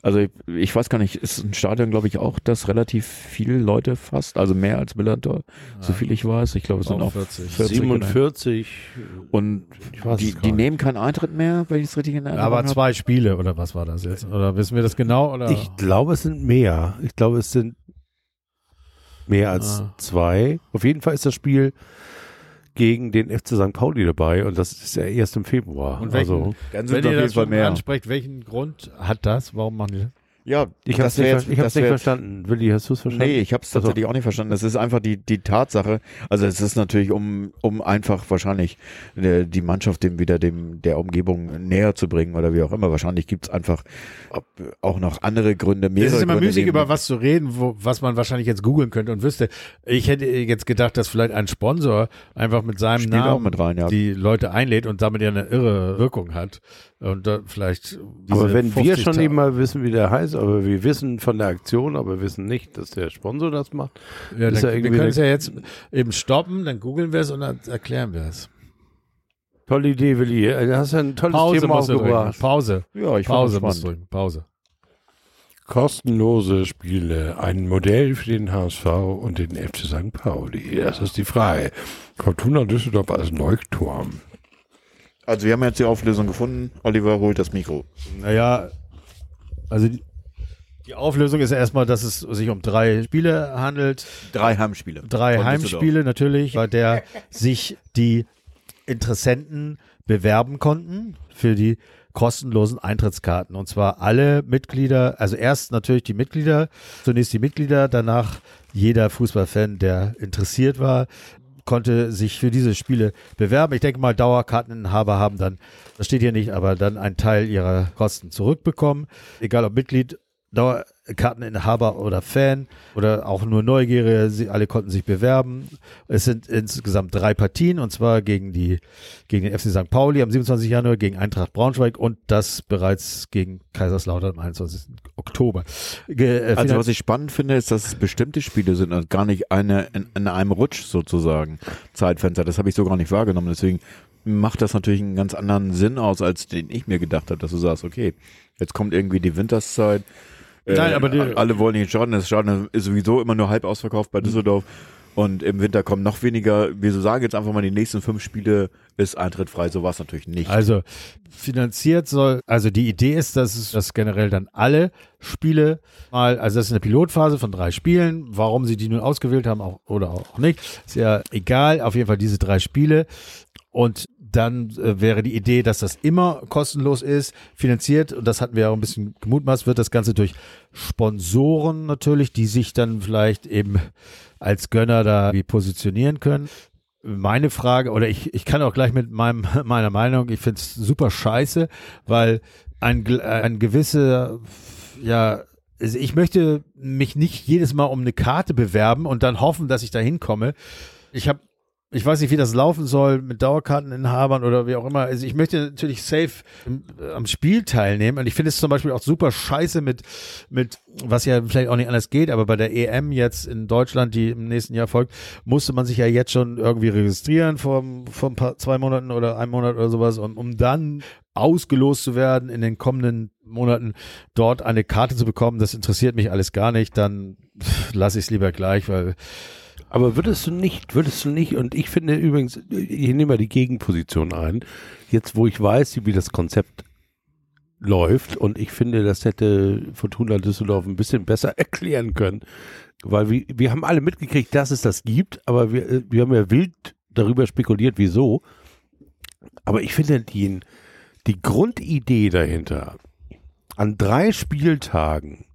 also ich weiß gar nicht, ist ein Stadion, glaube ich, auch, das relativ viele Leute fasst, also mehr als Millantor, so viel ich weiß, ich glaube, es sind auch 40 47 und die nehmen keinen Eintritt mehr, wenn ich es richtig in Erinnerung habe. Aber zwei Spiele oder was war das jetzt? Oder wissen wir das genau? Oder? Ich glaube, es sind mehr. Ich glaube, es sind mehr als zwei. Auf jeden Fall ist das Spiel gegen den FC St. Pauli dabei und das ist ja erst im Februar. Und wenn ihr das schon ansprecht, welchen Grund hat das? Warum machen die das? Ja, ich habe es nicht verstanden. Willi, hast du es verstanden? Nee, ich habe es tatsächlich auch nicht verstanden. Das ist einfach die Tatsache. Also es ist natürlich, um einfach wahrscheinlich die Mannschaft der Umgebung näher zu bringen oder wie auch immer. Wahrscheinlich gibt es einfach auch noch andere Gründe, mehrere Gründe. Es ist immer müßig, über was zu reden, was man wahrscheinlich jetzt googeln könnte und wüsste. Ich hätte jetzt gedacht, dass vielleicht ein Sponsor einfach mit seinem Namen mit rein, die Leute einlädt und damit ja eine irre Wirkung hat. Und vielleicht. Aber wenn wir schon nicht mal wissen, wie der heißt, aber wir wissen von der Aktion, aber wir wissen nicht, dass der Sponsor das macht. Ja, wir können es ja jetzt eben stoppen, dann googeln wir es und dann erklären wir es. Tolle Idee, Willi. Du hast ja ein tolles Thema aufgebracht. Pause. Ja, Pause. Kostenlose Spiele. Ein Modell für den HSV und den FC St. Pauli. Das ist die Frage. Fortuna Düsseldorf als Leuchtturm. Also wir haben jetzt die Auflösung gefunden. Oliver holt das Mikro. Naja, also die Auflösung ist ja erstmal, dass es sich um 3 Spiele handelt. 3 Heimspiele. 3 Heimspiele natürlich, bei der sich die Interessenten bewerben konnten für die kostenlosen Eintrittskarten. Und zwar alle Mitglieder, also erst natürlich die Mitglieder, zunächst die Mitglieder, danach jeder Fußballfan, der interessiert war, konnte sich für diese Spiele bewerben. Ich denke mal, Dauerkarteninhaber haben dann, das steht hier nicht, aber dann einen Teil ihrer Kosten zurückbekommen. Egal ob Mitglied, Dauerkarteninhaber oder Fan oder auch nur Neugierige, alle konnten sich bewerben. Es sind insgesamt 3 Partien, und zwar gegen den FC St. Pauli am 27. Januar, gegen Eintracht Braunschweig und das bereits gegen Kaiserslautern am 21. Oktober. Also was ich spannend finde, ist, dass es bestimmte Spiele sind und gar nicht in einem Rutsch sozusagen Zeitfenster. Das habe ich so gar nicht wahrgenommen. Deswegen macht das natürlich einen ganz anderen Sinn aus, als den ich mir gedacht habe, dass du sagst, okay, jetzt kommt irgendwie die Winterszeit. Nein, aber alle wollen den Schaden. Das Schaden ist sowieso immer nur halb ausverkauft bei Düsseldorf. Und im Winter kommen noch weniger. Wir sagen jetzt einfach mal, die nächsten 5 Spiele ist Eintritt frei. So war es natürlich nicht. Also die Idee ist, dass generell dann alle Spiele mal, also das ist eine Pilotphase von 3 Spielen. Warum sie die nun ausgewählt haben oder auch nicht, ist ja egal. Auf jeden Fall diese 3 Spiele. Und dann wäre die Idee, dass das immer kostenlos ist, finanziert, und das hatten wir auch ein bisschen gemutmaßt, wird das Ganze durch Sponsoren natürlich, die sich dann vielleicht eben als Gönner da positionieren können. Meine Frage, oder ich kann auch gleich mit meiner Meinung, ich finde es super scheiße, weil ein gewisser, ja, also ich möchte mich nicht jedes Mal um eine Karte bewerben und dann hoffen, dass ich da hinkomme. Ich habe Ich weiß nicht, wie das laufen soll mit Dauerkarteninhabern oder wie auch immer. Also ich möchte natürlich safe am Spiel teilnehmen. Und ich finde es zum Beispiel auch super scheiße mit, was ja vielleicht auch nicht anders geht, aber bei der EM jetzt in Deutschland, die im nächsten Jahr folgt, musste man sich ja jetzt schon irgendwie registrieren vor ein paar, 2 Monaten oder 1 Monat oder sowas, um dann ausgelost zu werden in den kommenden Monaten, dort eine Karte zu bekommen. Das interessiert mich alles gar nicht. Dann lasse ich es lieber gleich, weil... Aber würdest du nicht, und ich finde übrigens, ich nehme mal die Gegenposition ein, jetzt wo ich weiß, wie das Konzept läuft, und ich finde, das hätte Fortuna Düsseldorf ein bisschen besser erklären können, weil wir haben alle mitgekriegt, dass es das gibt, aber wir haben ja wild darüber spekuliert, wieso, aber ich finde die Grundidee dahinter, an 3 Spieltagen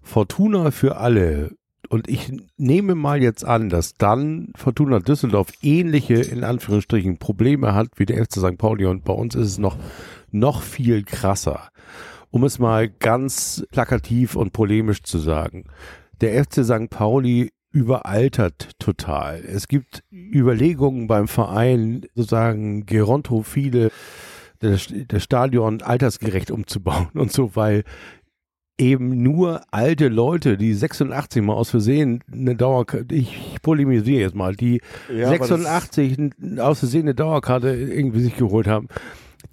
Fortuna für alle. Und ich nehme mal jetzt an, dass dann Fortuna Düsseldorf ähnliche, in Anführungsstrichen, Probleme hat wie der FC St. Pauli. Und bei uns ist es noch viel krasser. Um es mal ganz plakativ und polemisch zu sagen. Der FC St. Pauli überaltert total. Es gibt Überlegungen beim Verein, sozusagen gerontophile, das Stadion altersgerecht umzubauen und so, weil... eben nur alte Leute, die 86 mal aus Versehen eine Dauerkarte, ich polemisiere jetzt mal, die ja, 86 aus Versehen eine Dauerkarte irgendwie sich geholt haben,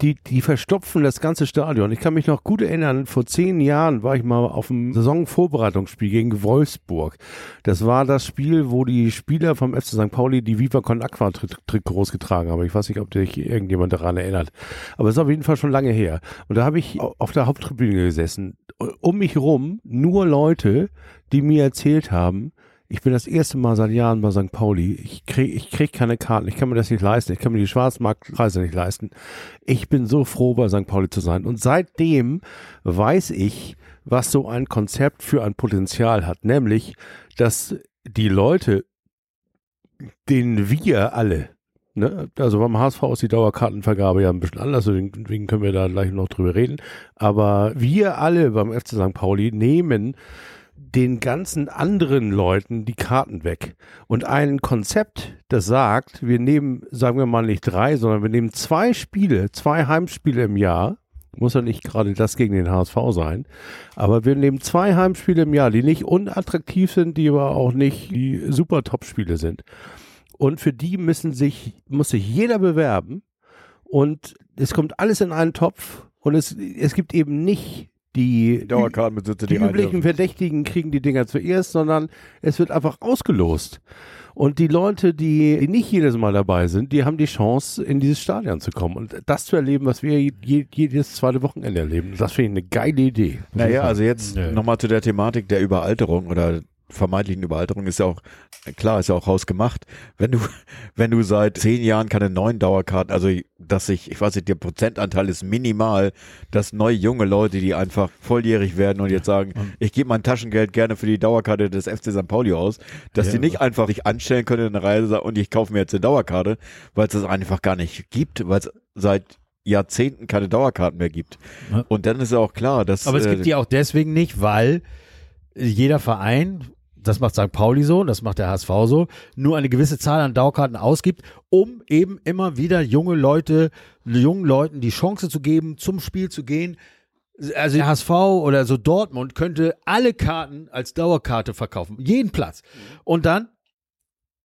die verstopfen das ganze Stadion. Ich kann mich noch gut erinnern, vor 10 Jahren war ich mal auf einem Saisonvorbereitungsspiel gegen Wolfsburg. Das war das Spiel, wo die Spieler vom FC St. Pauli die Viva con Aqua Trikots getragen haben. Ich weiß nicht, ob sich irgendjemand daran erinnert. Aber es ist auf jeden Fall schon lange her. Und da habe ich auf der Haupttribüne gesessen. Um mich rum nur Leute, die mir erzählt haben, ich bin das erste Mal seit Jahren bei St. Pauli, ich krieg keine Karten, ich kann mir das nicht leisten, ich kann mir die Schwarzmarktpreise nicht leisten. Ich bin so froh, bei St. Pauli zu sein. Und seitdem weiß ich, was so ein Konzept für ein Potenzial hat, nämlich, dass die Leute, denen wir alle, ne? Also beim HSV ist die Dauerkartenvergabe ja ein bisschen anders, deswegen können wir da gleich noch drüber reden, aber wir alle beim FC St. Pauli nehmen den ganzen anderen Leuten die Karten weg, und ein Konzept, das sagt, wir nehmen, sagen wir mal, nicht 3, sondern wir nehmen 2 Spiele, 2 Heimspiele im Jahr, muss ja nicht gerade das gegen den HSV sein, aber wir nehmen 2 Heimspiele im Jahr, die nicht unattraktiv sind, die aber auch nicht die super Top-Spiele sind. Und für die muss sich jeder bewerben, und es kommt alles in einen Topf, und es gibt eben nicht die Dauerkartenbesitzer, die üblichen Verdächtigen kriegen die Dinger zuerst, sondern es wird einfach ausgelost. Und die Leute, die nicht jedes Mal dabei sind, die haben die Chance, in dieses Stadion zu kommen und das zu erleben, was wir jedes zweite Wochenende erleben. Das finde ich eine geile Idee. Naja, also jetzt nochmal zu der Thematik der Überalterung oder vermeintlichen Überalterung, ist ja auch, klar, ist ja auch hausgemacht. Wenn du seit 10 Jahren keine neuen Dauerkarten, also dass ich weiß nicht, der Prozentanteil ist minimal, dass neue junge Leute, die einfach volljährig werden und jetzt sagen, ich gebe mein Taschengeld gerne für die Dauerkarte des FC St. Pauli aus, dass die nicht einfach sich anstellen können in der Reihe und ich kaufe mir jetzt eine Dauerkarte, weil es das einfach gar nicht gibt, weil es seit Jahrzehnten keine Dauerkarten mehr gibt. Ja. Und dann ist ja auch klar, dass... Aber es gibt die auch deswegen nicht, weil jeder Verein... Das macht St. Pauli so, das macht der HSV so, nur eine gewisse Zahl an Dauerkarten ausgibt, um eben immer wieder jungen Leuten die Chance zu geben, zum Spiel zu gehen. Also der HSV oder so Dortmund könnte alle Karten als Dauerkarte verkaufen, jeden Platz. Und dann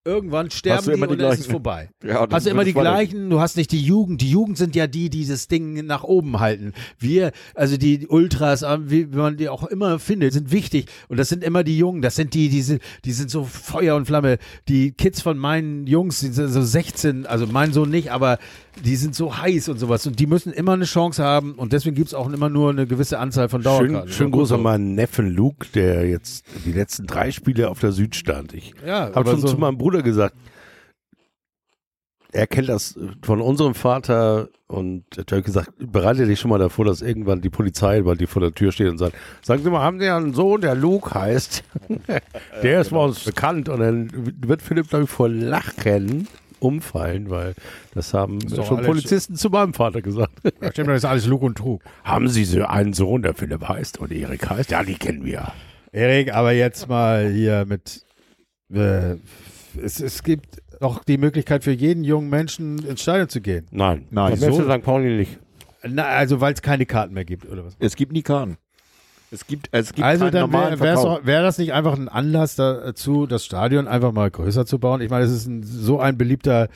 irgendwann sterben die und dann ist es vorbei. Ja, hast du immer die gleichen, du hast nicht die Jugend. Die Jugend sind ja die dieses Ding nach oben halten. Wir, also die Ultras, wie man die auch immer findet, sind wichtig. Und das sind immer die Jungen, das sind die sind so Feuer und Flamme. Die Kids von meinen Jungs, die sind so 16, also mein Sohn nicht, aber die sind so heiß und sowas. Und die müssen immer eine Chance haben, und deswegen gibt es auch immer nur eine gewisse Anzahl von Dauerkarten. Schön groß an meinen Neffen Luke, der jetzt die letzten 3 Spiele auf der Süd stand. Ich habe schon zu meinem Bruder gesagt, er kennt das von unserem Vater, und er hat gesagt, bereite dich schon mal davor, dass irgendwann die Polizei bei dir vor der Tür steht und sagt, sagen Sie mal, haben Sie einen Sohn, der Luke heißt? Der ist bei uns bekannt, und dann wird Philipp, glaube ich, vor Lachen umfallen, weil das haben schon Polizisten zu meinem Vater gesagt. Ja, stimmt, das ist alles Lug und Trug. Haben Sie so einen Sohn, der Philipp heißt oder Erik heißt? Ja, die kennen wir. Erik, aber jetzt mal hier mit... Es gibt auch die Möglichkeit für jeden jungen Menschen ins Stadion zu gehen? Nein. Wieso? St. Pauli nicht. Na, also weil es keine Karten mehr gibt, oder was? Es gibt nie Karten. Es gibt also dann wäre das nicht einfach ein Anlass dazu, das Stadion einfach mal größer zu bauen? Ich meine, es ist so ein beliebter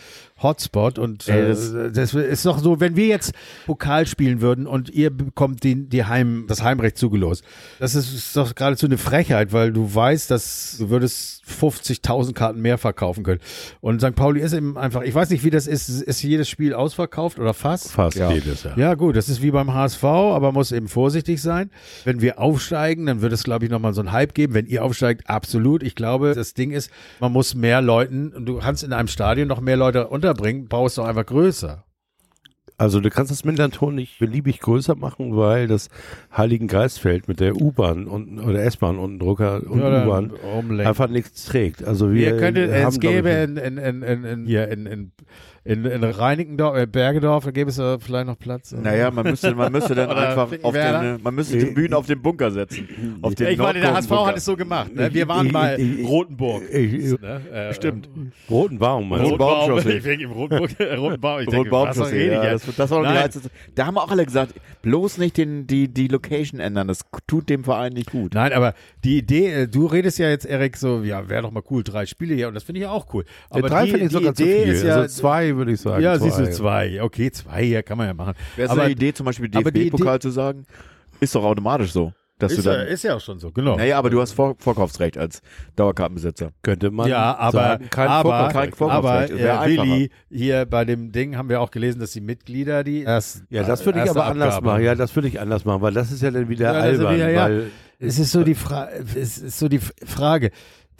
Hotspot und das ist doch so, wenn wir jetzt Pokal spielen würden und ihr bekommt das Heimrecht zugelost, das ist doch geradezu eine Frechheit, weil du weißt, dass du würdest 50.000 Karten mehr verkaufen können. Und St. Pauli ist eben einfach, ich weiß nicht, wie das ist, ist jedes Spiel ausverkauft oder fast? Fast jedes, ja. Ja gut, das ist wie beim HSV, aber muss eben vorsichtig sein. Wenn wir aufsteigen, dann wird es, glaube ich, nochmal so einen Hype geben. Wenn ihr aufsteigt, absolut. Ich glaube, das Ding ist, man muss mehr Leuten, du kannst in einem Stadion noch mehr Leute unterbringen, baust doch einfach größer. Also du kannst das Millantor nicht beliebig größer machen, weil das Heiligen Geistfeld mit der U-Bahn und oder S-Bahn und Drucker und ja, U-Bahn einfach nichts trägt. Also in Reinickendorf, Bergedorf, da gäbe es da vielleicht noch Platz. Naja, man müsste dann einfach die Bühnen auf den Bunker setzen. Auf den der HSV hat es so gemacht. Ne? Wir waren mal Rotenburg. Stimmt. Rotenbaum. Da haben wir auch alle gesagt, bloß nicht die Location ändern, das tut dem Verein nicht gut. Nein, aber die Idee, du redest ja jetzt, Erik, so, ja, wäre doch mal cool, 3 Spiele hier, und das finde ich ja auch cool. Aber 3 finde ich sogar zu viel. Ist ja, also 2 würde ich sagen. Ja, 2. Siehst du, 2. Okay, 2, ja, kann man ja machen. Wäre so eine Idee, zum Beispiel DFB-Pokal zu sagen, ist doch automatisch so. Dass ist, du dann, ja, ist ja auch schon so, genau. Naja, aber du hast Vorkaufsrecht als Dauerkartenbesitzer. Könnte man sagen, kein Vorkaufsrecht. Aber Willi, hier bei dem Ding haben wir auch gelesen, dass die Mitglieder das würde ich aber anders machen. Ja, das würde ich anders machen, weil das ist ja dann wieder albern. Es ist so die Frage.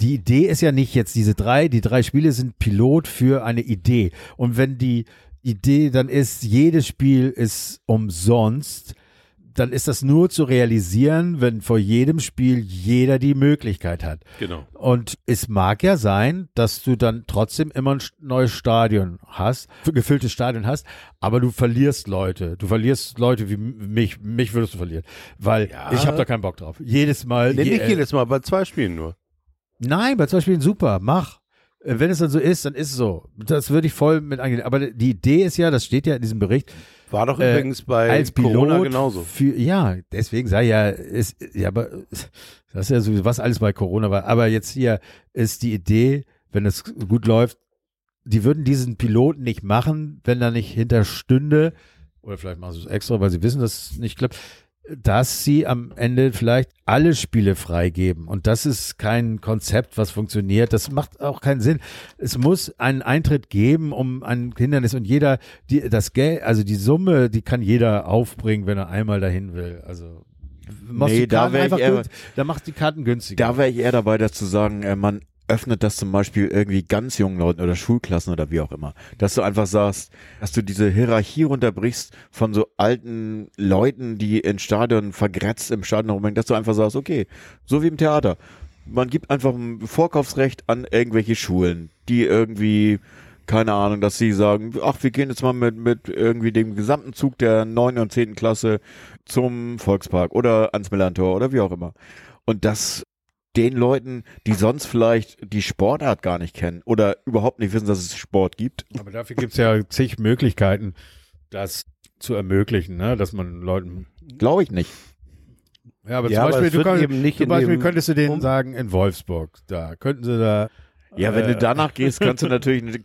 Die Idee ist ja nicht jetzt die drei Spiele sind Pilot für eine Idee. Und wenn die Idee dann ist, jedes Spiel ist umsonst, dann ist das nur zu realisieren, wenn vor jedem Spiel jeder die Möglichkeit hat. Genau. Und es mag ja sein, dass du dann trotzdem immer ein neues Stadion hast, gefülltes Stadion hast, aber du verlierst Leute. Du verlierst Leute wie mich. Mich würdest du verlieren, weil ich habe da keinen Bock drauf. Jedes Mal. Nicht jedes Mal, bei 2 Spielen nur. Nein, bei 2 Spielen super, mach. Wenn es dann ist es so. Das würde ich voll mit angehen. Aber die Idee ist ja, das steht ja in diesem Bericht. War doch übrigens bei als Pilot Corona genauso. Deswegen sage ich ja, aber das ist ja sowieso, was alles bei Corona war. Aber jetzt hier ist die Idee, wenn es gut läuft, die würden diesen Piloten nicht machen, wenn da nicht hinterstünde, oder vielleicht machen sie es extra, weil sie wissen, dass es nicht klappt, dass sie am Ende vielleicht alle Spiele freigeben. Und das ist kein Konzept, was funktioniert. Das macht auch keinen Sinn. Es muss einen Eintritt geben, um ein Hindernis. Und jeder, das Geld, also die Summe, die kann jeder aufbringen, wenn er einmal dahin will. Also macht die Karten günstiger. Da wäre ich eher dabei, das zu sagen, man öffnet das zum Beispiel irgendwie ganz jungen Leuten oder Schulklassen oder wie auch immer. Dass du einfach sagst, dass du diese Hierarchie runterbrichst von so alten Leuten, die in Stadion vergrätzt im Stadion rumhängen, dass du einfach sagst, okay, so wie im Theater. Man gibt einfach ein Vorkaufsrecht an irgendwelche Schulen, die irgendwie, keine Ahnung, dass sie sagen, ach, wir gehen jetzt mal mit irgendwie dem gesamten Zug der 9. und 10. Klasse zum Volkspark oder ans Millantor oder wie auch immer. Und das den Leuten, die sonst vielleicht die Sportart gar nicht kennen oder überhaupt nicht wissen, dass es Sport gibt. Aber dafür gibt es ja zig Möglichkeiten, das zu ermöglichen, ne? Dass man Leuten... Glaube ich nicht. Ja, aber zum Beispiel könntest du denen sagen, in Wolfsburg, da könnten sie da... Ja, wenn du danach gehst, kannst du dir natürlich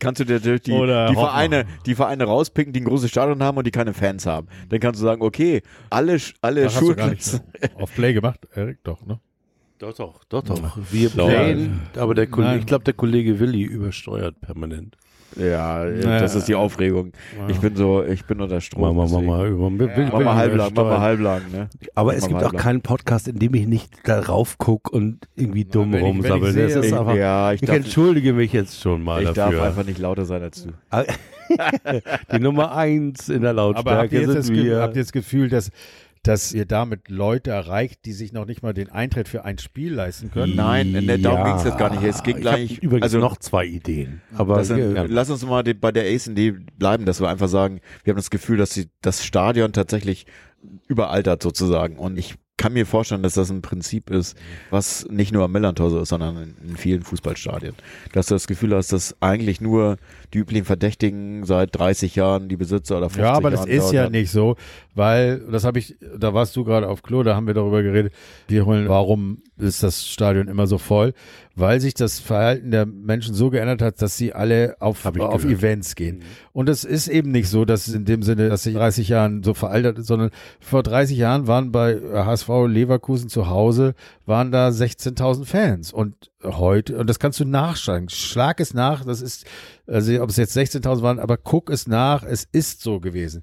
die Vereine rauspicken, die ein großes Stadion haben und die keine Fans haben. Dann kannst du sagen, okay, alle Schulklassen... Auf Play gemacht, Erik, doch, ne? Doch. Wir playen, aber der Kollege Willi übersteuert permanent. Ja, das ist die Aufregung. Ja. Ich bin unter Strom. Mach mal halblang. Ne? Aber es gibt auch keinen Podcast, in dem ich nicht darauf gucke und irgendwie dumm rumsabbel. Ich entschuldige mich jetzt schon mal dafür. Ich darf einfach nicht lauter sein als du. Die Nummer 1 in der Lautstärke habt ihr das Gefühl, dass ihr damit Leute erreicht, die sich noch nicht mal den Eintritt für ein Spiel leisten können? Nein, darum ging es jetzt gar nicht. Es ging gleich übrigens noch 2 Ideen. Aber lass uns mal bei der AC&D bleiben, dass wir einfach sagen, wir haben das Gefühl, dass das Stadion tatsächlich überaltert sozusagen. Und ich kann mir vorstellen, dass das ein Prinzip ist, was nicht nur am Millantor ist, sondern in vielen Fußballstadien. Dass du das Gefühl hast, dass eigentlich nur die üblichen Verdächtigen seit 30 Jahren die Besitzer oder 50 Jahren. Ja, aber das ist ja nicht so, weil, das habe ich, da warst du gerade auf Klo, da haben wir darüber geredet, warum ist das Stadion immer so voll? Weil sich das Verhalten der Menschen so geändert hat, dass sie alle auf Events gehen. Mhm. Und es ist eben nicht so, dass in dem Sinne, dass sich 30 Jahren so veraltet ist, sondern vor 30 Jahren waren bei HSV Leverkusen zu Hause, waren da 16.000 Fans. Und heute, und das kannst du nachschlagen, schlag es nach, das ist, also ob es jetzt 16.000 waren, aber guck es nach, es ist so gewesen.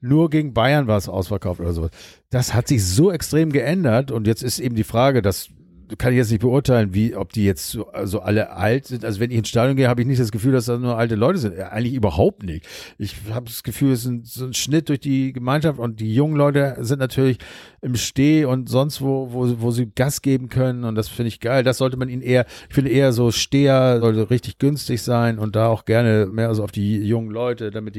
Nur gegen Bayern war es ausverkauft oder sowas. Das hat sich so extrem geändert und jetzt ist eben die Frage, dass kann ich jetzt nicht beurteilen, ob die jetzt so alle alt sind. Also wenn ich ins Stadion gehe, habe ich nicht das Gefühl, dass das nur alte Leute sind. Eigentlich überhaupt nicht. Ich habe das Gefühl, es ist so ein Schnitt durch die Gemeinschaft und die jungen Leute sind natürlich im Steh und sonst wo sie Gas geben können und das finde ich geil. Das sollte man ihnen eher, ich finde eher so Steher, sollte richtig günstig sein und da auch gerne mehr so auf die jungen Leute, damit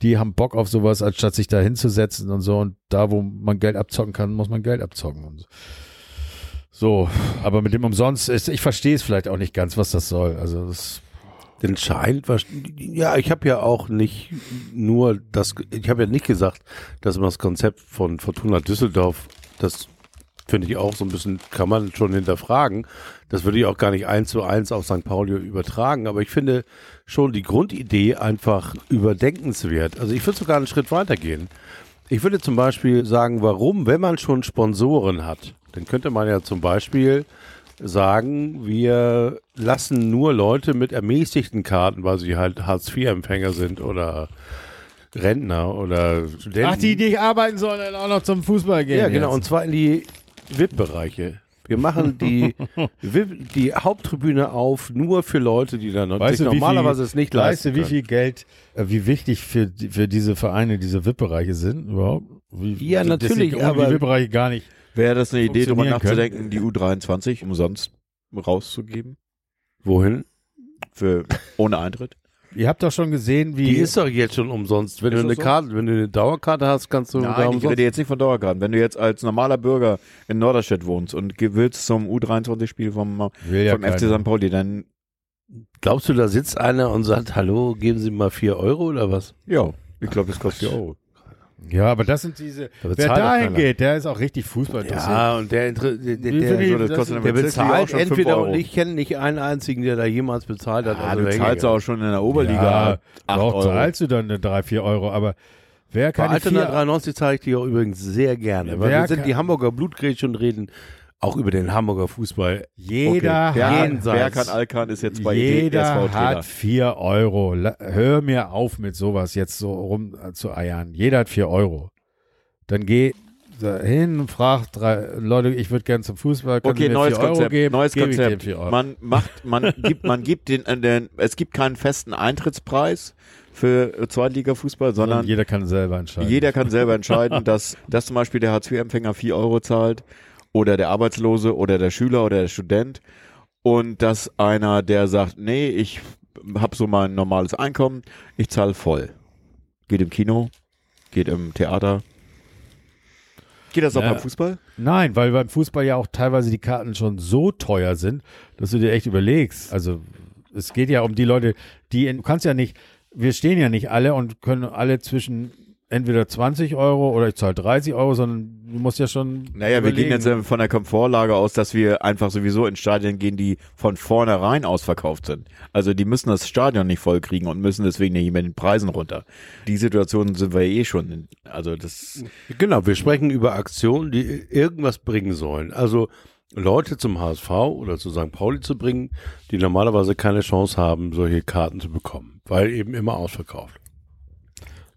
die haben Bock auf sowas, anstatt sich da hinzusetzen und so und da, wo man Geld abzocken kann, muss man Geld abzocken und so. So, aber mit dem umsonst, ich verstehe es vielleicht auch nicht ganz, was das soll. Also das entscheidend war, ja, ich habe ja auch nicht nur das, ich habe ja nicht gesagt, dass man das Konzept von Fortuna Düsseldorf, das finde ich auch so ein bisschen, kann man schon hinterfragen. Das würde ich auch gar nicht 1:1 auf St. Pauli übertragen, aber ich finde schon die Grundidee einfach überdenkenswert. Also ich würde sogar einen Schritt weitergehen. Ich würde zum Beispiel sagen, warum, wenn man schon Sponsoren hat, dann könnte man ja zum Beispiel sagen, wir lassen nur Leute mit ermäßigten Karten, weil sie halt Hartz-IV-Empfänger sind oder Rentner oder Studenten. Ach, die nicht arbeiten sollen, dann auch noch zum Fußball gehen. Ja, genau, jetzt. Und zwar in die VIP-Bereiche. Wir machen die, die Haupttribüne auf, nur für Leute, die dann normalerweise es nicht leisten können. Weißt du, wie viel Geld, wie wichtig für diese Vereine diese VIP-Bereiche sind überhaupt? Ja, natürlich, aber die VIP-Bereiche gar nicht. Wäre das eine Idee, darüber nachzudenken, die U23 umsonst rauszugeben? Wohin? Ohne Eintritt? Ihr habt doch schon gesehen, wie... Die ist doch jetzt schon umsonst. Wenn du eine Karte, wenn du eine Dauerkarte hast, kannst du... Nein, ich rede jetzt nicht von Dauerkarten. Wenn du jetzt als normaler Bürger in Norderstedt wohnst und willst zum U23-Spiel vom FC St. Pauli, dann... Glaubst du, da sitzt einer und sagt, hallo, geben Sie mal 4 € oder was? Ja, ich glaube, das kostet 4 €. Ja, aber das sind diese, wer dahin geht, der ist auch richtig Fußball. Ja, und der bezahlt auch schon entweder 5 €. Und ich kenne nicht einen einzigen, der da jemals bezahlt hat. Ja, also du zahlst auch schon in der Oberliga. Ja, doch, zahlst du dann 3-4 €, aber wer kann... Bei Altona 93 zahle ich dir auch übrigens sehr gerne, weil wir sind die Hamburger Blutgrätsche und reden auch über den Hamburger Fußball. Jeder Berkan Alkan ist jetzt bei jeder hat 4 €. Hör mir auf mit sowas jetzt so rumzueiern. Jeder hat 4 €. Dann geh hin und frag 3 Leute, ich würde gerne zum Fußball. Okay, neues Konzept. Es gibt keinen festen Eintrittspreis für Zweitliga-Fußball, sondern jeder kann selber entscheiden. Dass zum Beispiel der Hartz-IV-Empfänger 4 € zahlt. Oder der Arbeitslose oder der Schüler oder der Student und dass einer, der sagt, nee, ich habe so mein normales Einkommen, ich zahle voll. Geht im Kino, geht im Theater. Geht das auch beim Fußball? Nein, weil beim Fußball ja auch teilweise die Karten schon so teuer sind, dass du dir echt überlegst. Also es geht ja um die Leute, du kannst ja nicht, wir stehen ja nicht alle und können alle zwischen... Entweder 20 € oder ich zahle 30 €, sondern du musst ja schon... Naja, überlegen. Wir gehen jetzt von der Komfortlage aus, dass wir einfach sowieso in Stadien gehen, die von vornherein ausverkauft sind. Also die müssen das Stadion nicht voll kriegen und müssen deswegen nicht mit den Preisen runter. Die Situation sind wir schon in. Also das... Genau, wir sprechen über Aktionen, die irgendwas bringen sollen. Also Leute zum HSV oder zu St. Pauli zu bringen, die normalerweise keine Chance haben, solche Karten zu bekommen, weil eben immer ausverkauft.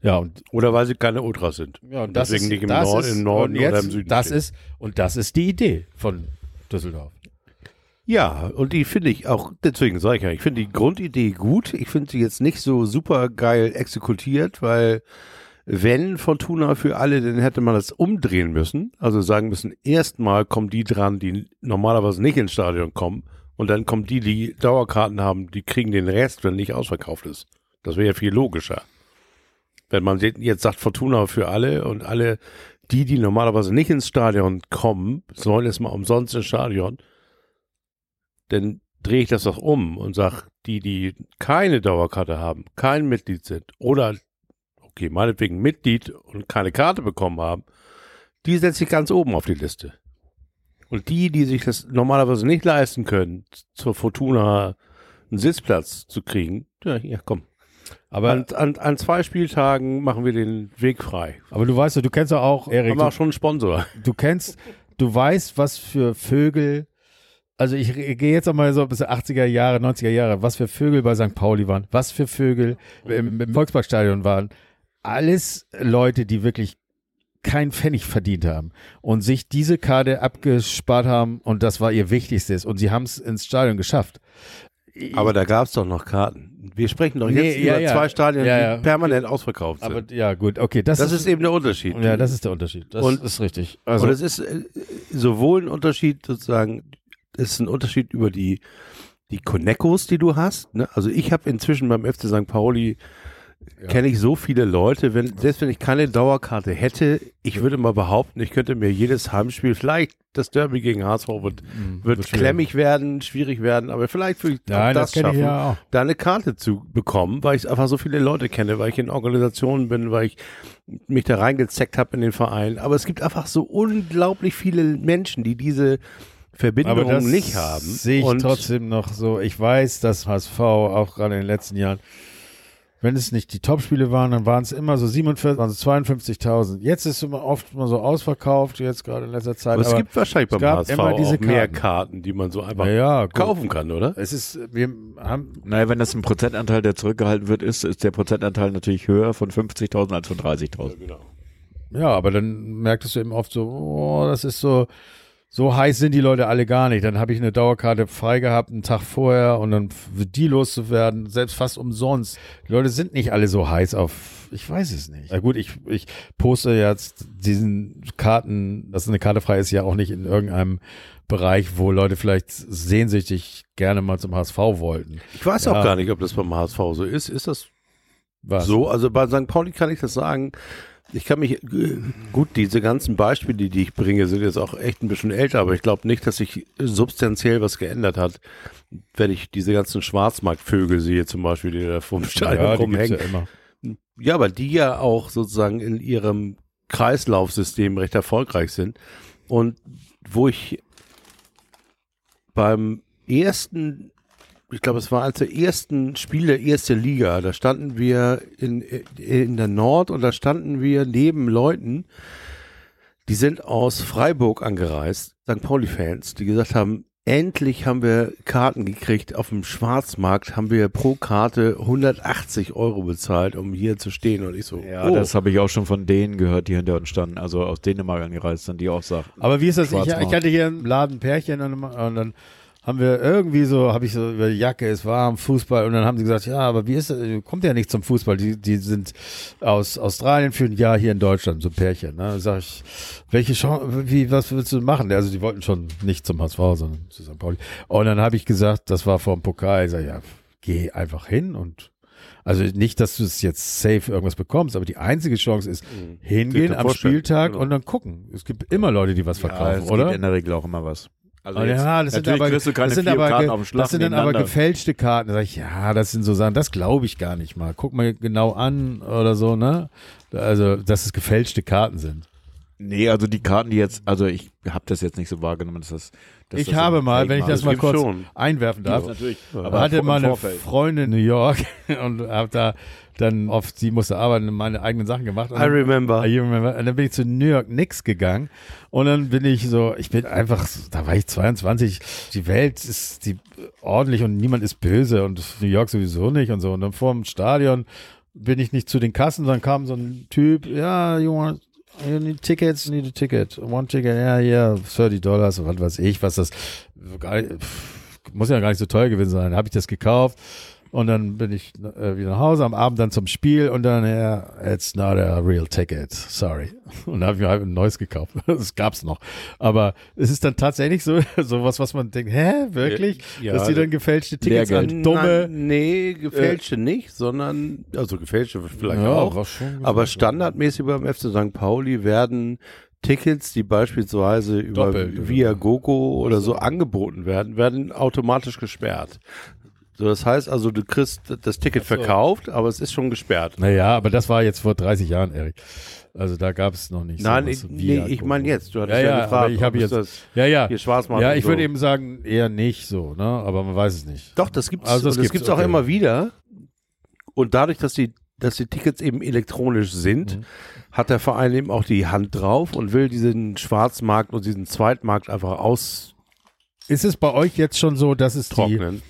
Ja, oder weil sie keine Ultras sind. Ja, und deswegen nicht im Norden oder im Süden. Das ist die Idee von Düsseldorf. Ja, und die finde ich auch, deswegen sage ich ja, ich finde die Grundidee gut. Ich finde sie jetzt nicht so super geil exekutiert, weil wenn Fortuna für alle, dann hätte man das umdrehen müssen. Also sagen müssen, erstmal kommen die dran, die normalerweise nicht ins Stadion kommen. Und dann kommen die, die Dauerkarten haben, die kriegen den Rest, wenn nicht ausverkauft ist. Das wäre ja viel logischer. Wenn man jetzt sagt Fortuna für alle und alle die normalerweise nicht ins Stadion kommen, sollen jetzt mal umsonst ins Stadion, dann drehe ich das doch um und sage, die keine Dauerkarte haben, kein Mitglied sind oder, okay, meinetwegen Mitglied und keine Karte bekommen haben, die setze ich ganz oben auf die Liste. Und die sich das normalerweise nicht leisten können, zur Fortuna einen Sitzplatz zu kriegen, ja komm. Aber an zwei Spieltagen machen wir den Weg frei. Aber du weißt, du kennst ja auch, Erik. Haben wir auch schon einen Sponsor. Du weißt, was für Vögel, also ich gehe jetzt auch mal so bis 80er Jahre, 90er Jahre, was für Vögel bei St. Pauli waren, was für Vögel im Volksparkstadion waren. Alles Leute, die wirklich keinen Pfennig verdient haben und sich diese Karte abgespart haben und das war ihr Wichtigstes und sie haben es ins Stadion geschafft. Aber da gab es doch noch Karten. Wir sprechen doch jetzt über zwei Stadien, die permanent ausverkauft sind. Aber ja, gut, okay. Das ist eben der Unterschied. Ja, das ist der Unterschied. Das ist richtig. Also, und es ist sowohl ein Unterschied sozusagen, es ist ein Unterschied über die Connecos, die du hast. Ne? Also ich habe inzwischen beim FC St. Pauli kenne ich so viele Leute, selbst wenn ich keine Dauerkarte hätte, ich würde mal behaupten, ich könnte mir jedes Heimspiel, vielleicht das Derby gegen HSV wird klemmig werden, schwierig werden, aber vielleicht würde ich das schaffen, da eine Karte zu bekommen, weil ich einfach so viele Leute kenne, weil ich in Organisationen bin, weil ich mich da reingezeckt habe in den Verein, aber es gibt einfach so unglaublich viele Menschen, die diese Verbindung nicht haben. Sehe ich trotzdem noch so, ich weiß, dass HSV auch gerade in den letzten Jahren, wenn es nicht die Topspiele waren, dann waren es immer so 47, also 52.000. Jetzt ist es oft mal so ausverkauft, jetzt gerade in letzter Zeit. Aber es gibt wahrscheinlich beim HSV auch mehr Karten, die man so einfach kaufen kann, oder? Wenn das ein Prozentanteil, der zurückgehalten wird, ist der Prozentanteil natürlich höher von 50.000 als von 30.000. Ja, genau. Ja, aber dann merktest du eben oft so, das ist so... So heiß sind die Leute alle gar nicht. Dann habe ich eine Dauerkarte frei gehabt, einen Tag vorher und dann die loszuwerden, selbst fast umsonst. Die Leute sind nicht alle so heiß auf, ich weiß es nicht. Na gut, ich poste jetzt diesen Karten, dass eine Karte frei ist, ja auch nicht in irgendeinem Bereich, wo Leute vielleicht sehnsüchtig gerne mal zum HSV wollten. Ich weiß auch gar nicht, ob das beim HSV so ist. Ist das so? Also bei St. Pauli kann ich das sagen. Ich kann mich, gut, diese ganzen Beispiele, die ich bringe, sind jetzt auch echt ein bisschen älter, aber ich glaube nicht, dass sich substanziell was geändert hat, wenn ich diese ganzen Schwarzmarktvögel sehe zum Beispiel, die da vorm Stadion rumhängen. Ja, aber die ja auch sozusagen in ihrem Kreislaufsystem recht erfolgreich sind. Und wo ich beim ersten, ich glaube, es war eines der ersten Spiele, erste Liga. Da standen wir in der Nord und da standen wir neben Leuten, die sind aus Freiburg angereist, St. Pauli-Fans, die gesagt haben, endlich haben wir Karten gekriegt. Auf dem Schwarzmarkt haben wir pro Karte 180 € bezahlt, um hier zu stehen. Und ich so, das habe ich auch schon von denen gehört, die hinter uns standen, also aus Dänemark angereist sind, die auch sagten. Aber wie ist das? Ich hatte hier im Laden Pärchen und dann haben wir irgendwie so, habe ich so über die Jacke, es warm, Fußball und dann haben sie gesagt, ja, aber wie ist das, kommt ja nicht zum Fußball, die sind aus Australien für ein Jahr hier in Deutschland, so ein Pärchen, ne, sag ich, welche Chance, was willst du machen, also die wollten schon nicht zum HSV, sondern zu St. Pauli und dann habe ich gesagt, das war vor dem Pokal, ich sag, ja, geh einfach hin und also nicht, dass du es jetzt safe irgendwas bekommst, aber die einzige Chance ist, hingehen am Spieltag und dann gucken, es gibt immer Leute, die was verkaufen, oder? Es gibt in der Regel auch immer was. Also das sind dann aber gefälschte Karten. Da sag ich, das sind so Sachen, das glaube ich gar nicht mal. Guck mal genau an oder so, ne? Also, dass es gefälschte Karten sind. Nee, also die Karten, die jetzt, also ich habe das jetzt nicht so wahrgenommen, dass das. Ich habe mal, wenn ich das mal kurz einwerfen darf, aber hatte mal eine Freundin in New York und habe da dann oft, sie musste arbeiten, meine eigenen Sachen gemacht. I remember. Und dann bin ich zu New York Knicks gegangen und dann bin ich so, ich bin einfach, da war ich 22, die Welt ist die ordentlich und niemand ist böse und New York sowieso nicht und so. Und dann vor dem Stadion bin ich nicht zu den Kassen, dann kam so ein Typ, you need tickets, need a ticket. One ticket, $30, was weiß ich, was das, muss ja gar nicht so teuer gewesen sein. Habe ich das gekauft Und dann bin ich wieder nach Hause, am Abend dann zum Spiel und dann, it's not a real ticket, sorry. Und da habe ich mir halt ein neues gekauft. Das gab's noch. Aber es ist dann tatsächlich so sowas, was man denkt, hä, wirklich? Ja, dass die dann gefälschte Tickets an dumme... Nee, gefälschte nicht, sondern, also gefälschte vielleicht ja, auch, aber standardmäßig beim FC St. Pauli werden... Tickets, die beispielsweise über Viagogo oder so angeboten werden, werden automatisch gesperrt. So, das heißt also, du kriegst das Ticket verkauft, aber es ist schon gesperrt. Naja, aber das war jetzt vor 30 Jahren, Erik. Also da gab es noch nicht so. Nein, ich meine jetzt. Du hattest ja gefragt, ich habe jetzt das hier schwarz machen. Ja, ich würde eben sagen, eher nicht so, ne? Aber man weiß es nicht. Doch, das gibt es also auch immer wieder. Und dadurch, dass die Tickets eben elektronisch sind, hat der Verein eben auch die Hand drauf und will diesen Schwarzmarkt und diesen Zweitmarkt einfach aus. Ist es bei euch jetzt schon so, dass es trocknen?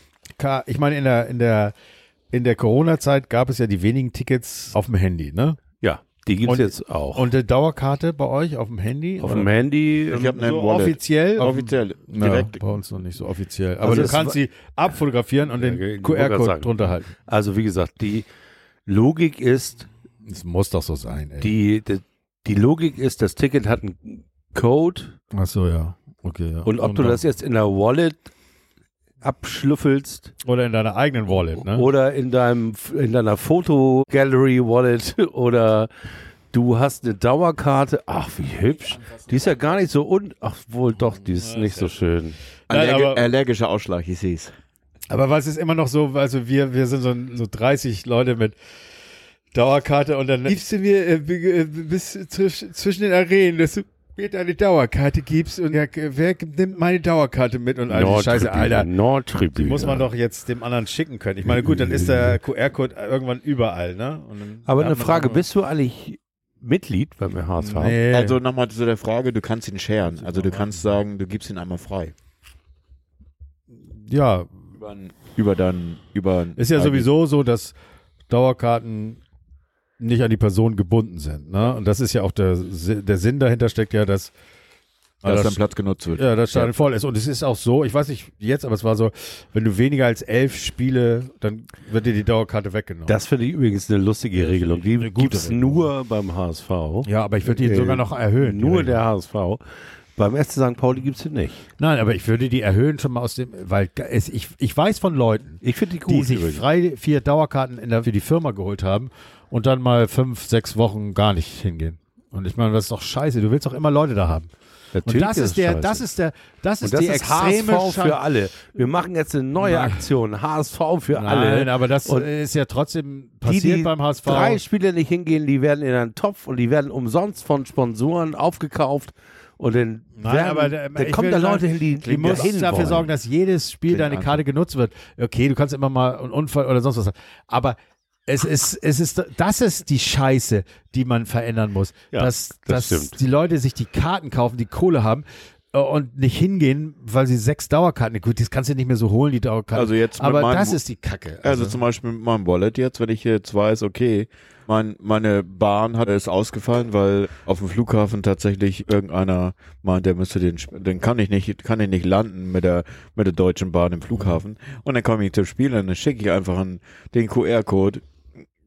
Ich meine, in der Corona-Zeit gab es ja die wenigen Tickets auf dem Handy, ne? Ja, die gibt es jetzt auch. Und eine Dauerkarte bei euch auf dem Handy? Auf dem Handy. Ich habe so offiziell. Offiziell. Direkt. Bei uns noch nicht so offiziell. Aber also du kannst sie abfotografieren und den QR-Code drunter halten. Also wie gesagt, die Logik ist, es muss doch so sein, ey. Die Logik ist, das Ticket hat einen Code. Ach so, ja. Okay, ja. Und ob du das jetzt in der Wallet abschlüffelst. Oder in deiner eigenen Wallet, ne? Oder in deiner Foto-Gallery-Wallet oder du hast eine Dauerkarte. Ach, wie hübsch. Die ist ja gar nicht so ach, wohl doch, die ist nicht so schön. Allergischer Ausschlag, ich sehe es. Aber was ist immer noch so, also wir sind so 30 Leute mit Dauerkarte und dann gibst du mir bis zwischen den Arenen, dass du mir deine Dauerkarte gibst und wer nimmt meine Dauerkarte mit und all die Scheiße, Alter. Nordtribüne. Die muss man doch jetzt dem anderen schicken können. Ich meine, gut, dann ist der QR-Code irgendwann überall, ne? Und dann aber eine Frage, bist du eigentlich Mitglied beim HSV? Nee. Also nochmal zu der Frage, du kannst ihn sharen. Also du kannst sagen, du gibst ihn einmal frei. Ja. Über ist ja sowieso so, dass Dauerkarten nicht an die Person gebunden sind, ne? Und das ist ja auch der Sinn dahinter steckt ja, dass dann Platz genutzt wird. Ja, das Stadion voll ist. Und es ist auch so, ich weiß nicht jetzt, aber es war so, wenn du weniger als 11 Spiele, dann wird dir die Dauerkarte weggenommen. Das finde ich übrigens eine lustige Regelung. Die gibt es nur beim HSV. Ja, aber ich würde die sogar noch erhöhen. Nur der HSV. Beim FC St. Pauli gibt es sie nicht. Nein, aber ich würde die erhöhen schon mal aus dem, weil ich weiß von Leuten, ich finde die gut, die sich frei 4 Dauerkarten für die Firma geholt haben und dann mal 5-6 Wochen gar nicht hingehen. Und ich meine, das ist doch scheiße, du willst doch immer Leute da haben. Natürlich und das ist HSV für alle. Wir machen jetzt eine neue Aktion, HSV für alle. Nein, aber das und ist ja trotzdem passiert die beim HSV. 3 Spieler nicht hingehen, die werden in einen Topf und die werden umsonst von Sponsoren aufgekauft. Und dann kommen da Leute hin, die müssen dafür sorgen, dass jedes Spiel deine Karte genutzt wird. Okay, du kannst immer mal einen Unfall oder sonst was haben. Aber das ist die Scheiße, die man verändern muss. Ja, dass die Leute sich die Karten kaufen, die Kohle haben und nicht hingehen, weil sie 6 Dauerkarten, gut, das kannst du nicht mehr so holen, die Dauerkarten. Also jetzt aber das ist die Kacke. Also zum Beispiel mit meinem Wallet jetzt, wenn ich jetzt weiß, okay, meine Bahn ist ausgefallen, weil auf dem Flughafen tatsächlich irgendeiner meint, der müsste den kann ich nicht landen mit der Deutschen Bahn im Flughafen. Und dann komme ich zum Spiel und dann schicke ich einfach den QR-Code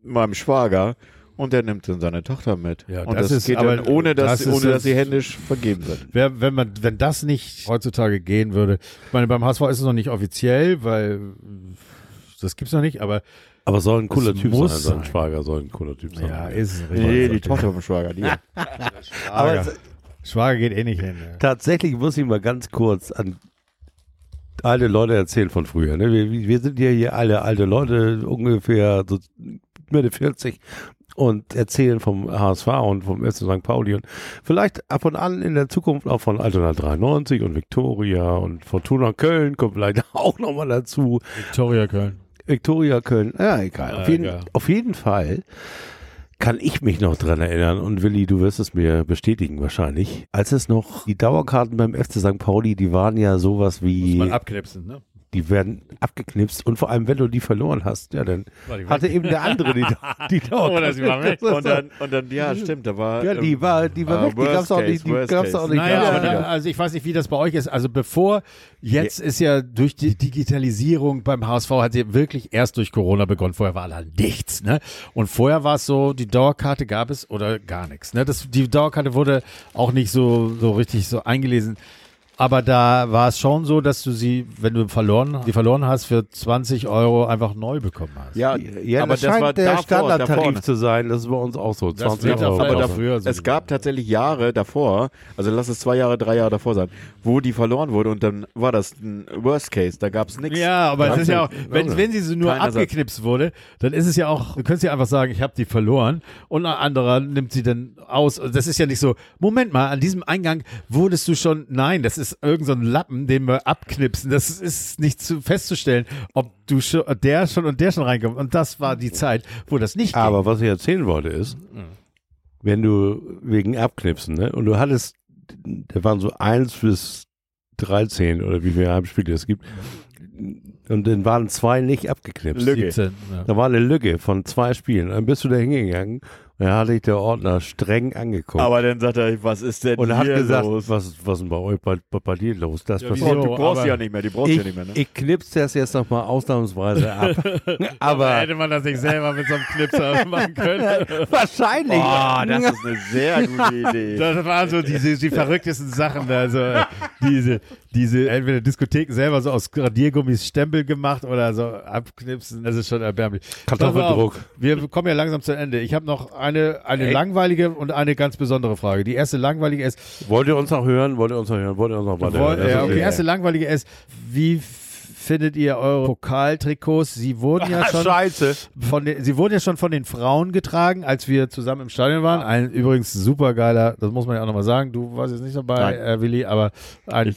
meinem Schwager und der nimmt dann seine Tochter mit. Ja, und das geht aber, dann, ohne dass sie händisch vergeben sind. Wenn das nicht heutzutage gehen würde, ich meine, beim HSV ist es noch nicht offiziell, weil das gibt's noch nicht, aber soll ein cooler Typ sein. Sein Schwager soll ein cooler Typ sein. Ja, ist es. Nee, die Tochter vom Schwager. Die. Aber Schwager geht eh nicht hin. Ja. Tatsächlich muss ich mal ganz kurz an alte Leute erzählen von früher. Ne? Wir sind ja hier alle alte Leute, ungefähr so Mitte 40 und erzählen vom HSV und vom FC St. Pauli und vielleicht ab und an in der Zukunft auch von Altona 93 und Viktoria und Fortuna Köln kommt vielleicht auch nochmal dazu. Viktoria Köln, ja egal. Auf jeden Fall kann ich mich noch dran erinnern und Willi, du wirst es mir bestätigen wahrscheinlich, als es noch die Dauerkarten beim FC St. Pauli, die waren ja sowas wie... Muss man abknipsen, ne? Die werden abgeknipst und vor allem, wenn du die verloren hast, ja, dann hatte eben der andere die Dauer. Oder sie war weg. Und dann, ja, stimmt, da war. Ja, die war weg, die gab's auch nicht. Nein, aber dann, also ich weiß nicht, wie das bei euch ist. Also bevor, jetzt ist ja durch die Digitalisierung beim HSV hat sie wirklich erst durch Corona begonnen. Vorher war halt nichts, ne? Und vorher war es so, die Dauerkarte gab es oder gar nichts, ne? Die Dauerkarte wurde auch nicht so richtig so eingelesen. Aber da war es schon so, dass du sie, wenn du verloren hast, für 20 Euro einfach neu bekommen hast. Ja aber das war der Standardtarif zu sein. Das ist bei uns auch so. 20 Euro. Aber dafür so es gab tatsächlich Jahre davor, also lass es 2 Jahre, 3 Jahre davor sein, wo die verloren wurde und dann war das ein Worst Case. Da gab es nichts. Ja, aber es ist ja auch, wenn sie so nur abgeknipst wurde, dann ist es ja auch, du könntest ja einfach sagen, ich habe die verloren und ein anderer nimmt sie dann aus. Das ist ja nicht so, Moment mal, an diesem Eingang wurdest du schon, nein, das ist irgend so ein Lappen, den wir abknipsen. Das ist nicht festzustellen, ob du schon reinkommt. Und das war die Zeit, wo das nicht ging. Aber was ich erzählen wollte ist, wenn du wegen Abknipsen, ne, und du hattest, da waren so 1 bis 13 oder wie viele Heimspiele es gibt, und dann waren 2 nicht abgeknipst. Lücke. 17, ja. Da war eine Lücke von 2 Spielen. Dann bist du da hingegangen. Da hatte ich der Ordner streng angeguckt. Aber dann sagt er, was ist denn und hier hat gesagt, los? Was ist denn bei euch bei dir los? Das ja, passiert. Du brauchst ja nicht mehr, ne? Ich knipse das jetzt nochmal ausnahmsweise ab. aber hätte man das nicht selber mit so einem Knipser machen können? Wahrscheinlich. Oh, das ist eine sehr gute Idee. Das waren so die verrücktesten Sachen. Also diese entweder Diskotheken selber so aus Radiergummis Stempel gemacht oder so abknipsen. Das ist schon erbärmlich. Kartoffeldruck. Wir kommen ja langsam zum Ende. Ich habe noch eine langweilige und eine ganz besondere Frage. Die erste langweilige ist... Wollt ihr uns noch hören? Wollt ihr uns noch weiterhören? Ja, okay. Die erste langweilige ist, wie findet ihr eure Pokaltrikots? Sie wurden ja schon von den Frauen getragen, als wir zusammen im Stadion waren. Ein übrigens supergeiler, das muss man ja auch nochmal sagen, du warst jetzt nicht dabei, Willi, aber ein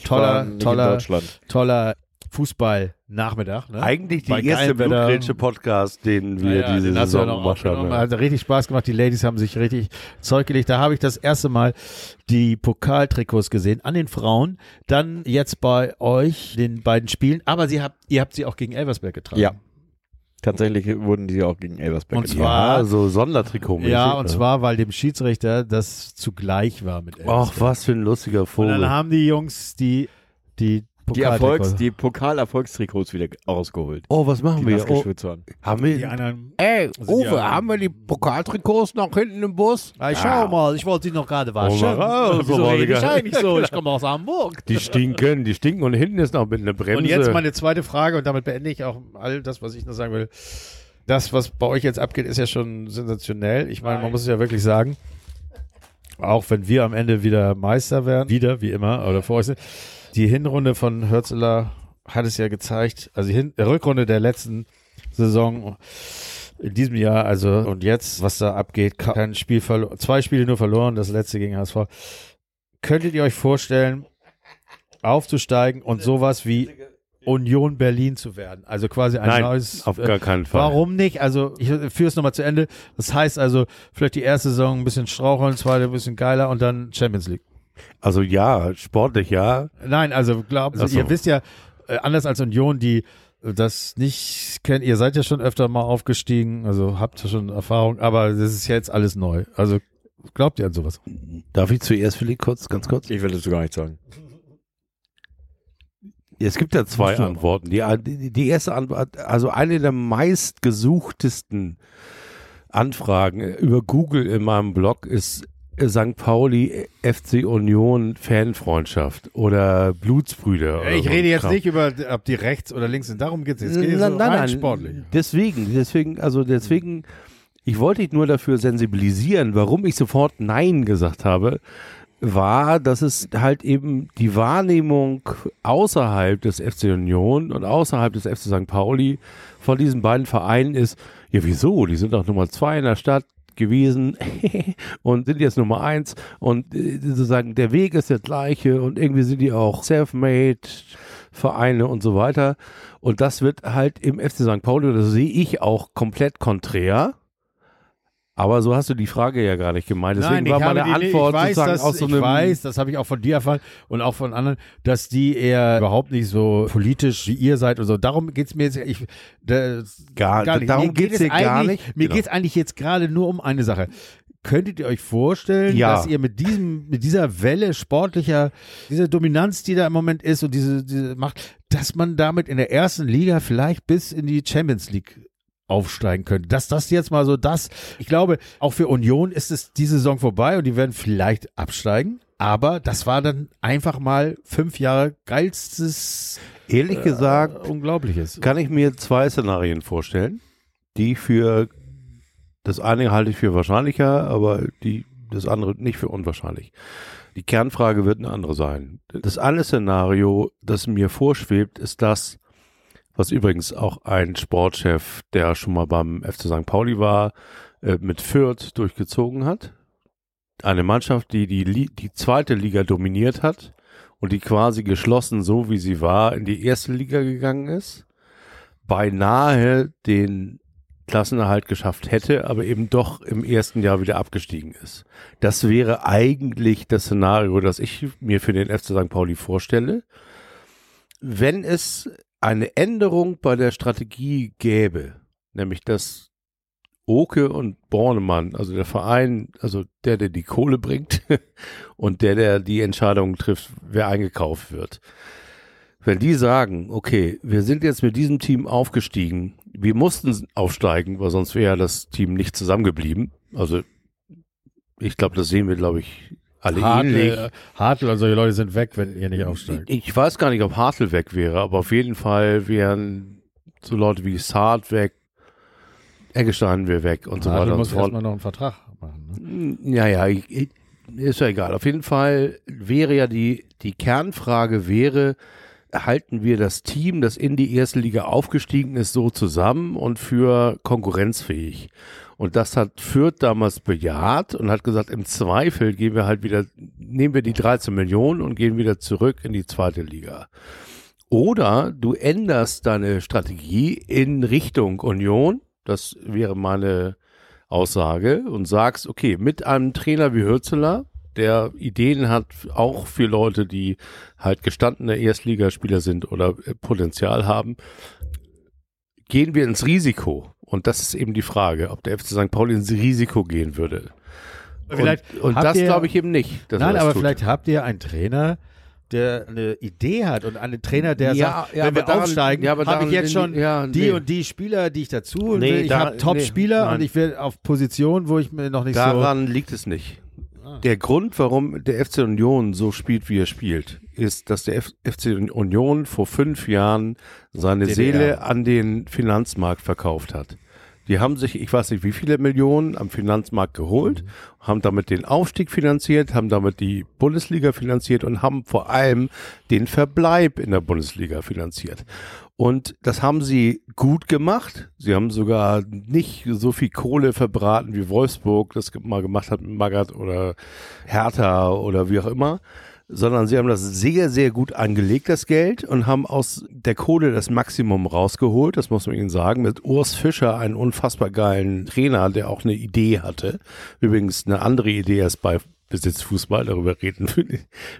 toller Fußball-Nachmittag. Ne? Eigentlich die erste blutgrätsche Podcast, den wir diese Saison gemacht haben. Ja. Hat richtig Spaß gemacht. Die Ladies haben sich richtig Zeug gelegt. Da habe ich das erste Mal die Pokaltrikots gesehen an den Frauen. Dann jetzt bei euch, den beiden Spielen. Aber ihr habt sie auch gegen Elversberg getragen. Ja. Tatsächlich wurden die auch gegen Elversberg und zwar so Sondertrikot-mäßig. Ja, und zwar, weil dem Schiedsrichter das zugleich war mit Elversberg. Ach, was für ein lustiger Vogel. Und dann haben die Jungs die Pokal-Erfolgstrikots wieder rausgeholt. Oh, was machen wir? Haben wir die anderen? Ey, Uwe, haben wir die Pokaltrikots noch hinten im Bus? Na, schau mal, ich wollte sie noch gerade waschen. Ich komme aus Hamburg. Die stinken und hinten ist noch mit einer Bremse. Und jetzt meine zweite Frage und damit beende ich auch all das, was ich noch sagen will. Das, was bei euch jetzt abgeht, ist ja schon sensationell. Ich meine, man muss es ja wirklich sagen, auch wenn wir am Ende wieder Meister werden, wieder, wie immer, oder vor euch sind. Die Hinrunde von Hürzeler hat es ja gezeigt, also die Rückrunde der letzten Saison in diesem Jahr, also und jetzt, was da abgeht, kein Spiel verloren, 2 Spiele nur verloren, das letzte gegen HSV. Könntet ihr euch vorstellen, aufzusteigen und sowas wie Union Berlin zu werden? Also quasi ein neues... Auf gar keinen Fall. Warum nicht? Also ich führe es nochmal zu Ende. Das heißt also, vielleicht die erste Saison ein bisschen straucheln, zweite ein bisschen geiler und dann Champions League. Also ja, sportlich ja. Nein, also glauben Sie, ihr wisst ja, anders als Union, die das nicht kennen, ihr seid ja schon öfter mal aufgestiegen, also habt schon Erfahrung, aber das ist ja jetzt alles neu. Also glaubt ihr an sowas? Darf ich zuerst, Philipp, ganz kurz? Ich will das gar nicht sagen. Es gibt ja 2 Antworten. Die erste Antwort, also eine der meistgesuchtesten Anfragen über Google in meinem Blog ist St. Pauli, FC Union, Fanfreundschaft oder Blutsbrüder. Ich rede jetzt nicht über, ob die rechts oder links sind. Darum geht es jetzt. Es geht jetzt rein sportlich. Deswegen, ich wollte dich nur dafür sensibilisieren, warum ich sofort Nein gesagt habe, war, dass es halt eben die Wahrnehmung außerhalb des FC Union und außerhalb des FC St. Pauli von diesen beiden Vereinen ist, ja wieso, die sind doch Nummer 2 in der Stadt gewesen und sind jetzt Nummer 1 und sozusagen der Weg ist der gleiche und irgendwie sind die auch self-made Vereine und so weiter und das wird halt im FC St. Pauli, das sehe ich auch komplett konträr, Aber so hast du die Frage ja gar nicht gemeint. Deswegen nein, war meine Antwort sozusagen auch so eine... Ich weiß, das habe ich auch von dir erfahren und auch von anderen, dass die eher überhaupt nicht so politisch wie ihr seid und so. Darum geht es mir jetzt gar nicht. Darum geht es hier gar nicht. Mir geht es eigentlich jetzt gerade nur um eine Sache. Könntet ihr euch vorstellen, dass ihr mit dieser Welle sportlicher, dieser Dominanz, die da im Moment ist und diese Macht, dass man damit in der ersten Liga vielleicht bis in die Champions League aufsteigen könnte? Dass das jetzt mal so das, ich glaube, auch für Union ist es diese Saison vorbei und die werden vielleicht absteigen, aber das war dann einfach mal 5 Jahre geilstes, ehrlich gesagt, Unglaubliches. Kann ich mir 2 Szenarien vorstellen, die für das eine halte ich für wahrscheinlicher, aber das andere nicht für unwahrscheinlich. Die Kernfrage wird eine andere sein. Das eine Szenario, das mir vorschwebt, ist das, was übrigens auch ein Sportchef, der schon mal beim FC St. Pauli war, mit Fürth durchgezogen hat. Eine Mannschaft, die die zweite Liga dominiert hat und die quasi geschlossen, so wie sie war, in die erste Liga gegangen ist. Beinahe den Klassenerhalt geschafft hätte, aber eben doch im ersten Jahr wieder abgestiegen ist. Das wäre eigentlich das Szenario, das ich mir für den FC St. Pauli vorstelle. Wenn es eine Änderung bei der Strategie gäbe, nämlich dass Oke und Bornemann, also der Verein, also der die Kohle bringt und der die Entscheidung trifft, wer eingekauft wird. Wenn die sagen, okay, wir sind jetzt mit diesem Team aufgestiegen, wir mussten aufsteigen, weil sonst wäre das Team nicht zusammengeblieben. Also ich glaube, das sehen wir, glaube ich, alle ähnlich. Hartl und solche Leute sind weg, wenn ihr nicht aufsteigt. Ich weiß gar nicht, ob Hartl weg wäre, aber auf jeden Fall wären so Leute wie Saad weg, Eggestein wäre weg und so weiter. Hartl muss erstmal noch einen Vertrag machen. Ne? Ja, ist ja egal. Auf jeden Fall wäre ja die Kernfrage wäre, halten wir das Team, das in die erste Liga aufgestiegen ist, so zusammen und für konkurrenzfähig. Und das hat Fürth damals bejaht und hat gesagt, im Zweifel gehen wir halt wieder, nehmen wir die 13 Millionen und gehen wieder zurück in die zweite Liga. Oder du änderst deine Strategie in Richtung Union, das wäre meine Aussage, und sagst, okay, mit einem Trainer wie Hürzeler, der Ideen hat, auch für Leute, die halt gestandene Erstligaspieler sind oder Potenzial haben, gehen wir ins Risiko. Und das ist eben die Frage, ob der FC St. Pauli ins Risiko gehen würde. Und das glaube ich eben nicht. Nein, aber vielleicht habt ihr einen Trainer, der eine Idee hat und einen Trainer, der sagt, wenn wir aufsteigen, habe ich jetzt schon und die Spieler, die ich dazu will. Ich habe Top-Spieler und ich will auf Positionen, wo ich mir noch nicht so... Daran liegt es nicht. Der Grund, warum der FC Union so spielt, wie er spielt, ist, dass der FC Union vor 5 Jahren seine Seele an den Finanzmarkt verkauft hat. Die haben sich, ich weiß nicht wie viele Millionen am Finanzmarkt geholt, haben damit den Aufstieg finanziert, haben damit die Bundesliga finanziert und haben vor allem den Verbleib in der Bundesliga finanziert. Und das haben sie gut gemacht. Sie haben sogar nicht so viel Kohle verbraten, wie Wolfsburg das mal gemacht hat mit Magath oder Hertha oder wie auch immer, sondern sie haben das sehr, sehr gut angelegt, das Geld, und haben aus der Kohle das Maximum rausgeholt, das muss man ihnen sagen, mit Urs Fischer, einen unfassbar geilen Trainer, der auch eine Idee hatte. Übrigens eine andere Idee als bei Besitzfußball, darüber reden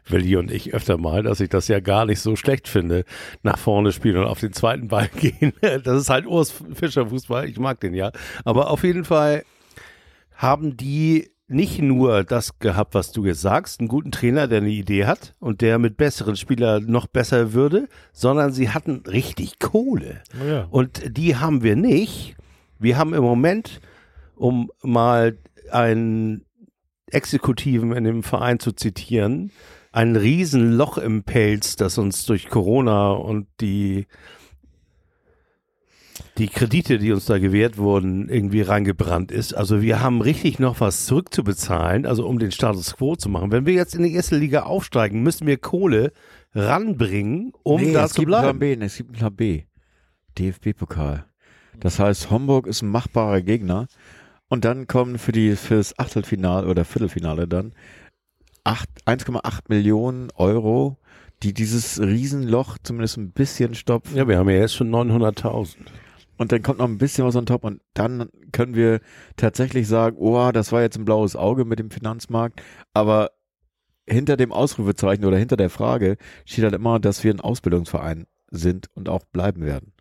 Willi und ich öfter mal, dass ich das ja gar nicht so schlecht finde, nach vorne spielen und auf den zweiten Ball gehen. Das ist halt Urs Fischer Fußball, ich mag den ja. Aber auf jeden Fall haben die nicht nur das gehabt, was du jetzt sagst, einen guten Trainer, der eine Idee hat und der mit besseren Spielern noch besser würde, sondern sie hatten richtig Kohle. Oh ja. Und die haben wir nicht. Wir haben im Moment, um mal einen Exekutiven in dem Verein zu zitieren, ein Riesenloch im Pelz, das uns durch Corona und die Kredite, die uns da gewährt wurden, irgendwie reingebrannt ist. Also wir haben richtig noch was zurückzubezahlen, also um den Status quo zu machen. Wenn wir jetzt in die erste Liga aufsteigen, müssen wir Kohle ranbringen, um da zu bleiben. Es gibt einen Plan B. DFB-Pokal. Das heißt, Homburg ist ein machbarer Gegner. Und dann kommen fürs Achtelfinale oder Viertelfinale dann 1,8 Millionen Euro, die dieses Riesenloch zumindest ein bisschen stopfen. Ja, wir haben ja jetzt schon 900.000. und dann kommt noch ein bisschen was on top und dann können wir tatsächlich sagen, oh, das war jetzt ein blaues Auge mit dem Finanzmarkt, aber hinter dem Ausrufezeichen oder hinter der Frage steht halt immer, dass wir ein Ausbildungsverein sind und auch bleiben werden.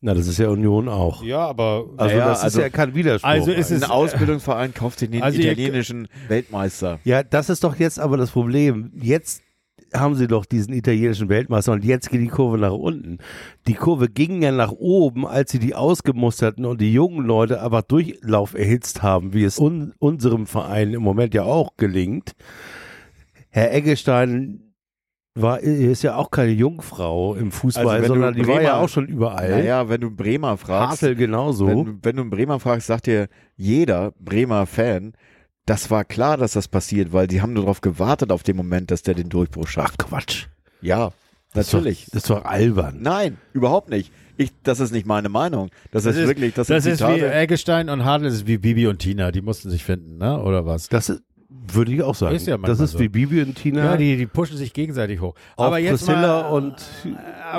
Na, das ist ja Union auch. Ja, aber also ja, das ist also, ja kein Widerspruch. Also ist es ein Ausbildungsverein, kauft sich den also italienischen Weltmeister. Ja, das ist doch jetzt aber das Problem. Jetzt haben sie doch diesen italienischen Weltmeister und jetzt geht die Kurve nach unten. Die Kurve ging ja nach oben, als sie die Ausgemusterten und die jungen Leute aber Durchlauf erhitzt haben, wie es unserem Verein im Moment ja auch gelingt. Herr Eggestein ist ja auch keine Jungfrau im Fußball, also sondern die war ja auch schon überall. Naja, wenn du Bremer fragst, Hasel genauso. Wenn du Bremer fragst, sagt dir jeder Bremer-Fan, das war klar, dass das passiert, weil die haben nur darauf gewartet, auf den Moment, dass der den Durchbruch schafft. Ach Quatsch. Ja, natürlich. Das war albern. Nein, überhaupt nicht. Das ist nicht meine Meinung. Das ist wie Eggestein und Hadl, das ist wie Bibi und Tina, die mussten sich finden, ne? Oder was? Das ist, würde ich auch sagen. Ist ja das ist so. Wie Bibi und Tina. Ja, die pushen sich gegenseitig hoch. Auch aber jetzt Priscilla und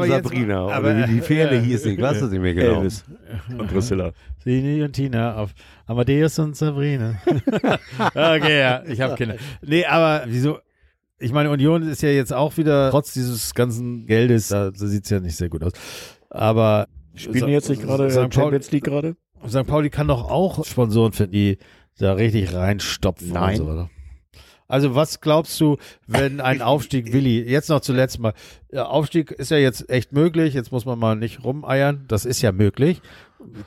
Sabrina. Oder wie die Pferde hießen. Ich weiß das nicht mehr genau. Elvis und Priscilla. Bibi und Tina auf Amadeus und Sabrina. Okay, ja. Ich habe keine. Nee, aber wieso? Ich meine, Union ist ja jetzt auch wieder, trotz dieses ganzen Geldes, da sieht es ja nicht sehr gut aus. Aber spielen jetzt nicht gerade Champions League gerade? St. Pauli kann doch auch Sponsoren finden, die da richtig reinstopfen. Nein. Und so, oder? Also was glaubst du, wenn ein Aufstieg, Willi, jetzt noch zuletzt mal, Aufstieg ist ja jetzt echt möglich, jetzt muss man mal nicht rumeiern, das ist ja möglich,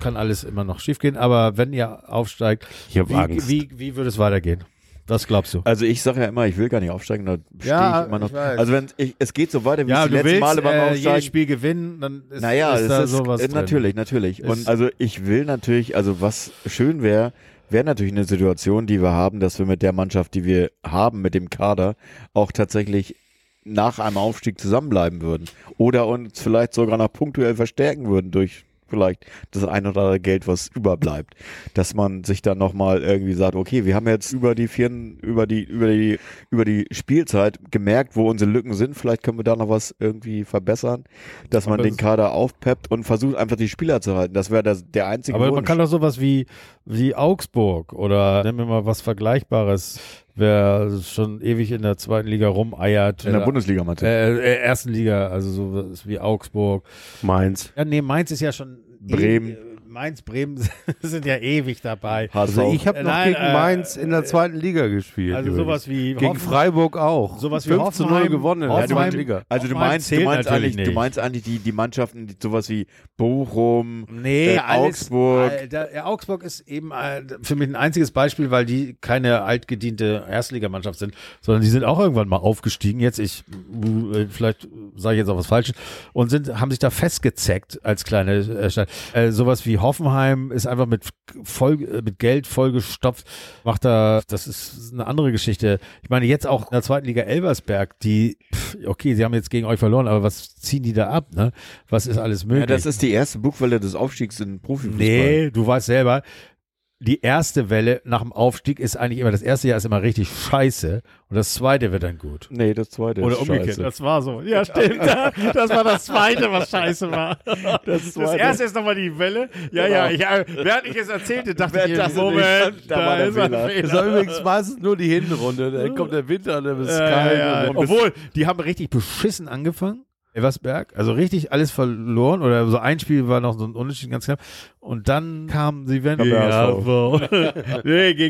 kann alles immer noch schief gehen, aber wenn ihr aufsteigt, wie würde es weitergehen? Was glaubst du? Also ich sage ja immer, ich will gar nicht aufsteigen, da stehe ich immer noch. Also es geht so weiter, wie es die letzten Male beim Aufsteigen. Jedes Spiel gewinnen, dann ist, ist da sowas drin. Natürlich. Und also ich will natürlich, also was schön wäre natürlich eine Situation, die wir haben, dass wir mit der Mannschaft, die wir haben, mit dem Kader, auch tatsächlich nach einem Aufstieg zusammenbleiben würden. Oder uns vielleicht sogar noch punktuell verstärken würden durch vielleicht das ein oder andere Geld, was überbleibt. Dass man sich dann nochmal irgendwie sagt, okay, wir haben jetzt über die Spielzeit gemerkt, wo unsere Lücken sind, vielleicht können wir da noch was irgendwie verbessern, dass man den Kader aufpeppt und versucht einfach die Spieler zu halten. Das wäre der einzige Wunsch. Aber man kann doch sowas wie Augsburg oder nennen wir mal was Vergleichbares, wer schon ewig in der zweiten Liga rumeiert. In der Bundesliga, Martin. Ersten Liga, also so wie Augsburg. Mainz. Ja, nee, Mainz ist ja schon... Bremen. Mainz, Bremen sind ja ewig dabei. Also ich habe noch gegen Mainz in der zweiten Liga gespielt. Also sowas wie gegen Freiburg auch. Sowas wie 5-0 gewonnen in der zweiten Liga. Also du meinst eigentlich die Mannschaften, die sowas wie Bochum, Augsburg. Augsburg ist eben für mich ein einziges Beispiel, weil die keine altgediente Erstligamannschaft sind, sondern die sind auch irgendwann mal aufgestiegen. Vielleicht sage ich jetzt auch was Falsches und haben sich da festgezeckt als kleine Stadt. Sowas wie Hoffenheim ist einfach mit Geld vollgestopft, das ist eine andere Geschichte. Ich meine, jetzt auch in der zweiten Liga Elversberg, sie haben jetzt gegen euch verloren, aber was ziehen die da ab, ne? Was ist alles möglich? Ja, das ist die erste Bugwelle des Aufstiegs in Profifußball. Nee, du weißt selber, die erste Welle nach dem Aufstieg ist eigentlich immer, das erste Jahr ist immer richtig scheiße und das zweite wird dann gut. Nee, das zweite ist scheiße. Oder umgekehrt, das war so. Ja, stimmt. Das war das zweite, was scheiße war. Das erste ist nochmal die Welle. Ja, genau. Während ich es erzählte, dachte ich, Moment, da ist ein Fehler. Das war übrigens meistens nur die Hinrunde, dann kommt der Winter und dann ist es kalt. Ja. Obwohl, die haben richtig beschissen angefangen. Elversberg, also richtig alles verloren oder so ein Spiel war noch so ein Unentschieden ganz knapp und dann kamen sie gegen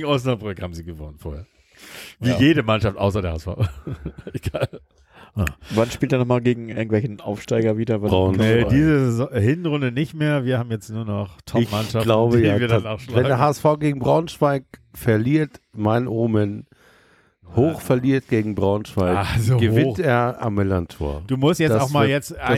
Osnabrück haben sie gewonnen vorher. Wie jede Mannschaft außer der HSV. Egal. Ah. Wann spielt er nochmal gegen irgendwelchen Aufsteiger wieder? Diese Hinrunde nicht mehr. Wir haben jetzt nur noch Top-Mannschaften, wir dann auch schlagen. Wenn der HSV gegen Braunschweig verliert, mein Omen, hoch verliert gegen Braunschweig, gewinnt er am Millantor. Du musst jetzt das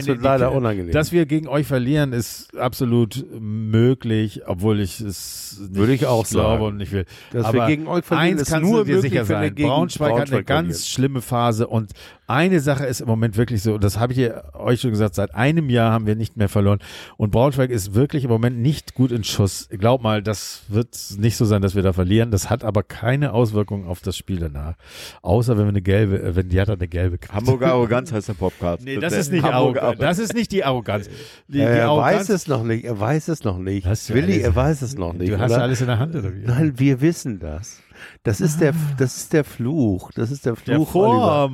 wird leider unangenehm. Dass wir gegen euch verlieren, ist absolut möglich, obwohl ich es nicht glaube und nicht will. Dass wir gegen euch verlieren, ist nur möglich, sicher sein. Braunschweig hat eine ganz schlimme Phase und eine Sache ist im Moment wirklich so, das habe ich euch schon gesagt, seit einem Jahr haben wir nicht mehr verloren und Braunschweig ist wirklich im Moment nicht gut in Schuss. Glaub mal, das wird nicht so sein, dass wir da verlieren. Das hat aber keine Auswirkungen auf das Spiel danach. Außer wenn wir eine gelbe, wenn die hat eine gelbe Karte. Hamburger Arroganz heißt der Podcast. Nee, das ist nicht Hamburger, das ist nicht die Arroganz. Die Arroganz. Weiß es noch nicht, er weiß es noch nicht. Willi, er weiß es noch nicht. Du hast alles in der Hand, oder wie? Nein, wir wissen das. Das ist der Fluch. Das ist der Fluch.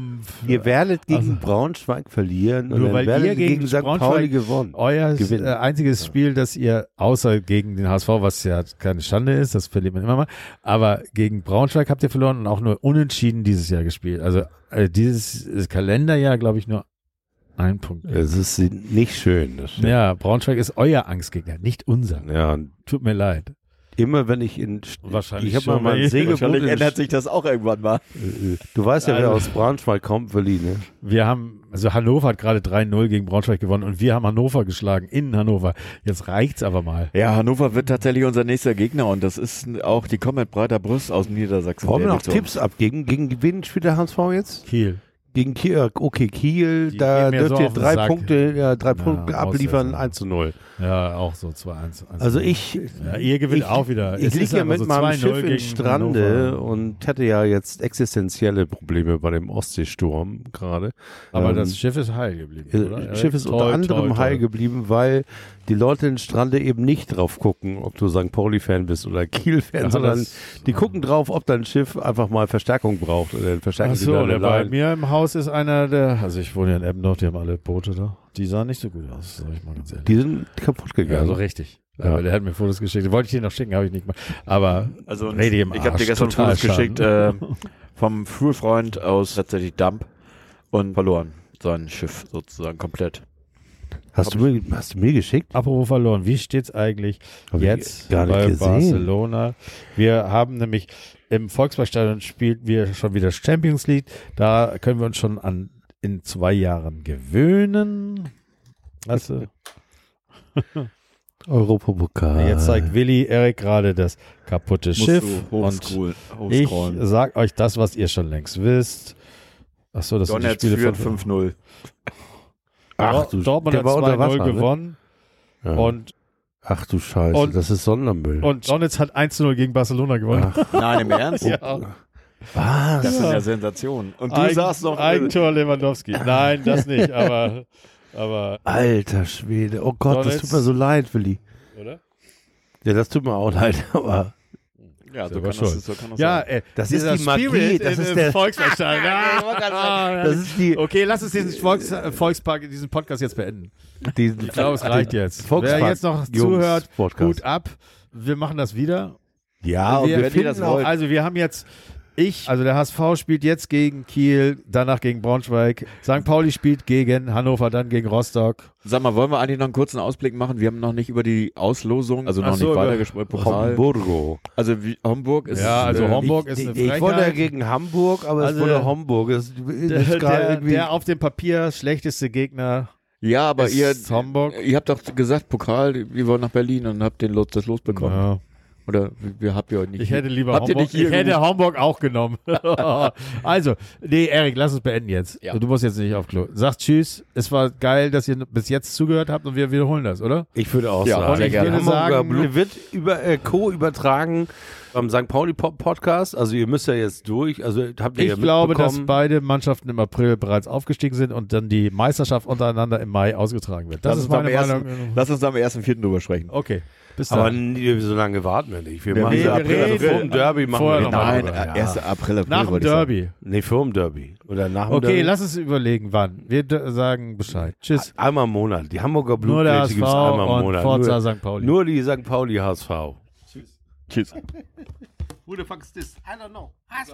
Ihr werdet gegen Braunschweig verlieren und nur weil ihr gegen St. Pauli gewonnen. Euer einziges Spiel, das ihr außer gegen den HSV, was ja keine Schande ist, das verliert man immer mal, aber gegen Braunschweig habt ihr verloren und auch nur unentschieden dieses Jahr gespielt. Also dieses Kalenderjahr, glaube ich, nur ein Punkt. Es ist nicht schön. Das stimmt. Ja, Braunschweig ist euer Angstgegner, nicht unser. Ja. Tut mir leid. Immer wenn ich in... Wahrscheinlich ich habe mal mein Segelboot... Wahrscheinlich ändert sich das auch irgendwann mal. Du weißt ja, wer aus Braunschweig kommt, Willi, ne? Wir haben... Also Hannover hat gerade 3-0 gegen Braunschweig gewonnen und wir haben Hannover geschlagen, in Hannover. Jetzt reicht's aber mal. Ja, Hannover wird tatsächlich unser nächster Gegner und das ist auch... Die kommen mit breiter Brust aus Niedersachsen. Wollen wir noch Tipps abgeben? Gegen wen spielt der HSV jetzt? Kiel. Gegen Kiel, okay, Kiel, die da dürft ihr so 3 Punkte abliefern, 1-0. Ja, auch so 2-1. Also ich... Ja, ihr gewinnt auch wieder. Ich liege ja mit so meinem Schiff in Strande Hannover. Und hätte ja jetzt existenzielle Probleme bei dem Ostseesturm gerade. Aber das Schiff ist heil geblieben, oder? Das Schiff ist unter anderem heil geblieben, weil die Leute in Strande eben nicht drauf gucken, ob du St. Pauli-Fan bist oder Kiel-Fan, sondern die gucken drauf, ob dein Schiff einfach mal Verstärkung braucht. Oder bei mir im Haus ist einer der, also ich wohne ja in Eppendorf, die haben alle Boote da, die sahen nicht so gut aus, sag ich mal ganz ehrlich. Die sind kaputt gegangen. Also richtig. Ja. Aber der hat mir Fotos geschickt, wollte ich dir noch schicken, habe ich nicht mal. Aber also ich habe dir gestern Fotos geschickt vom Schulfreund aus tatsächlich Dump und verloren sein Schiff sozusagen komplett. Hast du mir geschickt? Apropos verloren, wie steht's eigentlich hab jetzt gar nicht bei gesehen. Barcelona? Wir haben nämlich im Volksparkstadion spielt wir schon wieder Champions League. Da können wir uns schon an in 2 Jahren gewöhnen. Weißt du? Europapokal. Jetzt zeigt Willi Erik gerade das kaputte Schiff. Und ich sag euch das, was ihr schon längst wisst. Achso, das Donetsk sind die Spiele von 5-0. Ach du, Dortmund hat 2-0 gewonnen. Ja. Und ach du Scheiße, das ist Sondermüll. Und Donitz hat 1-0 gegen Barcelona gewonnen. Ach. Nein, im Ernst? Ja. Was? Das sind ja Sensationen. Und du sagst noch... Eigentor Lewandowski. Nein, das nicht, aber... Alter Schwede. Oh Gott, Donitz, das tut mir so leid, Willi. Oder? Ja, das tut mir auch leid, aber... Ja, so kann das ja, sein. Das ist die Magie. Spirit das ist der Volkspark. Das ist die. Okay, lass uns diesen Volkspark, diesen Podcast jetzt beenden. Ich glaube, es reicht jetzt. Wer jetzt noch zuhört, Podcast. Gut ab. Wir machen das wieder. Ja, und wir finden das auch. Also wir haben jetzt. Der HSV spielt jetzt gegen Kiel, danach gegen Braunschweig. St. Pauli spielt gegen Hannover, dann gegen Rostock. Sag mal, wollen wir eigentlich noch einen kurzen Ausblick machen? Wir haben noch nicht über die Auslosung, nicht weiter gesprochen. Hamburgo. Also Homburg ist... Ja, also Homburg ist eine Frechheit. Ich wollte ja gegen Hamburg, aber es wurde Homburg. Der auf dem Papier schlechteste Gegner... Ja, aber ihr habt doch gesagt, Pokal, wir wollen nach Berlin und habt das Los bekommen. Ja. Oder habt ihr nicht? Ich hätte lieber Homburg. Ich hätte Homburg auch genommen. Erik, lass uns beenden jetzt. Ja. Du musst jetzt nicht auf Klo. Sag tschüss. Es war geil, dass ihr bis jetzt zugehört habt und wir wiederholen das, oder? Ich würde auch sagen. Sehr gerne. Mir wird übertragen am St. Pauli Podcast. Also ihr müsst ja jetzt durch. Also habt ihr Ich glaube, dass beide Mannschaften im April bereits aufgestiegen sind und dann die Meisterschaft untereinander im Mai ausgetragen wird. Das ist meine Meinung. Lass uns am 1.4. drüber sprechen. Okay. Aber so lange warten wir nicht. Wir machen April, vor dem Derby machen wir Nein, 1. April. Nach dem Derby. Nee, vor dem Derby. Oder nach dem Derby. Okay, lass uns überlegen, wann. Wir sagen Bescheid. Tschüss. Einmal im Monat. Die Hamburger Blutwerte gibt es einmal im Monat. Forza St. Pauli. Nur die St. Pauli HSV. Tschüss. Tschüss. Who the fuck is this? I don't know. HSV.